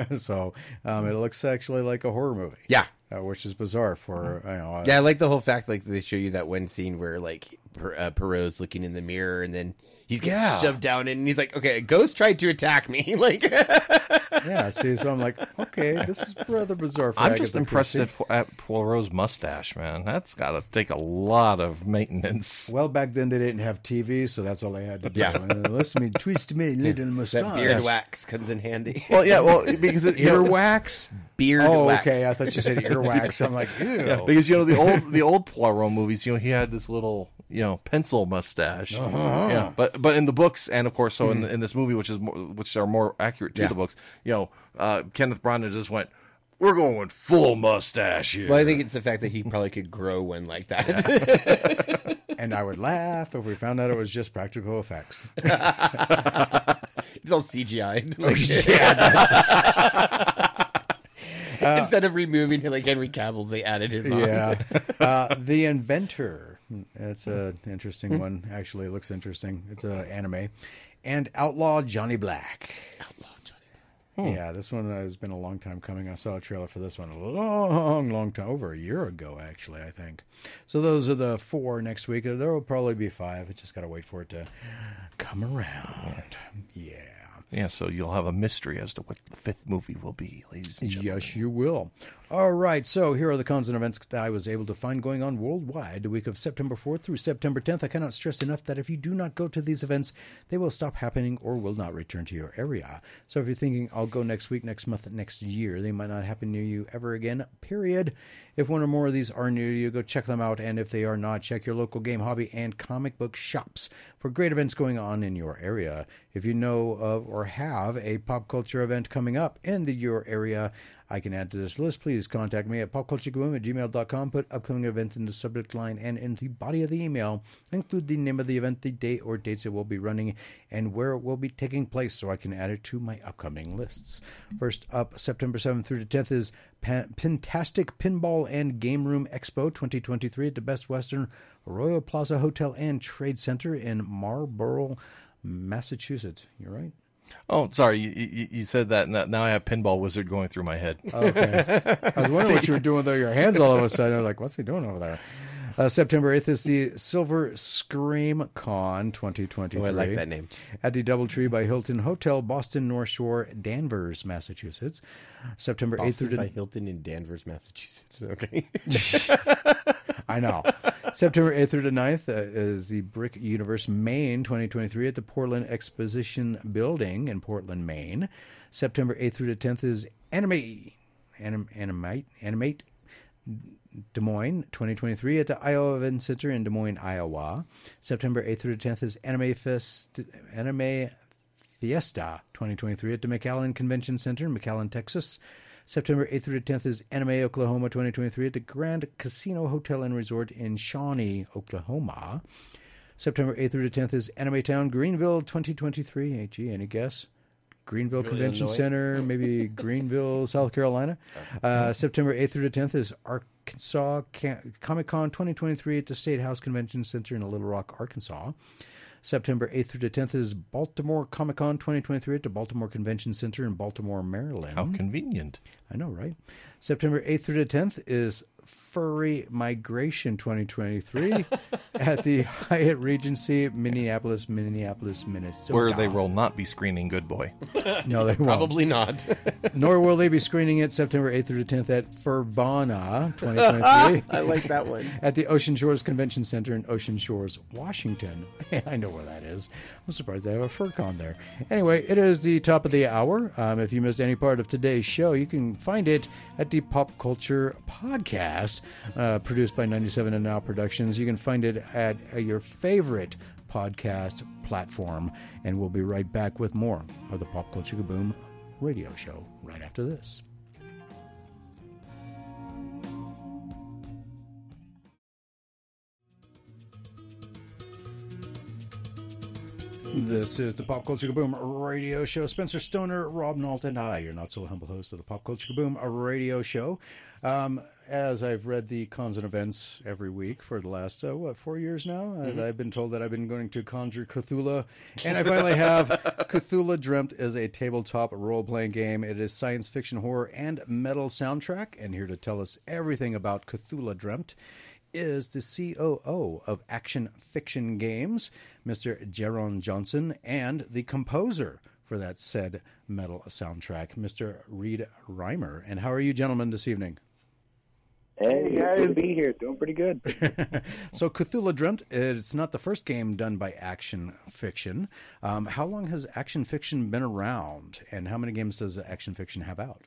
know. So um, it looks actually like a horror movie. Yeah. Uh, which is bizarre for, you know. Uh, yeah, I like the whole fact, like, they show you that one scene where, like, per, uh, Perot's looking in the mirror and then he's getting yeah. shoved down in, and he's like, okay, a ghost tried to attack me. Like, yeah, see, so I'm like, okay, this is rather bizarre for I'm Agatha just impressed Christie. At Poirot's mustache, man. That's got to take a lot of maintenance. Well, back then they didn't have T V, so that's all they had to do. Yeah. Let's me twist me little mustache. That beard wax comes in handy. Well, yeah, well, because it, ear wax. Beard oh, wax. Oh, okay. I thought you said earwax. I'm like, ew. Yeah, because, you know, the old the old Poirot movies, you know, he had this little, you know, pencil mustache. Uh-huh. Yeah, but but in the books, and of course, so mm-hmm. in in this movie, which is more, which are more accurate to yeah. the books, you know, uh, Kenneth Branagh just went, we're going full mustache here. Well, I think it's the fact that he probably could grow one like that. Yeah. And I would laugh if we found out it was just practical effects. It's all C G I'd. Like, oh, yeah. Uh, Instead of removing like Henry Cavill's, they added his on. Yeah. Uh, the Inventor. That's an interesting one. Actually, it looks interesting. It's an anime. And Outlaw Johnny Black. Outlaw Johnny Black. Hmm. Yeah, this one has been a long time coming. I saw a trailer for this one a long, long time. Over a year ago, actually, I think. So those are the four next week. There will probably be five. I just got to wait for it to come around. Yeah. Yeah, so you'll have a mystery as to what the fifth movie will be, ladies and gentlemen. Yes, you will. All right, so here are the cons and events that I was able to find going on worldwide the week of September fourth through September tenth. I cannot stress enough that if you do not go to these events, they will stop happening or will not return to your area. So if you're thinking, I'll go next week, next month, next year, they might not happen near you ever again, period. If one or more of these are near you, go check them out. And if they are not, check your local game, hobby, and comic book shops for great events going on in your area. If you know of or have a pop culture event coming up in the, your area, I can add to this list. Please contact me at popculturekaboom at gmail dot com. Put upcoming event in the subject line and in the body of the email. Include the name of the event, the date or dates it will be running, and where it will be taking place so I can add it to my upcoming lists. First up, September seventh through the tenth is Pintastic Pinball and Game Room Expo twenty twenty-three at the Best Western Royal Plaza Hotel and Trade Center in Marlborough, Massachusetts. You're right. Oh, sorry. You, you, you said that. Now I have Pinball Wizard going through my head. Okay. I was wondering what you were doing with your hands all of a sudden. I was like, what's he doing over there? Uh, September eighth is the Silver Scream Con twenty twenty-three. Oh, I like that name. At the DoubleTree by Hilton Hotel, Boston North Shore, Danvers, Massachusetts. September eighth through by Hilton in Danvers, Massachusetts. Okay. I know. September eighth through the ninth uh, is the Brick Universe Maine twenty twenty-three at the Portland Exposition Building in Portland, Maine. September eighth through the tenth is Anime, Anim, Animate, Animate. Des Moines twenty twenty-three at the Iowa Event Center in Des Moines, Iowa. September eighth through the tenth is Anime Fest, Anime Fiesta twenty twenty-three at the McAllen Convention Center in McAllen, Texas. September eighth through the tenth is Anime Oklahoma twenty twenty-three at the Grand Casino Hotel and Resort in Shawnee, Oklahoma. September eighth through the tenth is Anime Town Greenville twenty twenty-three. Hey, gee, any guess? Greenville really Convention annoying. Center, maybe Greenville, South Carolina. Uh, September eighth through the tenth is Arkansas Comic-Con twenty twenty-three at the State House Convention Center in Little Rock, Arkansas. September eighth through the tenth is Baltimore Comic-Con twenty twenty-three at the Baltimore Convention Center in Baltimore, Maryland. How convenient. I know, right? September eighth through the tenth is Furry Migration twenty twenty-three at the Hyatt Regency, Minneapolis, Minneapolis, Minnesota. Where they will not be screening Good Boy. No, they won't. Probably not. Nor will they be screening it September eighth through the tenth at Furvana twenty twenty-three. I like that one. At the Ocean Shores Convention Center in Ocean Shores, Washington. I know where that is. I'm surprised they have a fur con there. Anyway, it is the top of the hour. Um, if you missed any part of today's show, you can find it at the Pop Culture Podcast. Uh, produced by ninety-seven to Now Productions. You can find it at uh, your favorite podcast platform. And we'll be right back with more of the Pop Culture Kaboom radio show right after this. This is the Pop Culture Kaboom radio show. Spencer Stoner, Rob Nault, and I, your not so humble host of the Pop Culture Kaboom radio show. Um, as I've read the cons and events every week for the last, uh, what, four years now? Mm-hmm. I've been told that I've been going to Conjure Cthulhu, and I finally have. Cthulhu Dreamt is a tabletop role-playing game. It is science fiction, horror, and metal soundtrack, and here to tell us everything about Cthulhu Dreamt is the C O O of Action Fiction Games, Mister Jaron Johnson, and the composer for that said metal soundtrack, Mister Reed Reimer. And how are you gentlemen this evening? Hey, guys, to be here. Doing pretty good. So Cthulhu Dreamt, it's not the first game done by Action Fiction. Um, how long has Action Fiction been around, and how many games does Action Fiction have out?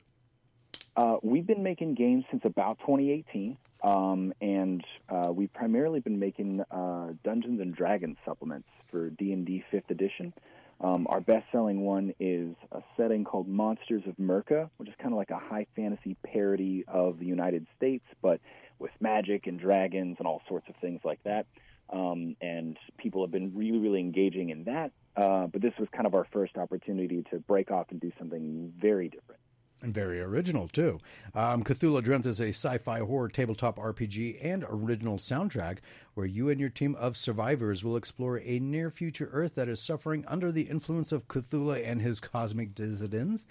Uh, we've been making games since about twenty eighteen. Um, and uh, we've primarily been making uh, Dungeons and Dragons supplements for D and D fifth edition. Um, our best-selling one is a setting called Monsters of Murka, which is kind of like a high fantasy parody of the United States, but with magic and dragons and all sorts of things like that. Um, and people have been really, really engaging in that. Uh, but this was kind of our first opportunity to break off and do something very different. And very original, too. Um, Cthulhu Dreamt is a sci-fi horror tabletop R P G and original soundtrack where you and your team of survivors will explore a near-future Earth that is suffering under the influence of Cthulhu and his cosmic dissidents.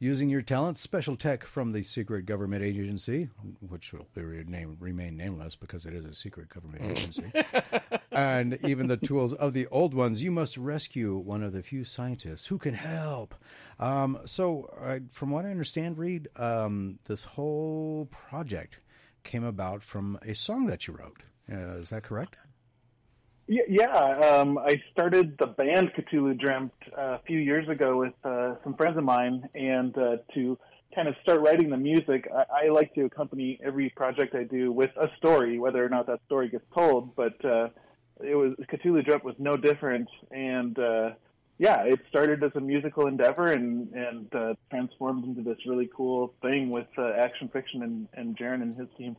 Using your talents, special tech from the secret government agency, which will be renamed, remain nameless because it is a secret government agency, and even the tools of the old ones, you must rescue one of the few scientists who can help. Um, so uh, from what I understand, Reed, um, this whole project came about from a song that you wrote. Uh, is that correct? Yeah, um, I started the band Cthulhu Dreamt a few years ago with uh, some friends of mine, and uh, to kind of start writing the music, I, I like to accompany every project I do with a story, whether or not that story gets told, but uh, it was Cthulhu Dreamt was no different, and uh, yeah, it started as a musical endeavor and, and uh, transformed into this really cool thing with uh, Action Fiction and, and Jaron and his team.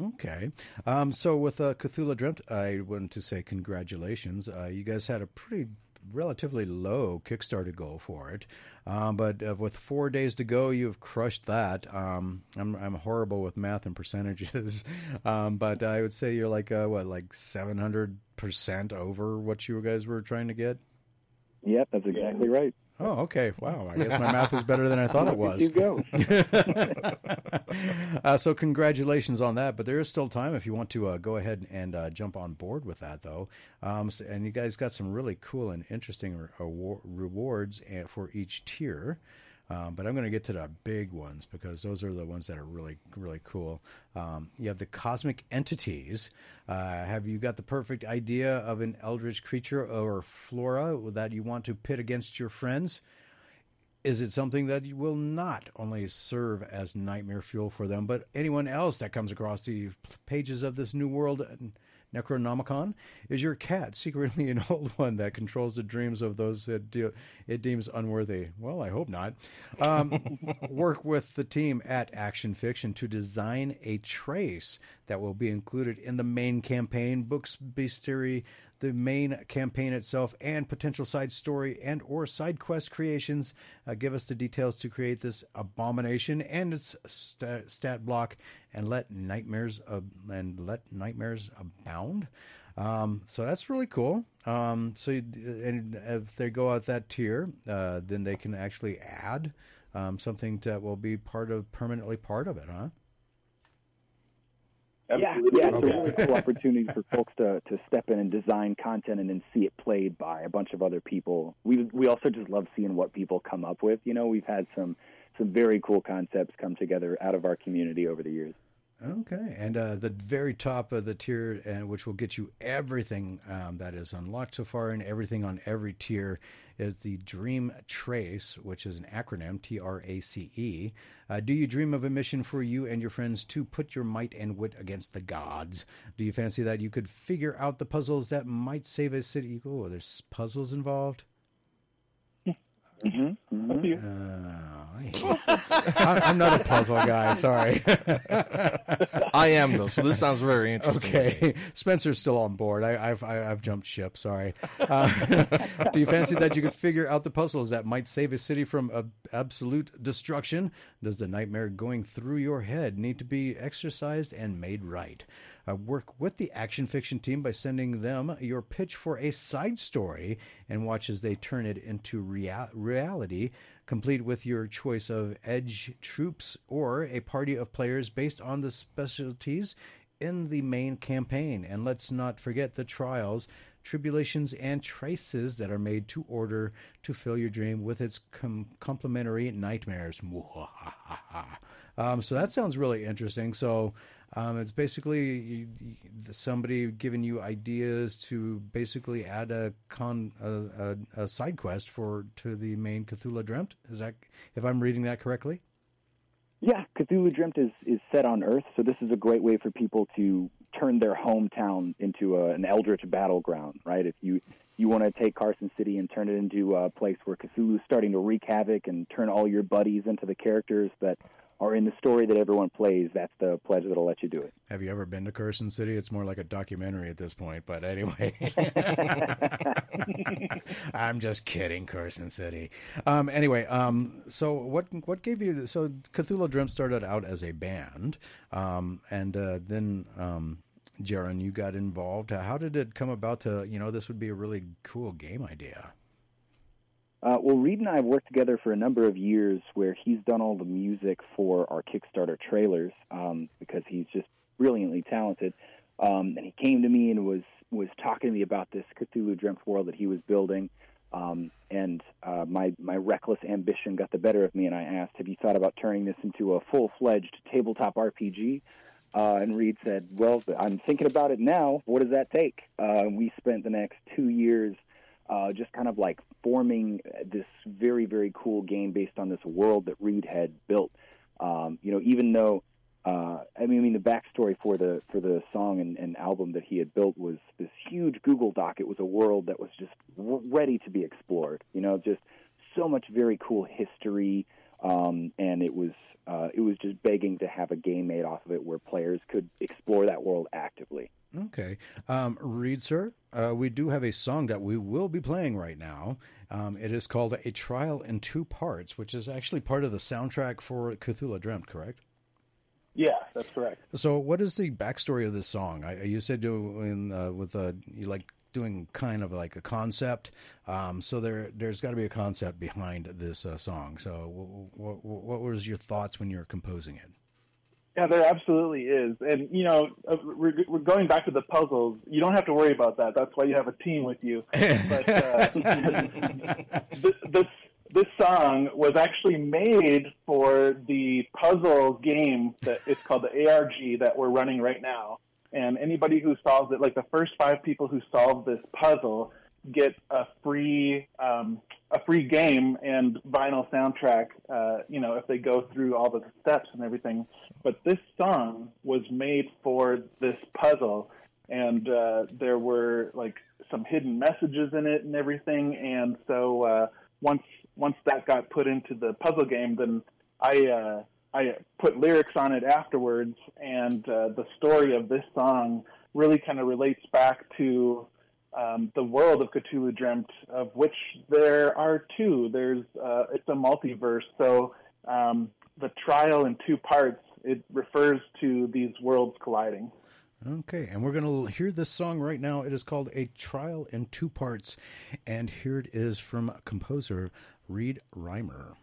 Okay. Um, so with uh, Cthulhu Dreamt, I wanted to say congratulations. Uh, you guys had a pretty relatively low Kickstarter goal for it. Um, but uh, with four days to go, you've crushed that. Um, I'm, I'm horrible with math and percentages. um, but I would say you're like, uh, what, like seven hundred percent over what you guys were trying to get? Yep, that's exactly right. Oh, okay. Wow. I guess my math is better than I thought it was. You go. uh, so congratulations on that. But there is still time if you want to uh, go ahead and uh, jump on board with that, though. Um, so, and you guys got some really cool and interesting re- award- rewards for each tier. Um, but I'm going to get to the big ones because those are the ones that are really, really cool. Um, you have the cosmic entities. Uh, have you got the perfect idea of an eldritch creature or flora that you want to pit against your friends? Is it something that will not only serve as nightmare fuel for them, but anyone else that comes across the pages of this new world Necronomicon? Is your cat secretly an old one that controls the dreams of those that do, it deems unworthy? Well, I hope not. Um, work with the team at Action Fiction to design a trace that will be included in the main campaign, books, bestiary, the main campaign itself, and potential side story and or side quest creations. Uh, give us the details to create this abomination and its st- stat block, and let nightmares ab- and let nightmares abound. Um, so that's really cool. Um, so you, and if they go out that tier, uh, then they can actually add um, something that will be part of permanently part of it, huh? Absolutely. Yeah, yeah, it's okay. A really cool opportunity for folks to, to step in and design content and then see it played by a bunch of other people. We we also just love seeing what people come up with. You know, we've had some some very cool concepts come together out of our community over the years. Okay, and uh, the very top of the tier, and which will get you everything um, that is unlocked so far and everything on every tier, is the Dream Trace, which is an acronym, T R A C E. Uh, do you dream of a mission for you and your friends to put your might and wit against the gods? Do you fancy that you could figure out the puzzles that might save a city? Oh, there's puzzles involved? Mm-hmm. Mm-hmm. Uh, I, I'm not a puzzle guy, sorry. I am, though, so this sounds very interesting. Okay, Spencer's still on board. I, I've I, I've jumped ship, sorry. Uh, do you fancy that you could figure out the puzzles that might save a city from uh, absolute destruction? Does the nightmare going through your head need to be exercised and made right? Uh, work with the Action Fiction team by sending them your pitch for a side story and watch as they turn it into rea- reality, complete with your choice of edge troops or a party of players based on the specialties in the main campaign. And let's not forget the trials, tribulations, and traces that are made to order to fill your dream with its com- complementary nightmares. Um, so that sounds really interesting. So... Um, it's basically you, you, somebody giving you ideas to basically add a con a, a, a side quest for to the main Cthulhu Dreamt. Is that, if I'm reading that correctly? Yeah, Cthulhu Dreamt is, is set on Earth, so this is a great way for people to turn their hometown into a, an eldritch battleground, right? If you you want to take Carson City and turn it into a place where Cthulhu's starting to wreak havoc and turn all your buddies into the characters that are in the story that everyone plays, that's the pledge that'll let you do it. Have you ever been to Carson City? It's more like a documentary at this point, but anyway. I'm just kidding, Carson City. Um, anyway, um, so what what gave you... The, so Cthulhu Dreamt started out as a band, um, and uh, then, um, Jaron, you got involved. How did it come about to, you know, this would be a really cool game idea? Uh, well, Reed and I have worked together for a number of years where he's done all the music for our Kickstarter trailers um, because he's just brilliantly talented. Um, and he came to me and was, was talking to me about this Cthulhu Dreamt world that he was building. Um, and uh, my, my reckless ambition got the better of me, and I asked, have you thought about turning this into a full-fledged tabletop R P G? Uh, and Reed said, well, I'm thinking about it now. What does that take? Uh, we spent the next two years Uh, just kind of like forming this very, very cool game based on this world that Reed had built. Um, you know, even though Uh, I mean, I mean, the backstory for the for the song and, and album that he had built was this huge Google Doc. It was a world that was just ready to be explored. You know, just so much very cool history, um, and it was uh, it was just begging to have a game made off of it where players could explore that world actively. Okay. Um, Reed, sir, uh, we do have a song that we will be playing right now. Um, it is called A Trial in Two Parts, which is actually part of the soundtrack for Cthulhu Dreamt, correct? Yeah, that's correct. So what is the backstory of this song? I, you said doing, uh, with a, you like doing kind of like a concept. Um, so there, there's got to be a concept behind this uh, song. So w- w- what was your thoughts when you were composing it? Yeah, there absolutely is. And, you know, we're, we're going back to the puzzles. You don't have to worry about that. That's why you have a team with you. But uh, this, this, this song was actually made for the puzzle game that it's called the A R G that we're running right now. And anybody who solves it, like the first five people who solve this puzzle, get a free um, a free game and vinyl soundtrack, uh, you know, if they go through all the steps and everything. But this song was made for this puzzle, and uh, there were, like, some hidden messages in it and everything. And so uh, once once that got put into the puzzle game, then I uh, I put lyrics on it afterwards, and uh, the story of this song really kind of relates back to Um, the world of Cthulhu Dreamt, of which there are two. There's, uh, it's a multiverse, so um, the trial in two parts, it refers to these worlds colliding. Okay, and we're going to hear this song right now. It is called A Trial in Two Parts, and here it is from composer Reed Reimer.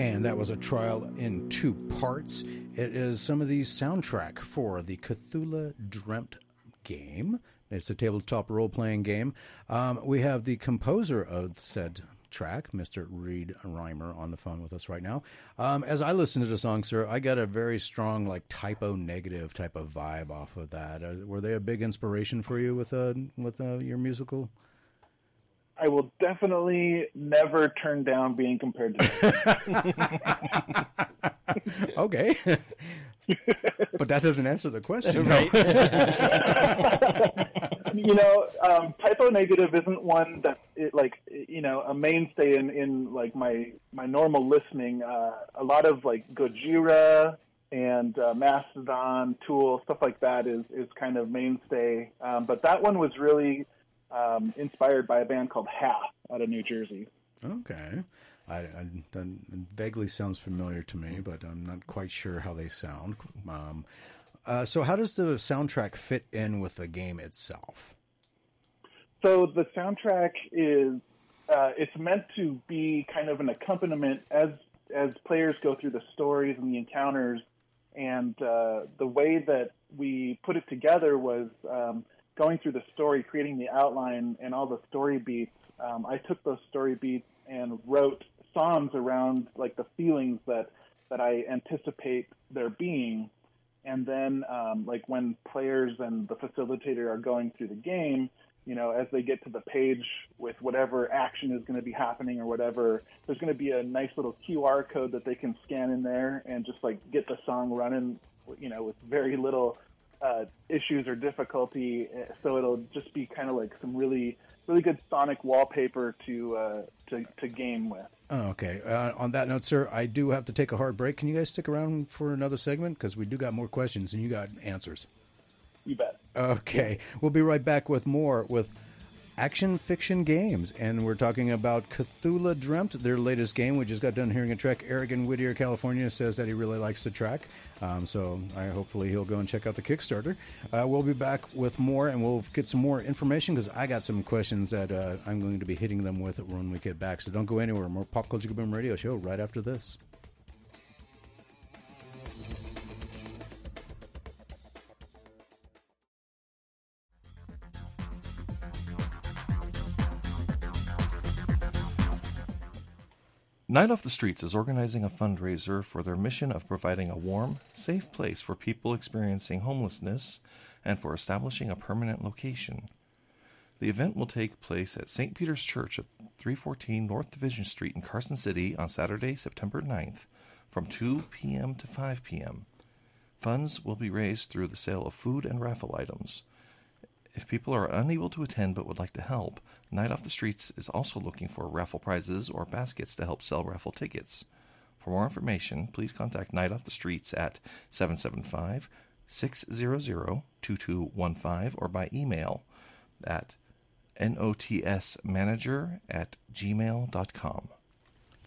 And that was a trial in two parts. It is some of the soundtrack for the Cthulhu Dreamt game. It's a tabletop role-playing game. Um, we have the composer of said track, Mister Reed Reimer, on the phone with us right now. Um, as I listened to the song, sir, I got a very strong, like, typo-negative type of vibe off of that. Uh, were they a big inspiration for you with uh, with uh, your musical? I will definitely never turn down being compared to that. Okay. But that doesn't answer the question, right? You know, um, typo negative isn't one that, it, like, you know, a mainstay in, in like, my my normal listening. Uh, a lot of, like, Gojira and uh, Mastodon, Tool, stuff like that is, is kind of mainstay. Um, but that one was really um, inspired by a band called Half out of New Jersey. Okay. I, I, that vaguely sounds familiar to me, but I'm not quite sure how they sound. Um, uh, so how does the soundtrack fit in with the game itself? So the soundtrack is uh, it's meant to be kind of an accompaniment as as players go through the stories and the encounters. And uh, the way that we put it together was um, going through the story, creating the outline and all the story beats. Um, I took those story beats and wrote songs around, like, the feelings that, that I anticipate there being. And then, um, like, when players and the facilitator are going through the game, you know, as they get to the page with whatever action is going to be happening or whatever, there's going to be a nice little Q R code that they can scan in there and just, like, get the song running, you know, with very little uh, issues or difficulty. So it'll just be kind of like some really... really good sonic wallpaper to uh, to, to game with. Oh, okay. Uh, on that note, sir, I do have to take a hard break. Can you guys stick around for another segment? Because we do got more questions, and you got answers. You bet. Okay. We'll be right back with more with Action Fiction Games, and we're talking about Cthulhu Dreamt, their latest game. We just got done hearing a track. Eric in Whittier, California, says that he really likes the track, um, so I hopefully he'll go and check out the Kickstarter. Uh, we'll be back with more, and we'll get some more information, because I got some questions that uh, I'm going to be hitting them with when we get back, so don't go anywhere. More Pop Culture Kaboom Radio Show right after this. Night Off the Streets is organizing a fundraiser for their mission of providing a warm, safe place for people experiencing homelessness and for establishing a permanent location. The event will take place at Saint Peter's Church at three fourteen North Division Street in Carson City on Saturday, September ninth from two p.m. to five p.m. Funds will be raised through the sale of food and raffle items. If people are unable to attend but would like to help, Night Off the Streets is also looking for raffle prizes or baskets to help sell raffle tickets. For more information, please contact Night Off the Streets at seven seven five, six hundred, two two one five or by email at notsmanager at gmail.com.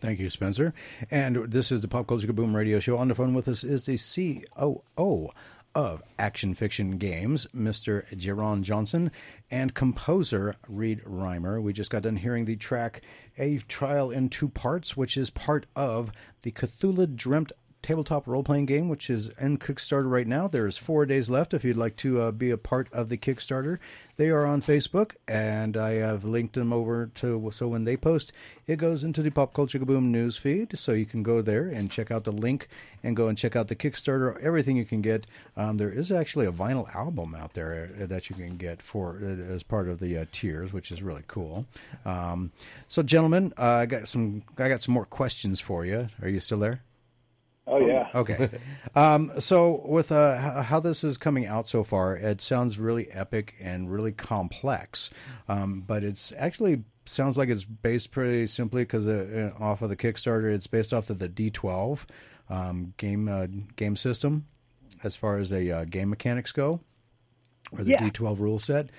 Thank you, Spencer. And this is the Pop Culture Kaboom Radio Show. On the phone with us is the C O O of Action Fiction Games, Mister Jaron Johnson, and composer Reed Reimer. We just got done hearing the track A Trial in Two Parts, which is part of the Cthulhu Dreamt tabletop role-playing game, which is in Kickstarter right now. There's four days left if you'd like to uh, be a part of the Kickstarter. They are on Facebook, and I have linked them over to, so when they post, it goes into the Pop Culture Kaboom news feed, so you can go there and check out the link and go and check out the Kickstarter, everything you can get. Um, there is actually a vinyl album out there that you can get for as part of the uh, tiers, which is really cool. Um, so, gentlemen, uh, I got some I got some more questions for you. Are you still there? Oh, yeah. Okay. Um, so with uh, how this is coming out so far, it sounds really epic and really complex, um, but it's actually sounds like it's based pretty simply because uh, off of the Kickstarter, it's based off of the D twelve um, game uh, game system as far as a uh, game mechanics go, or the yeah. D twelve rule set.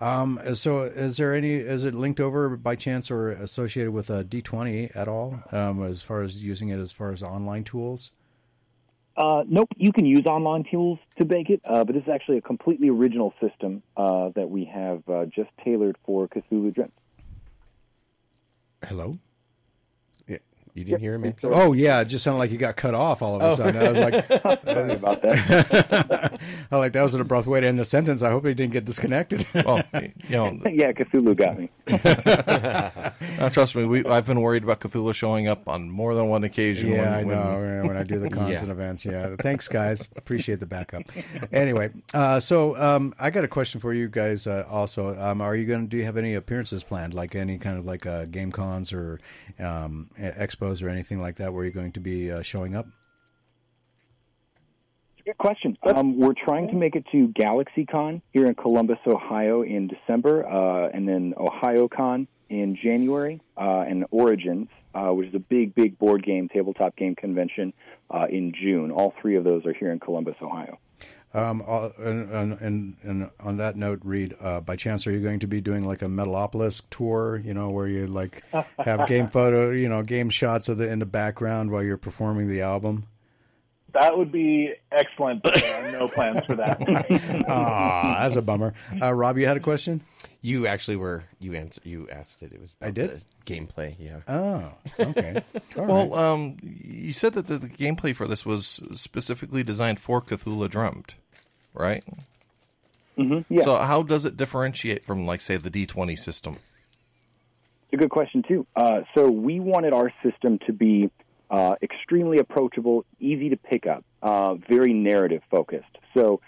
Um, so is there any, is it linked over by chance or associated with a D twenty at all, um, as far as using it as far as online tools? Uh, nope. You can use online tools to bake it, uh, but this is actually a completely original system uh, that we have uh, just tailored for Cthulhu Dreamt. Hello? Yeah. You didn't hear me? Oh, yeah. It just sounded like you got cut off all of a oh. sudden. I was like, that is... about that. I like, that was an abrupt way to end the sentence. I hope he didn't get disconnected. Well, you know, yeah, Cthulhu got me. uh, trust me, we, I've been worried about Cthulhu showing up on more than one occasion. Yeah, when, I know. When, when I do the cons yeah. and events. Yeah. Thanks, guys. Appreciate the backup. Anyway, uh, so um, I got a question for you guys uh, also. Um, are you going to do you have any appearances planned, like any kind of like uh, game cons or um, expo? or anything like that where you're going to be uh, showing up? Good question. Um, we're trying to make it to GalaxyCon here in Columbus, Ohio in December, uh, and then OhioCon in January, uh, and Origins, uh, which is a big, big board game, tabletop game convention uh, in June. All three of those are here in Columbus, Ohio. Um, and, and, and on that note, Reed, uh, by chance, are you going to be doing like a Metalopolis tour, you know, where you like have game photo, you know, game shots of the, in the background while you're performing the album? That would be excellent. There are no plans for that. Ah, that's a bummer. Uh, Rob, you had a question? You actually were, you answered, you asked it. It was about I did? The gameplay, yeah. Oh, okay. All well, right. um, you said that the, the gameplay for this was specifically designed for Cthulhu Dreamt, right? Mm-hmm, yeah. So how does it differentiate from, like, say, the D twenty system? It's a good question, too. Uh, so we wanted our system to be Uh, extremely approachable, easy to pick up, uh, very narrative-focused. So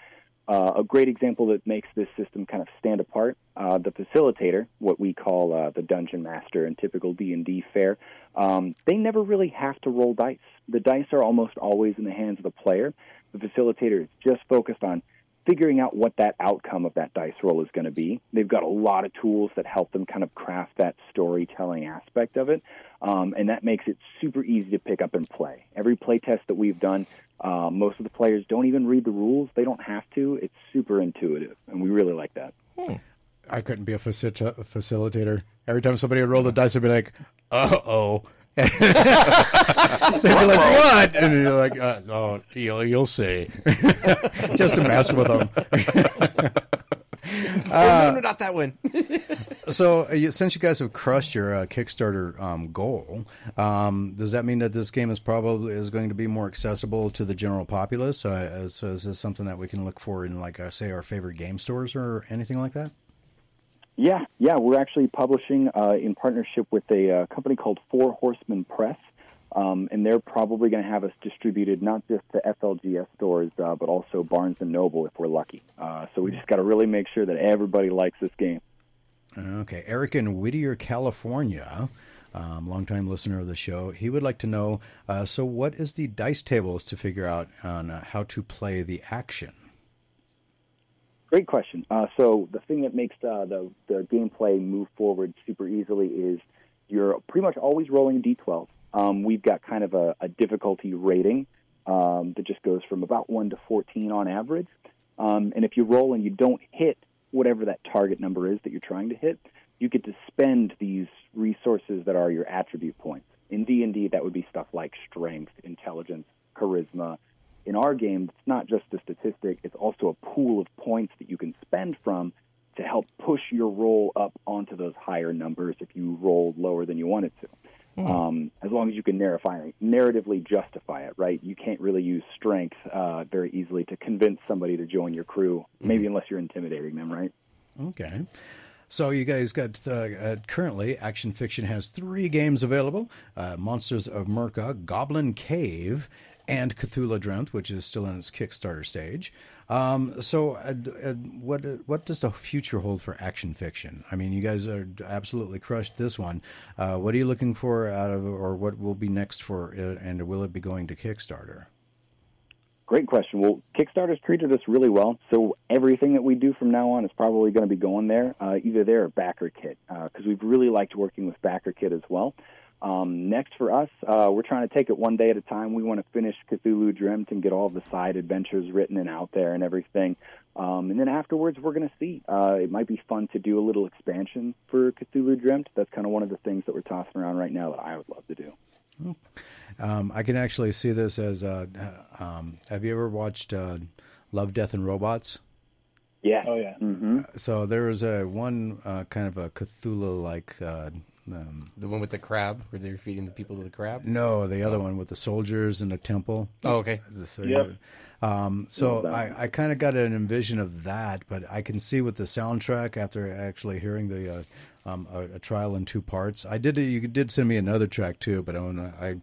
uh, a great example that makes this system kind of stand apart, uh, the facilitator, what we call uh, the dungeon master in typical D and D fare, um, they never really have to roll dice. The dice are almost always in the hands of the player. The facilitator is just focused on figuring out what that outcome of that dice roll is going to be. They've got a lot of tools that help them kind of craft that storytelling aspect of it. Um, and that makes it super easy to pick up and play. Every play test that we've done, uh, most of the players don't even read the rules. They don't have to. It's super intuitive, and we really like that. Hmm. I couldn't be a facil- facilitator. Every time somebody would roll the dice, I'd be like, uh-oh. They'd be like, what? And you're like, uh, oh, you'll, you'll see. Just to mess with them. Uh, no, no, not that one. So uh, since you guys have crushed your uh, Kickstarter um, goal, um, does that mean that this game is probably is going to be more accessible to the general populace? Uh, so is this something that we can look for in, like, uh, say, our favorite game stores or anything like that? Yeah, yeah. We're actually publishing uh, in partnership with a uh, company called Four Horsemen Press, um, and they're probably going to have us distributed not just to F L G S stores, uh, but also Barnes and Noble if we're lucky. Uh, so we just got to really make sure that everybody likes this game. Okay. Eric in Whittier, California, um, longtime listener of the show, he would like to know, uh, so what is the dice tables to figure out on uh, how to play the action? Great question. Uh, so the thing that makes uh, the, the gameplay move forward super easily is you're pretty much always rolling a D twelve. Um, we've got kind of a, a difficulty rating um, that just goes from about one to fourteen on average. Um, and if you roll and you don't hit whatever that target number is that you're trying to hit, you get to spend these resources that are your attribute points. In D and D, that would be stuff like strength, intelligence, charisma. In our game, it's not just a statistic. It's also a pool of points that you can spend from to help push your roll up onto those higher numbers if you rolled lower than you wanted to. Mm. Um, as long as you can narratively, narratively justify it, right? You can't really use strength uh, very easily to convince somebody to join your crew, maybe mm. unless you're intimidating them, right? Okay. So you guys got, uh, uh, currently, Action Fiction has three games available, uh, Monsters of Murka, Goblin Cave, and Cthulhu Dreamt, which is still in its Kickstarter stage. Um, so uh, uh, what uh, what does the future hold for Action Fiction? I mean, you guys are absolutely crushed this one. Uh, what are you looking for out of, or what will be next for, uh, and will it be going to Kickstarter? Great question. Well, Kickstarter's treated us really well, so everything that we do from now on is probably going to be going there, uh, either there or BackerKit, because uh, we've really liked working with BackerKit as well. Um, next for us, uh, we're trying to take it one day at a time. We want to finish Cthulhu Dreamt and get all the side adventures written and out there and everything. Um, and then afterwards, we're going to see. Uh, it might be fun to do a little expansion for Cthulhu Dreamt. That's kind of one of the things that we're tossing around right now that I would love to do. Um, I can actually see this as, uh, um, have you ever watched uh, Love, Death, and Robots? Yeah. Oh, yeah. Mm-hmm. So there was a one uh, kind of a Cthulhu-like uh, Um, the one with the crab, where they were feeding the people to the crab? No, the other oh. one with the soldiers and the temple. Oh, okay. Yeah. Um, so I, I kind of got an envision of that, but I can see with the soundtrack after actually hearing the uh, um, a, a trial in two parts. I did. You did send me another track too, but I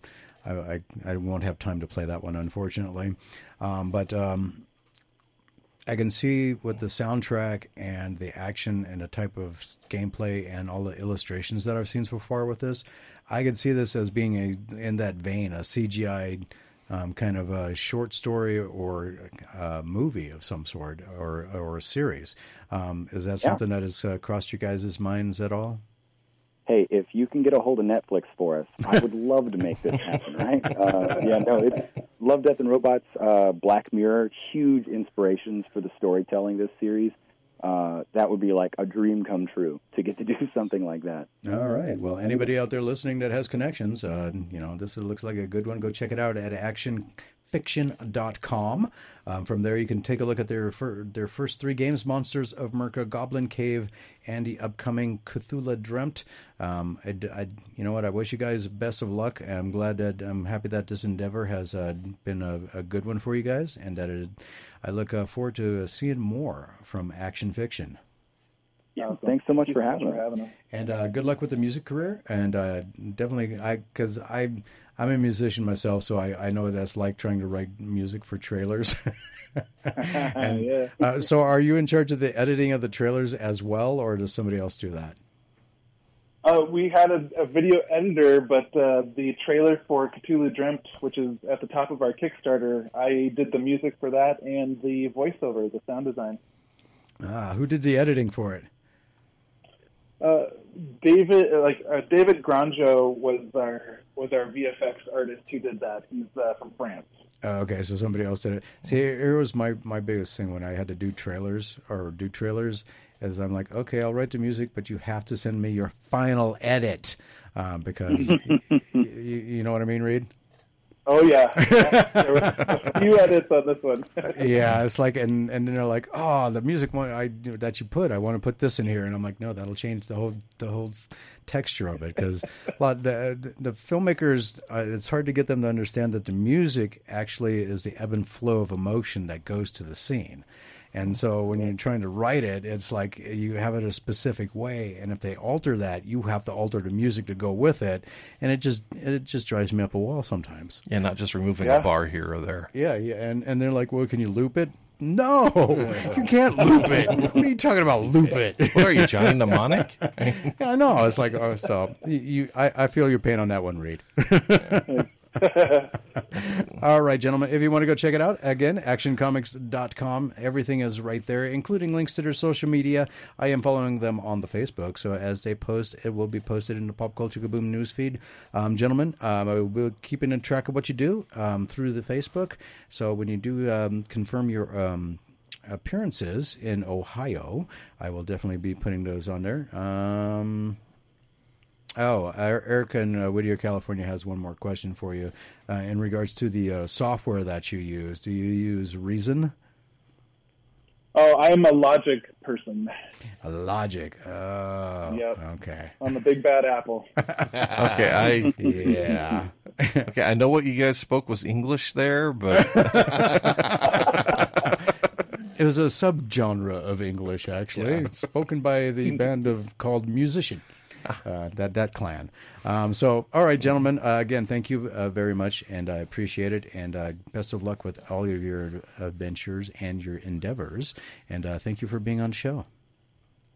I I, I won't have time to play that one, unfortunately. Um, but um, I can see with the soundtrack and the action and the type of gameplay and all the illustrations that I've seen so far with this, I could see this as being a in that vein, a C G I um, kind of a short story or a movie of some sort or or a series. Um, is that yeah. something that has uh, crossed your guys' minds at all? Hey, if you can get a hold of Netflix for us, I would love to make this happen, right? Uh, yeah, no, it's Love, Death, and Robots, uh, Black Mirror, huge inspirations for the storytelling this series. Uh, that would be like a dream come true to get to do something like that. All right. Well, anybody out there listening that has connections, uh, you know, this looks like a good one. Go check it out at action fiction dot com. Um, from there, you can take a look at their fir- their first three games, Monsters of Murka, Goblin Cave, and the upcoming Cthulhu Dreamt. Um, I, I, you know what? I wish you guys best of luck. I'm glad that I'm happy that this endeavor has uh, been a, a good one for you guys, and that it, I look uh, forward to uh, seeing more from Action Fiction. Yeah, awesome. Thanks so much for having us. For having us. And uh, good luck with the music career. And uh, definitely, I because I I'm a musician myself, so I, I know what that's like trying to write music for trailers. and, yeah. uh, so, are you in charge of the editing of the trailers as well, or does somebody else do that? Uh, we had a, a video editor, but uh, the trailer for Cthulhu Dreamt, which is at the top of our Kickstarter, I did the music for that and the voiceover, the sound design. Ah, who did the editing for it? Uh, David, like uh, David Granjo was our was our V F X artist who did that. He's uh, from France. Uh, okay, so somebody else did it. See, here was my, my biggest thing when I had to do trailers or do trailers, is I'm like, okay, I'll write the music, but you have to send me your final edit um, because y- y- you know what I mean, Reed? Oh yeah, there was a few edits on this one. Yeah, it's like, and and then they're like, oh, the music one I that you put, I want to put this in here, and I'm like, no, that'll change the whole the whole texture of it because a lot the the filmmakers, uh, it's hard to get them to understand that the music actually is the ebb and flow of emotion that goes to the scene. And so when you're trying to write it, it's like you have it a specific way, and if they alter that, you have to alter the music to go with it, and it just it just drives me up a wall sometimes. Yeah, not just removing yeah. a bar here or there. Yeah, yeah, and and they're like, well, can you loop it? No, you can't loop it. What are you talking about? Loop it? What are you, Johnny Mnemonic? yeah, I know. It's like oh, so you. I, I feel your pain on that one, Reed. All right, gentlemen, if you want to go check it out, again, action comics dot com. Everything is right there, including links to their social media. I am following them on the Facebook, so as they post, it will be posted in the Pop Culture Kaboom newsfeed. Um, gentlemen, um, I will be keeping track of what you do um, through the Facebook. So when you do um, confirm your um, appearances in Ohio, I will definitely be putting those on there. Um... Oh, Erica in uh, Whittier, California has one more question for you uh, in regards to the uh, software that you use. Do you use Reason? Oh, I am a Logic person. A Logic. Oh, yep. Okay. I'm a big bad apple. okay, I... Yeah. okay, I know what you guys spoke was English there, but... it was a subgenre of English, actually, yeah. spoken by the band of called Musician. Uh, that that clan. Um, so, all right, gentlemen. Uh, again, thank you uh, very much, and I appreciate it. And uh, best of luck with all of your adventures and your endeavors. And uh, thank you for being on the show.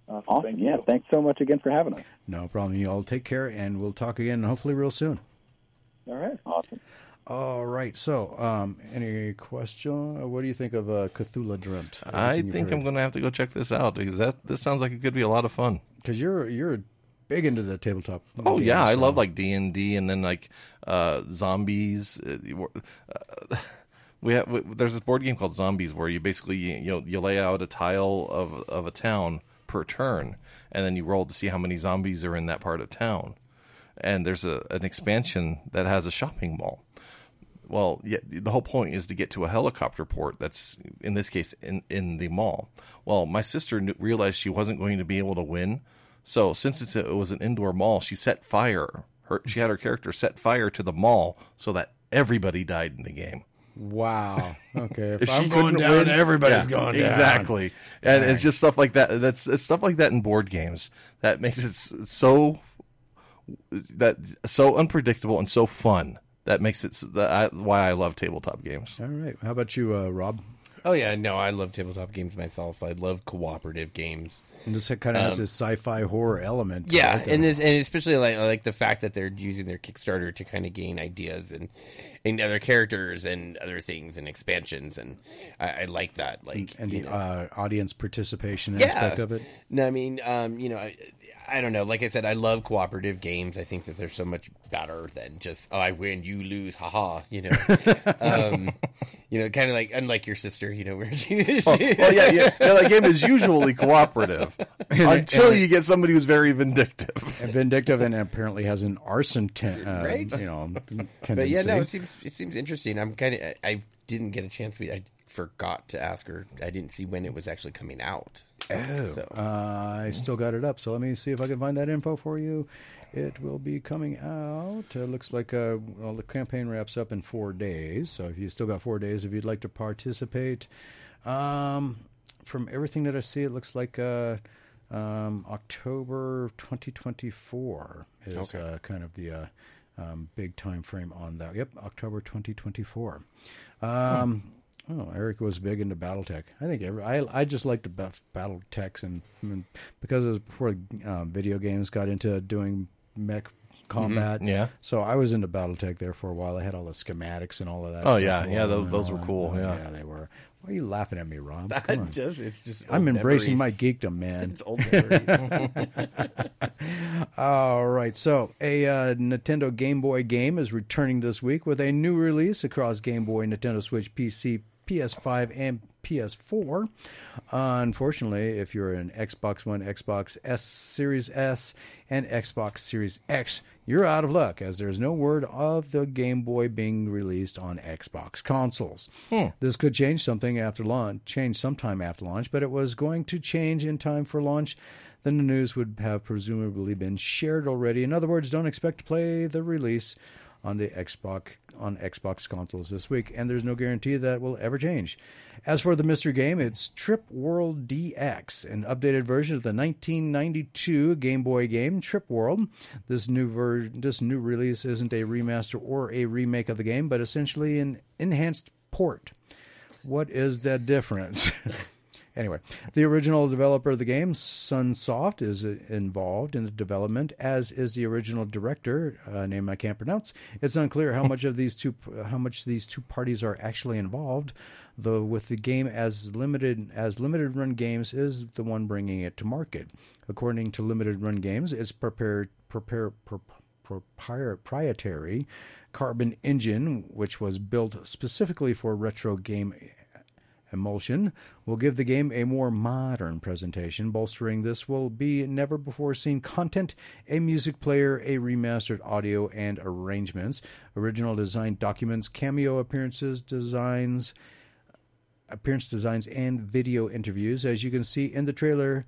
Awesome. Thank yeah, you. Thanks so much again for having us. No problem. You all take care, and we'll talk again hopefully real soon. All right. Awesome. All right. So, um, any question? What do you think of uh, Cthulhu Dreamt? I think I'm going to have to go check this out because that this sounds like it could be a lot of fun. Because you're you're. Big into the tabletop. Oh yeah, so. I love like D and D, and then like uh, zombies. Uh, we have we, there's this board game called Zombies where you basically you, you know you lay out a tile of of a town per turn, and then you roll to see how many zombies are in that part of town. And there's a an expansion that has a shopping mall. Well, yeah, the whole point is to get to a helicopter port that's, in this case, in, in the mall. Well, my sister knew, realized she wasn't going to be able to win. So since it's a, it was an indoor mall, she set fire. Her, she had her character set fire to the mall so that everybody died in the game. Wow. Okay. If, if I'm going down, win, everybody's yeah, going down. Exactly. And Dang. It's just stuff like that. That's it's stuff like that in board games that makes it so that so unpredictable and so fun. That makes it that I, why I love tabletop games. All right. How about you, uh, Rob? Oh yeah, no, I love tabletop games myself. I love cooperative games. And this kind of um, has this sci-fi horror element. Yeah, right, and this, and especially like like the fact that they're using their Kickstarter to kind of gain ideas and and other characters and other things and expansions, and I, I like that. Like and, and the uh, audience participation yeah. aspect of it. No, I mean, um, you know. I, I don't know. Like I said, I love cooperative games. I think that they're so much better than just oh, I win, you lose, haha. You know, um, you know, kind of like unlike your sister, you know, where she. she oh, well, yeah, yeah. No, that game is usually cooperative until and, you get somebody who's very vindictive and vindictive, and apparently has an arson ten, uh, right? You know, tendency. But yeah, no, it seems it seems interesting. I'm kind of I, I didn't get a chance. I forgot to ask her. I didn't see when it was actually coming out. Oh, so. uh, I still got it up, so let me see if I can find that info for you. It will be coming out. It uh, looks like uh, well, the campaign wraps up in four days, so if you still got four days, if you'd like to participate. Um, from everything that I see, it looks like uh, um, October twenty twenty-four is okay. uh, kind of the uh, um, big time frame on that. Yep, October twenty twenty-four. Um, hmm. Oh, Eric was big into BattleTech. I think every, I I just liked the BattleTechs, and I mean, because it was before um, video games got into doing mech combat. Mm-hmm. Yeah. So I was into BattleTech there for a while. I had all the schematics and all of that. Oh stuff yeah, yeah, those, those were cool. Oh, yeah. yeah, they were. Why are you laughing at me, Ron? That just, it's just I'm embracing memories. My geekdom, man. It's old memories. All right. So a uh, Nintendo Game Boy game is returning this week with a new release across Game Boy, Nintendo Switch, P C, P S five, and P S four. Uh, unfortunately, if you're an Xbox One, Xbox S Series S, and Xbox Series X, you're out of luck, as there's no word of the Game Boy being released on Xbox consoles. Yeah. This could change something after launch, change sometime after launch, but it was going to change in time for launch. Then the news would have presumably been shared already. In other words, don't expect to play the release on the Xbox on Xbox consoles this week, and there's no guarantee that will ever change. As for the mystery game, it's Trip World D X, an updated version of the nineteen ninety-two Game Boy game Trip World. This new ver- this new release isn't a remaster or a remake of the game, but essentially an enhanced port. What is the difference? Anyway, the original developer of the game, Sunsoft, is involved in the development, as is the original director, a name I can't pronounce. It's unclear how much of these two how much these two parties are actually involved, though with the game as limited as Limited Run Games is the one bringing it to market. According to Limited Run Games, it's prepared prepare, proprietary Carbon engine, which was built specifically for retro game emulsion, will give the game a more modern presentation. Bolstering this will be never-before-seen content, a music player, a remastered audio and arrangements, original design documents, cameo appearances, designs, appearance designs, and video interviews. As you can see in the trailer,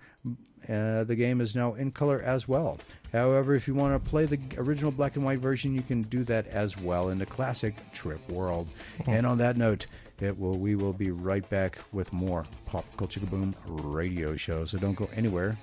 uh, the game is now in color as well. However, if you want to play the original black and white version, you can do that as well in the classic Trip World. And on that note, it will, we will be right back with more Pop Culture Kaboom radio show, so don't go anywhere.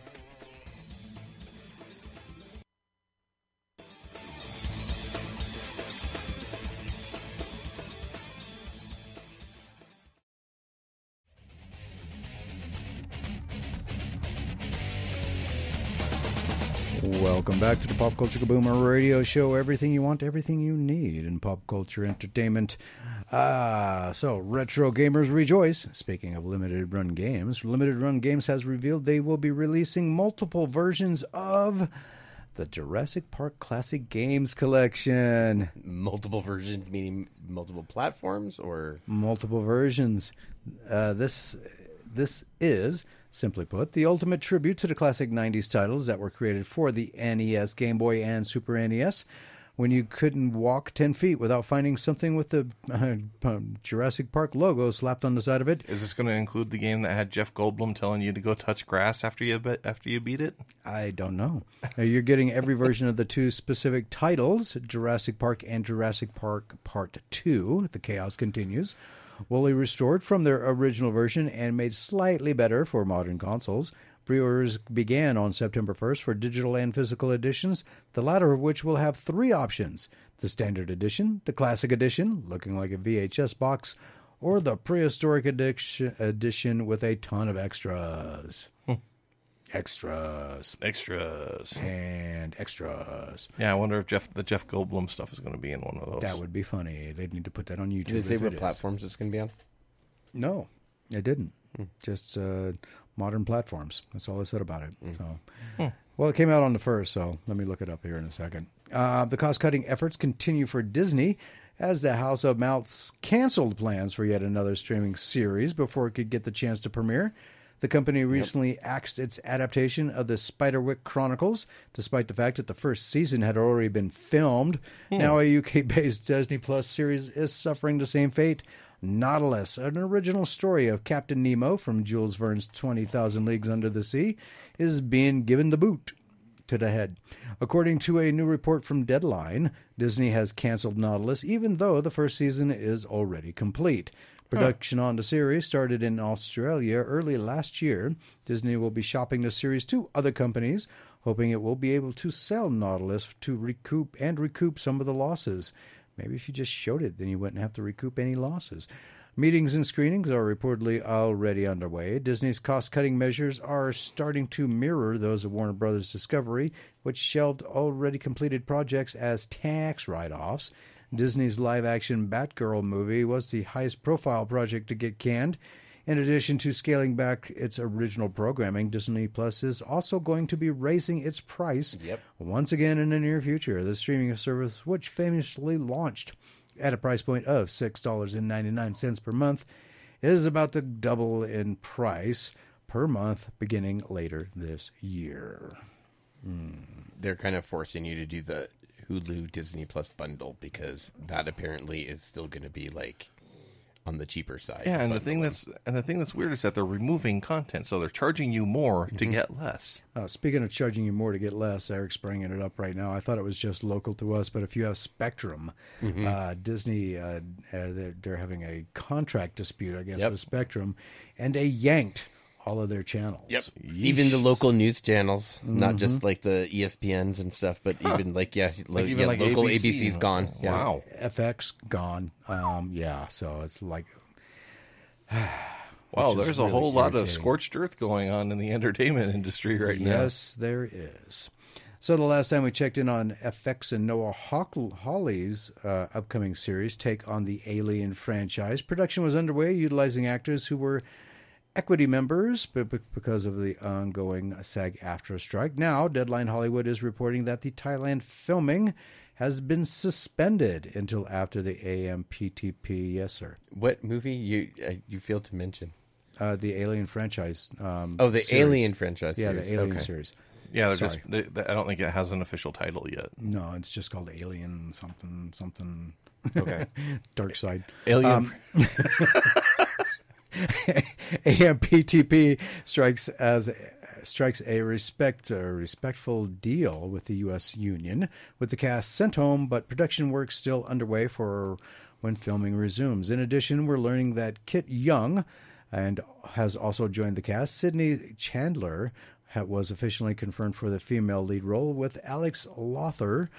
Welcome back to the Pop Culture Kaboom radio show. Everything you want, everything you need in pop culture entertainment. Ah, so retro gamers rejoice. Speaking of Limited Run Games, Limited Run Games has revealed they will be releasing multiple versions of the Jurassic Park Classic Games Collection. Multiple versions meaning multiple platforms or? Multiple versions. Uh, this this is... Simply put, the ultimate tribute to the classic nineties titles that were created for the N E S, Game Boy, and Super N E S. when you couldn't walk ten feet without finding something with the uh, um, Jurassic Park logo slapped on the side of it. Is this going to include the game that had Jeff Goldblum telling you to go touch grass after you be- after you beat it? I don't know. You're getting every version of the two specific titles, Jurassic Park and Jurassic Park Part two, The Chaos Continues, wholly restored from their original version and made slightly better for modern consoles. Pre-orders began on September first for digital and physical editions, the latter of which will have three options: the Standard Edition, the Classic Edition, looking like a V H S box, or the Prehistoric Edition with a ton of extras. Hmm. Extras. Extras. And extras. Yeah, I wonder if Jeff, the Jeff Goldblum stuff is going to be in one of those. That would be funny. They'd need to put that on YouTube. Did they say what platforms it's going to be on? No, it didn't. Hmm. Just... Uh, modern platforms. That's all I said about it. Mm. So, hmm. Well, it came out on the first, so let me look it up here in a second. Uh, the cost-cutting efforts continue for Disney as the House of Mouse canceled plans for yet another streaming series before it could get the chance to premiere. The company recently yep. axed its adaptation of the Spiderwick Chronicles, despite the fact that the first season had already been filmed. Hmm. Now a U K-based Disney Plus series is suffering the same fate. Nautilus, an original story of Captain Nemo from Jules Verne's twenty thousand Leagues Under the Sea, is being given the boot to the head. According to a new report from Deadline, Disney has canceled Nautilus, even though the first season is already complete. Production huh. on the series started in Australia early last year. Disney will be shopping the series to other companies, hoping it will be able to sell Nautilus to recoup and recoup some of the losses. Maybe if you just showed it, then you wouldn't have to recoup any losses. Meetings and screenings are reportedly already underway. Disney's cost-cutting measures are starting to mirror those of Warner Brothers Discovery, which shelved already completed projects as tax write-offs. Disney's live-action Batgirl movie was the highest-profile project to get canned. In addition to scaling back its original programming, Disney Plus is also going to be raising its price yep. once again in the near future. The streaming service, which famously launched at a price point of six dollars and ninety-nine cents per month, is about to double in price per month beginning later this year. Mm. They're kind of forcing you to do the Hulu Disney Plus bundle because that apparently is still going to be like... on the cheaper side. Yeah, and the thing that's and the thing that's weird is that they're removing content, so they're charging you more mm-hmm. to get less. Uh, speaking of charging you more to get less, Eric's bringing it up right now. I thought it was just local to us, but if you have Spectrum, mm-hmm. uh, Disney, uh, uh, they're, they're having a contract dispute, I guess, yep. with Spectrum, and they yanked all of their channels. Yep. Yeesh. Even the local news channels, mm-hmm. not just like the E S P Ns and stuff, but huh. even like, yeah, like, like, even yeah like local A B C. A B C's gone. Yeah. Wow. F X gone. Um, yeah. So it's like, wow, there's really a whole lot of scorched earth going on in the entertainment industry right yes, now. Yes, there is. So the last time we checked in on F X and Noah Hawley's uh, upcoming series, Take on the Alien franchise, production was underway utilizing actors who were equity members because of the ongoing SAG-AFTRA strike. Now, Deadline Hollywood is reporting that the Thailand filming has been suspended until after the A M P T P. Yes, sir. What movie you uh, you failed to mention? Uh, the Alien franchise. Um, oh, the series. Alien franchise. Yeah, series. the Alien okay. series. Yeah, they're just, they, they, I don't think it has an official title yet. No, it's just called Alien something something. Okay, Dark Side. Alien. Um, A M P T P strikes as strikes a respect a respectful deal with the U S union, with the cast sent home, but production work still underway for when filming resumes. In addition, we're learning that Kit Young and has also joined the cast. Sydney Chandler was officially confirmed for the female lead role, with Alex Lothar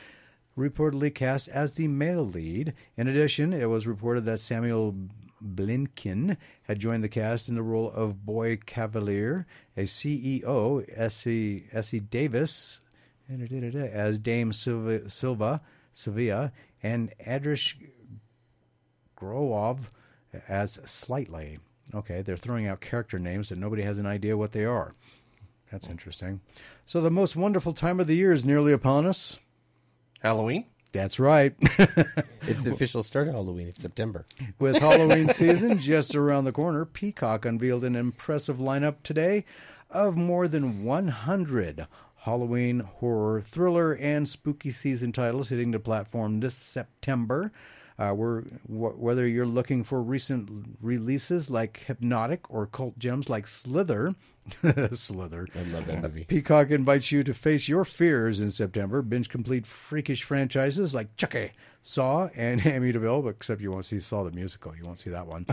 reportedly cast as the male lead. In addition, it was reported that Samuel Blinken had joined the cast in the role of Boy Cavalier, a C E O, Essie, Essie Davis, as Dame Silva, Silva Sevilla, and Adrish Growov as Slightly. Okay, they're throwing out character names and nobody has an idea what they are. That's interesting. So the most wonderful time of the year is nearly upon us. Halloween? That's right. It's the official start of Halloween. It's September. With Halloween season just around the corner, Peacock unveiled an impressive lineup today of more than one hundred Halloween horror thriller and spooky season titles hitting the platform this September. Uh, we're, wh- whether you're looking for recent releases like Hypnotic or cult gems like Slither, Slither. I love that movie. Uh, Peacock invites you to face your fears in September. Binge complete freakish franchises like Chucky, Saw, and Amityville, except you won't see Saw the musical. You won't see that one.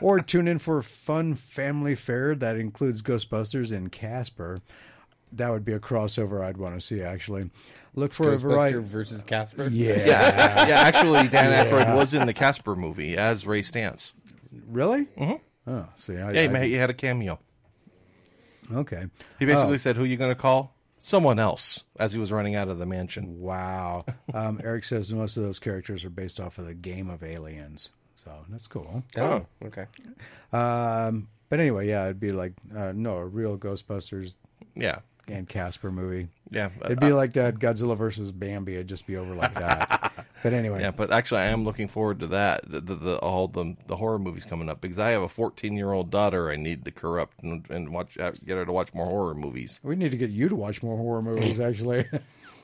Or tune in for fun family fare that includes Ghostbusters and Casper. That would be a crossover I'd want to see, actually. Look for a variety. Ghostbuster versus Casper? Yeah. Yeah, yeah, actually, Dan yeah. Aykroyd was in the Casper movie as Ray Stantz. Really? Mm-hmm. Oh, see. I, yeah, I, you had a cameo. Okay. He basically oh. said, who are you going to call? Someone else, as he was running out of the mansion. Wow. Um, Eric says most of those characters are based off of the game of Aliens. So that's cool. Oh, oh. okay. Um, but anyway, yeah, it'd be like, uh, no, a real Ghostbusters. Yeah. And Casper movie. Yeah. It'd be uh, like that Godzilla versus Bambi. It'd just be over like that. But anyway. Yeah, but actually I am looking forward to that, the, the, the all the, the horror movies coming up, because I have a fourteen-year-old daughter I need to corrupt and, and watch get her to watch more horror movies. We need to get you to watch more horror movies, actually.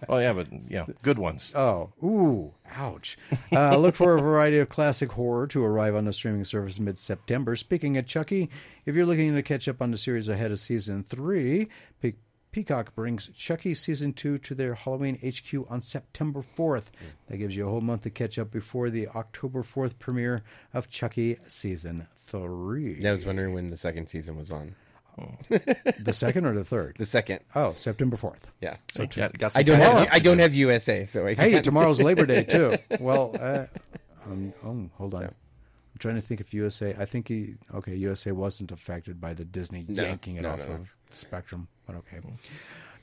Oh, yeah, but yeah, good ones. Oh, ooh, ouch. Uh, look for a variety of classic horror to arrive on the streaming service mid-September. Speaking of Chucky, if you're looking to catch up on the series ahead of Season three, pick Peacock brings Chucky Season two to their Halloween H Q on September fourth. That gives you a whole month to catch up before the October fourth premiere of Chucky Season three. Yeah, I was wondering when the second season was on. Oh. The second or the third? The second. Oh, September fourth. Yeah. So t- got, got I, don't have, I don't have U S A, so I can't. Hey, tomorrow's Labor Day, too. Well, uh, um, oh, hold on. So. I'm trying to think if U S A... I think, he, okay, U S A wasn't affected by the Disney no, yanking it no, off no, of no. Spectrum. But okay.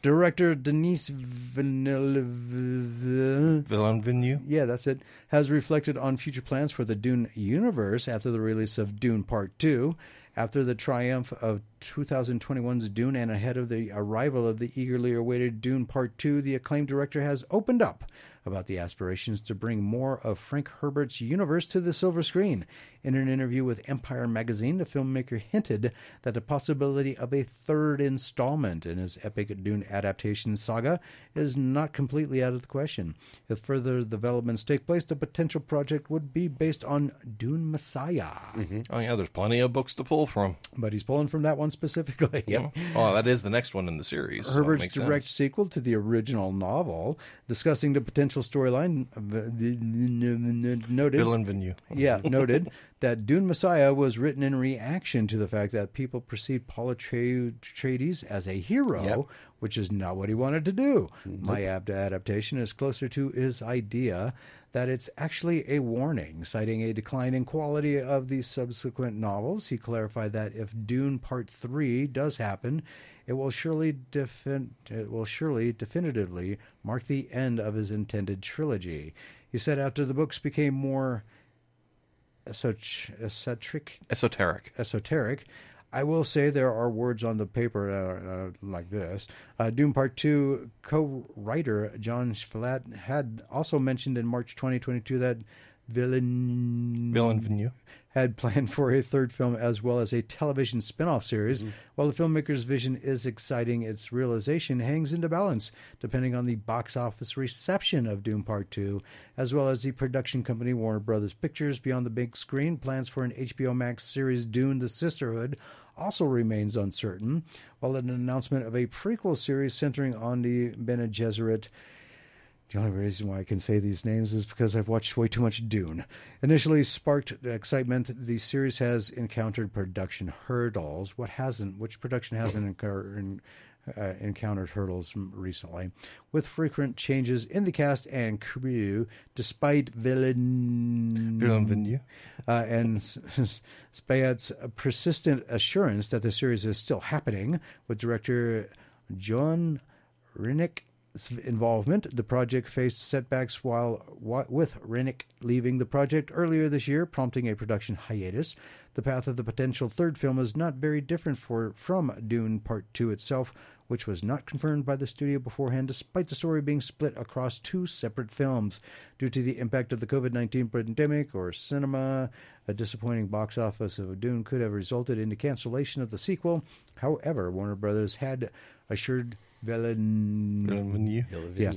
Director Denise Villeneuve, yeah, that's it, has reflected on future plans for the Dune universe after the release of Dune Part two. After the triumph of twenty twenty-one's Dune and ahead of the arrival of the eagerly awaited Dune Part two, the acclaimed director has opened up about the aspirations to bring more of Frank Herbert's universe to the silver screen. In an interview with Empire magazine, the filmmaker hinted that the possibility of a third installment in his epic Dune adaptation saga is not completely out of the question. If further developments take place, the potential project would be based on Dune Messiah. Mm-hmm. Oh, yeah, there's plenty of books to pull from. But he's pulling from that one specifically. Yep. Oh, that is the next one in the series. Herbert's so direct sense. Sequel to the original novel, discussing the potential storyline, noted... Villeneuve. Yeah, noted that Dune Messiah was written in reaction to the fact that people perceived Paul Atreides as a hero, yep. which is not what he wanted to do. Nope. My adaptation is closer to his idea that it's actually a warning, citing a decline in quality of the subsequent novels. He clarified that if Dune Part three does happen, it will surely defin- it will surely definitively mark the end of his intended trilogy. He said after the books became more esot- esoteric, esoteric, esoteric, I will say there are words on the paper uh, uh, like this. Uh, Dune Part two co-writer John Spillett had also mentioned in March twenty twenty-two that Villeneuve had planned for a third film as well as a television spin-off series. Mm-hmm. While the filmmaker's vision is exciting, its realization hangs into balance depending on the box office reception of Dune Part two, as well as the production company Warner Brothers Pictures. Beyond the big screen, plans for an H B O Max series Dune The Sisterhood also remains uncertain, while an announcement of a prequel series centering on the Bene Gesserit. The only reason why I can say these names is because I've watched way too much Dune. Initially sparked excitement, the series has encountered production hurdles. What hasn't? Which production hasn't encountered, uh, encountered hurdles recently? With frequent changes in the cast and crew, despite Villeneuve uh, and Spillet's persistent assurance that the series is still happening, with director John Renwick's involvement, the project faced setbacks while with Renwick leaving the project earlier this year, prompting a production hiatus. The path of the potential third film is not very different for, from Dune Part two itself, which was not confirmed by the studio beforehand, despite the story being split across two separate films. Due to the impact of the covid nineteen pandemic or cinema, a disappointing box office of Dune could have resulted in the cancellation of the sequel. However, Warner Brothers had assured Villeneuve. Yeah.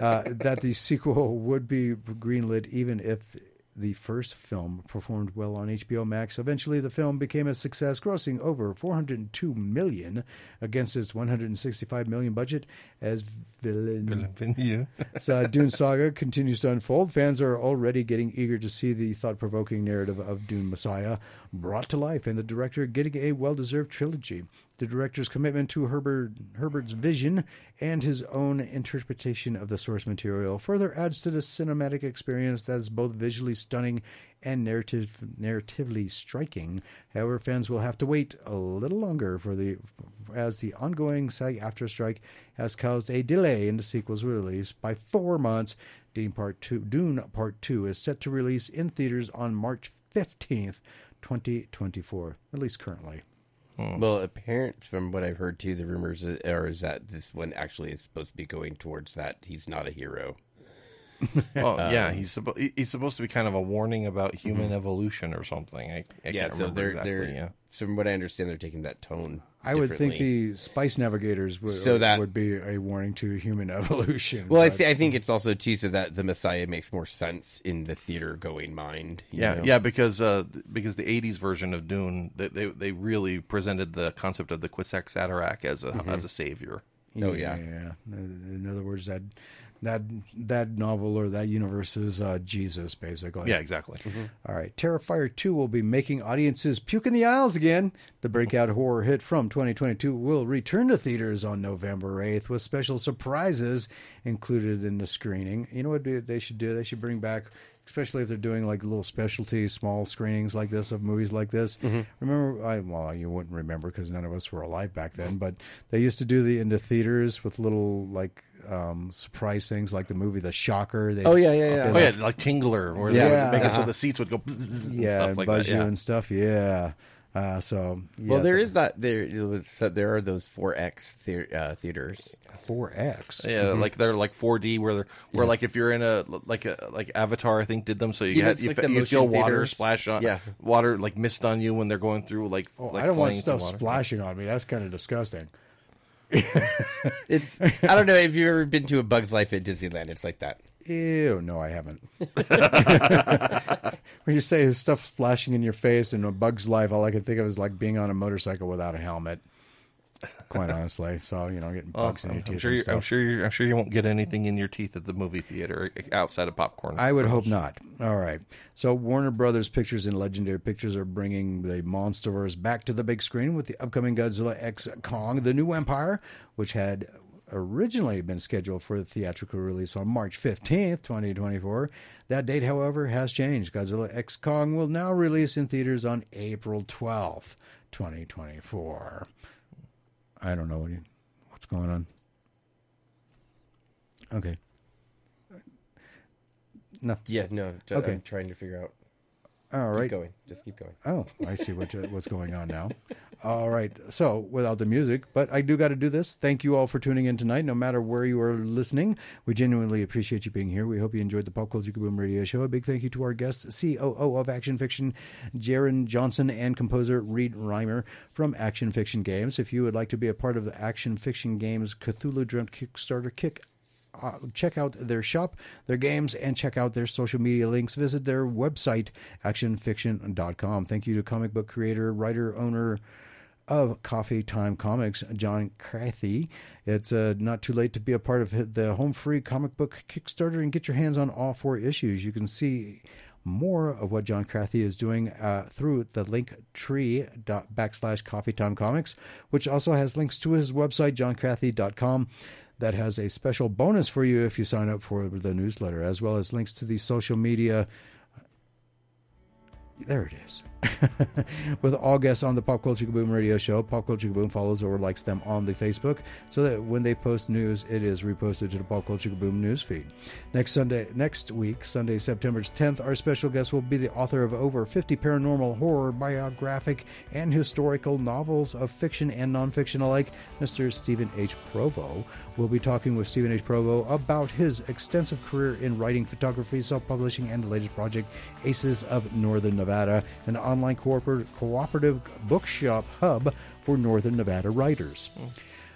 uh, that the sequel would be greenlit even if the first film performed well on H B O Max. Eventually, the film became a success, grossing over four hundred two million dollars against its one hundred sixty-five million dollars budget. As Villeneuve's uh, Dune saga continues to unfold, fans are already getting eager to see the thought-provoking narrative of Dune Messiah brought to life, and the director getting a well-deserved trilogy. The director's commitment to Herbert, Herbert's vision and his own interpretation of the source material further adds to the cinematic experience that is both visually stunning and narrative, narratively striking. However, fans will have to wait a little longer for the, as the ongoing SAG-AFTRA strike has caused a delay in the sequel's release by four months. Dune Part Two, Dune Part Two is set to release in theaters on March fifteenth, twenty twenty-four, at least currently. Hmm. Well, apparent from what I've heard too, the rumors are is that this one actually is supposed to be going towards that he's not a hero. Well, um, yeah, he's supposed he's supposed to be kind of a warning about human mm-hmm. evolution or something. I, I yeah, can't so remember they're, exactly. They're, yeah. So from what I understand, they're taking that tone. I would think the Spice Navigators w- so that, would be a warning to human evolution. Well, I, th- I think it's also too so that the Messiah makes more sense in the theater going mind. You yeah, know? yeah, because uh, because the eighties version of Dune, they, they they really presented the concept of the Kwisatz Haderach as a mm-hmm. as a savior. Oh yeah, yeah. In other words, that. That that novel or that universe is uh, Jesus, basically. Yeah, exactly. Mm-hmm. All right. Terrifier two will be making audiences puke in the aisles again. The breakout horror hit from twenty twenty-two will return to theaters on November eighth with special surprises included in the screening. You know what they should do? They should bring back, especially if they're doing like little specialty, small screenings like this of movies like this. Mm-hmm. Remember, I, well, you wouldn't remember because none of us were alive back then, but they used to do the in the theaters with little like, Um, surprise things like the movie The Shocker. They, oh yeah, yeah, yeah. Oh yeah, like Tingler, where yeah. they make it so the seats would go and yeah, stuff like buzz that. You yeah, and stuff. Yeah. Uh, so yeah, well, there the, is that there. It was, so there are those four X the, uh, theaters. four X. Yeah, mm-hmm. like they're like four D, where they're, where yeah. like if you're in a like a like Avatar, I think did them. So you had, you, like you feel theaters. water splash on yeah. water like mist on you when they're going through like. Oh, like I don't want stuff splashing on me. That's kind of disgusting. It's I don't know if you've ever been to A Bug's Life at Disneyland. It's like that. Ew, no, I haven't. When you say stuff splashing in your face and A Bug's Life, all I can think of is like being on a motorcycle without a helmet. Quite honestly, so you know, getting bugs oh, in your I'm teeth. Sure you, I'm sure you. I'm sure you won't get anything in your teeth at the movie theater outside of popcorn. I would hope not. All right. So Warner Brothers Pictures and Legendary Pictures are bringing the MonsterVerse back to the big screen with the upcoming Godzilla X Kong: The New Empire, which had originally been scheduled for the theatrical release on March fifteenth, twenty twenty-four. That date, however, has changed. Godzilla X Kong will now release in theaters on April twelfth, twenty twenty-four. I don't know what you, what's going on. Okay. No. Yeah, no. J- okay. I'm trying to figure out. All right. Keep going. Just keep going. Oh, I see what what's going on now. All right. So, without the music, but I do got to do this. Thank you all for tuning in tonight, no matter where you are listening. We genuinely appreciate you being here. We hope you enjoyed the Pop Culture Kaboom Radio Show. A big thank you to our guest, C O O of Action Fiction, Jaron Johnson, and composer Reed Reimer from Action Fiction Games. If you would like to be a part of the Action Fiction Games Cthulhu Dreamt Kickstarter Kick, Uh, check out their shop, their games, and check out their social media links. Visit their website, action fiction dot com. Thank you to comic book creator, writer, owner of Coffee Time Comics, John Crathy. It's uh, not too late to be a part of the Home Free comic book Kickstarter and get your hands on all four issues. You can see more of what John Crathy is doing uh, through the link tree dot backslash Coffee Time Comics, which also has links to his website, john crathy dot com. That has a special bonus for you if you sign up for the newsletter, as well as links to the social media. There it is. With all guests on the Pop Culture Kaboom Radio Show, Pop Culture Kaboom follows or likes them on the Facebook so that when they post news, it is reposted to the Pop Culture Kaboom news feed. Next Sunday, next week, Sunday, September tenth, our special guest will be the author of over fifty paranormal, horror, biographic, and historical novels of fiction and nonfiction alike. Mister Stephen H. Provo will be talking with Stephen H. Provo about his extensive career in writing, photography, self-publishing, and the latest project, Aces of Northern Nevada, an online cooperative bookshop hub for Northern Nevada writers.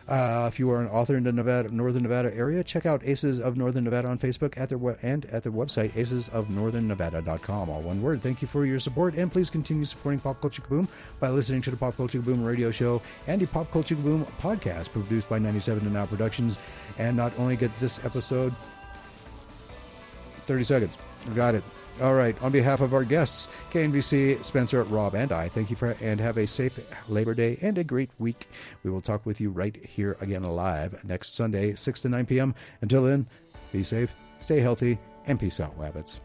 Uh, if you are an author in the Nevada, Northern Nevada area, check out Aces of Northern Nevada on Facebook at their we- and at their website, aces of northern nevada dot com. All one word. Thank you for your support, and please continue supporting Pop Culture Kaboom by listening to the Pop Culture Kaboom radio show and the Pop Culture Kaboom podcast produced by ninety-seven to Now Productions. And not only get this episode... thirty seconds. Got it. All right. On behalf of our guests, K N V C, Spencer, Rob, and I, thank you for and have a safe Labor Day and a great week. We will talk with you right here again live next Sunday, six to nine p.m. Until then, be safe, stay healthy, and peace out, Wabbits.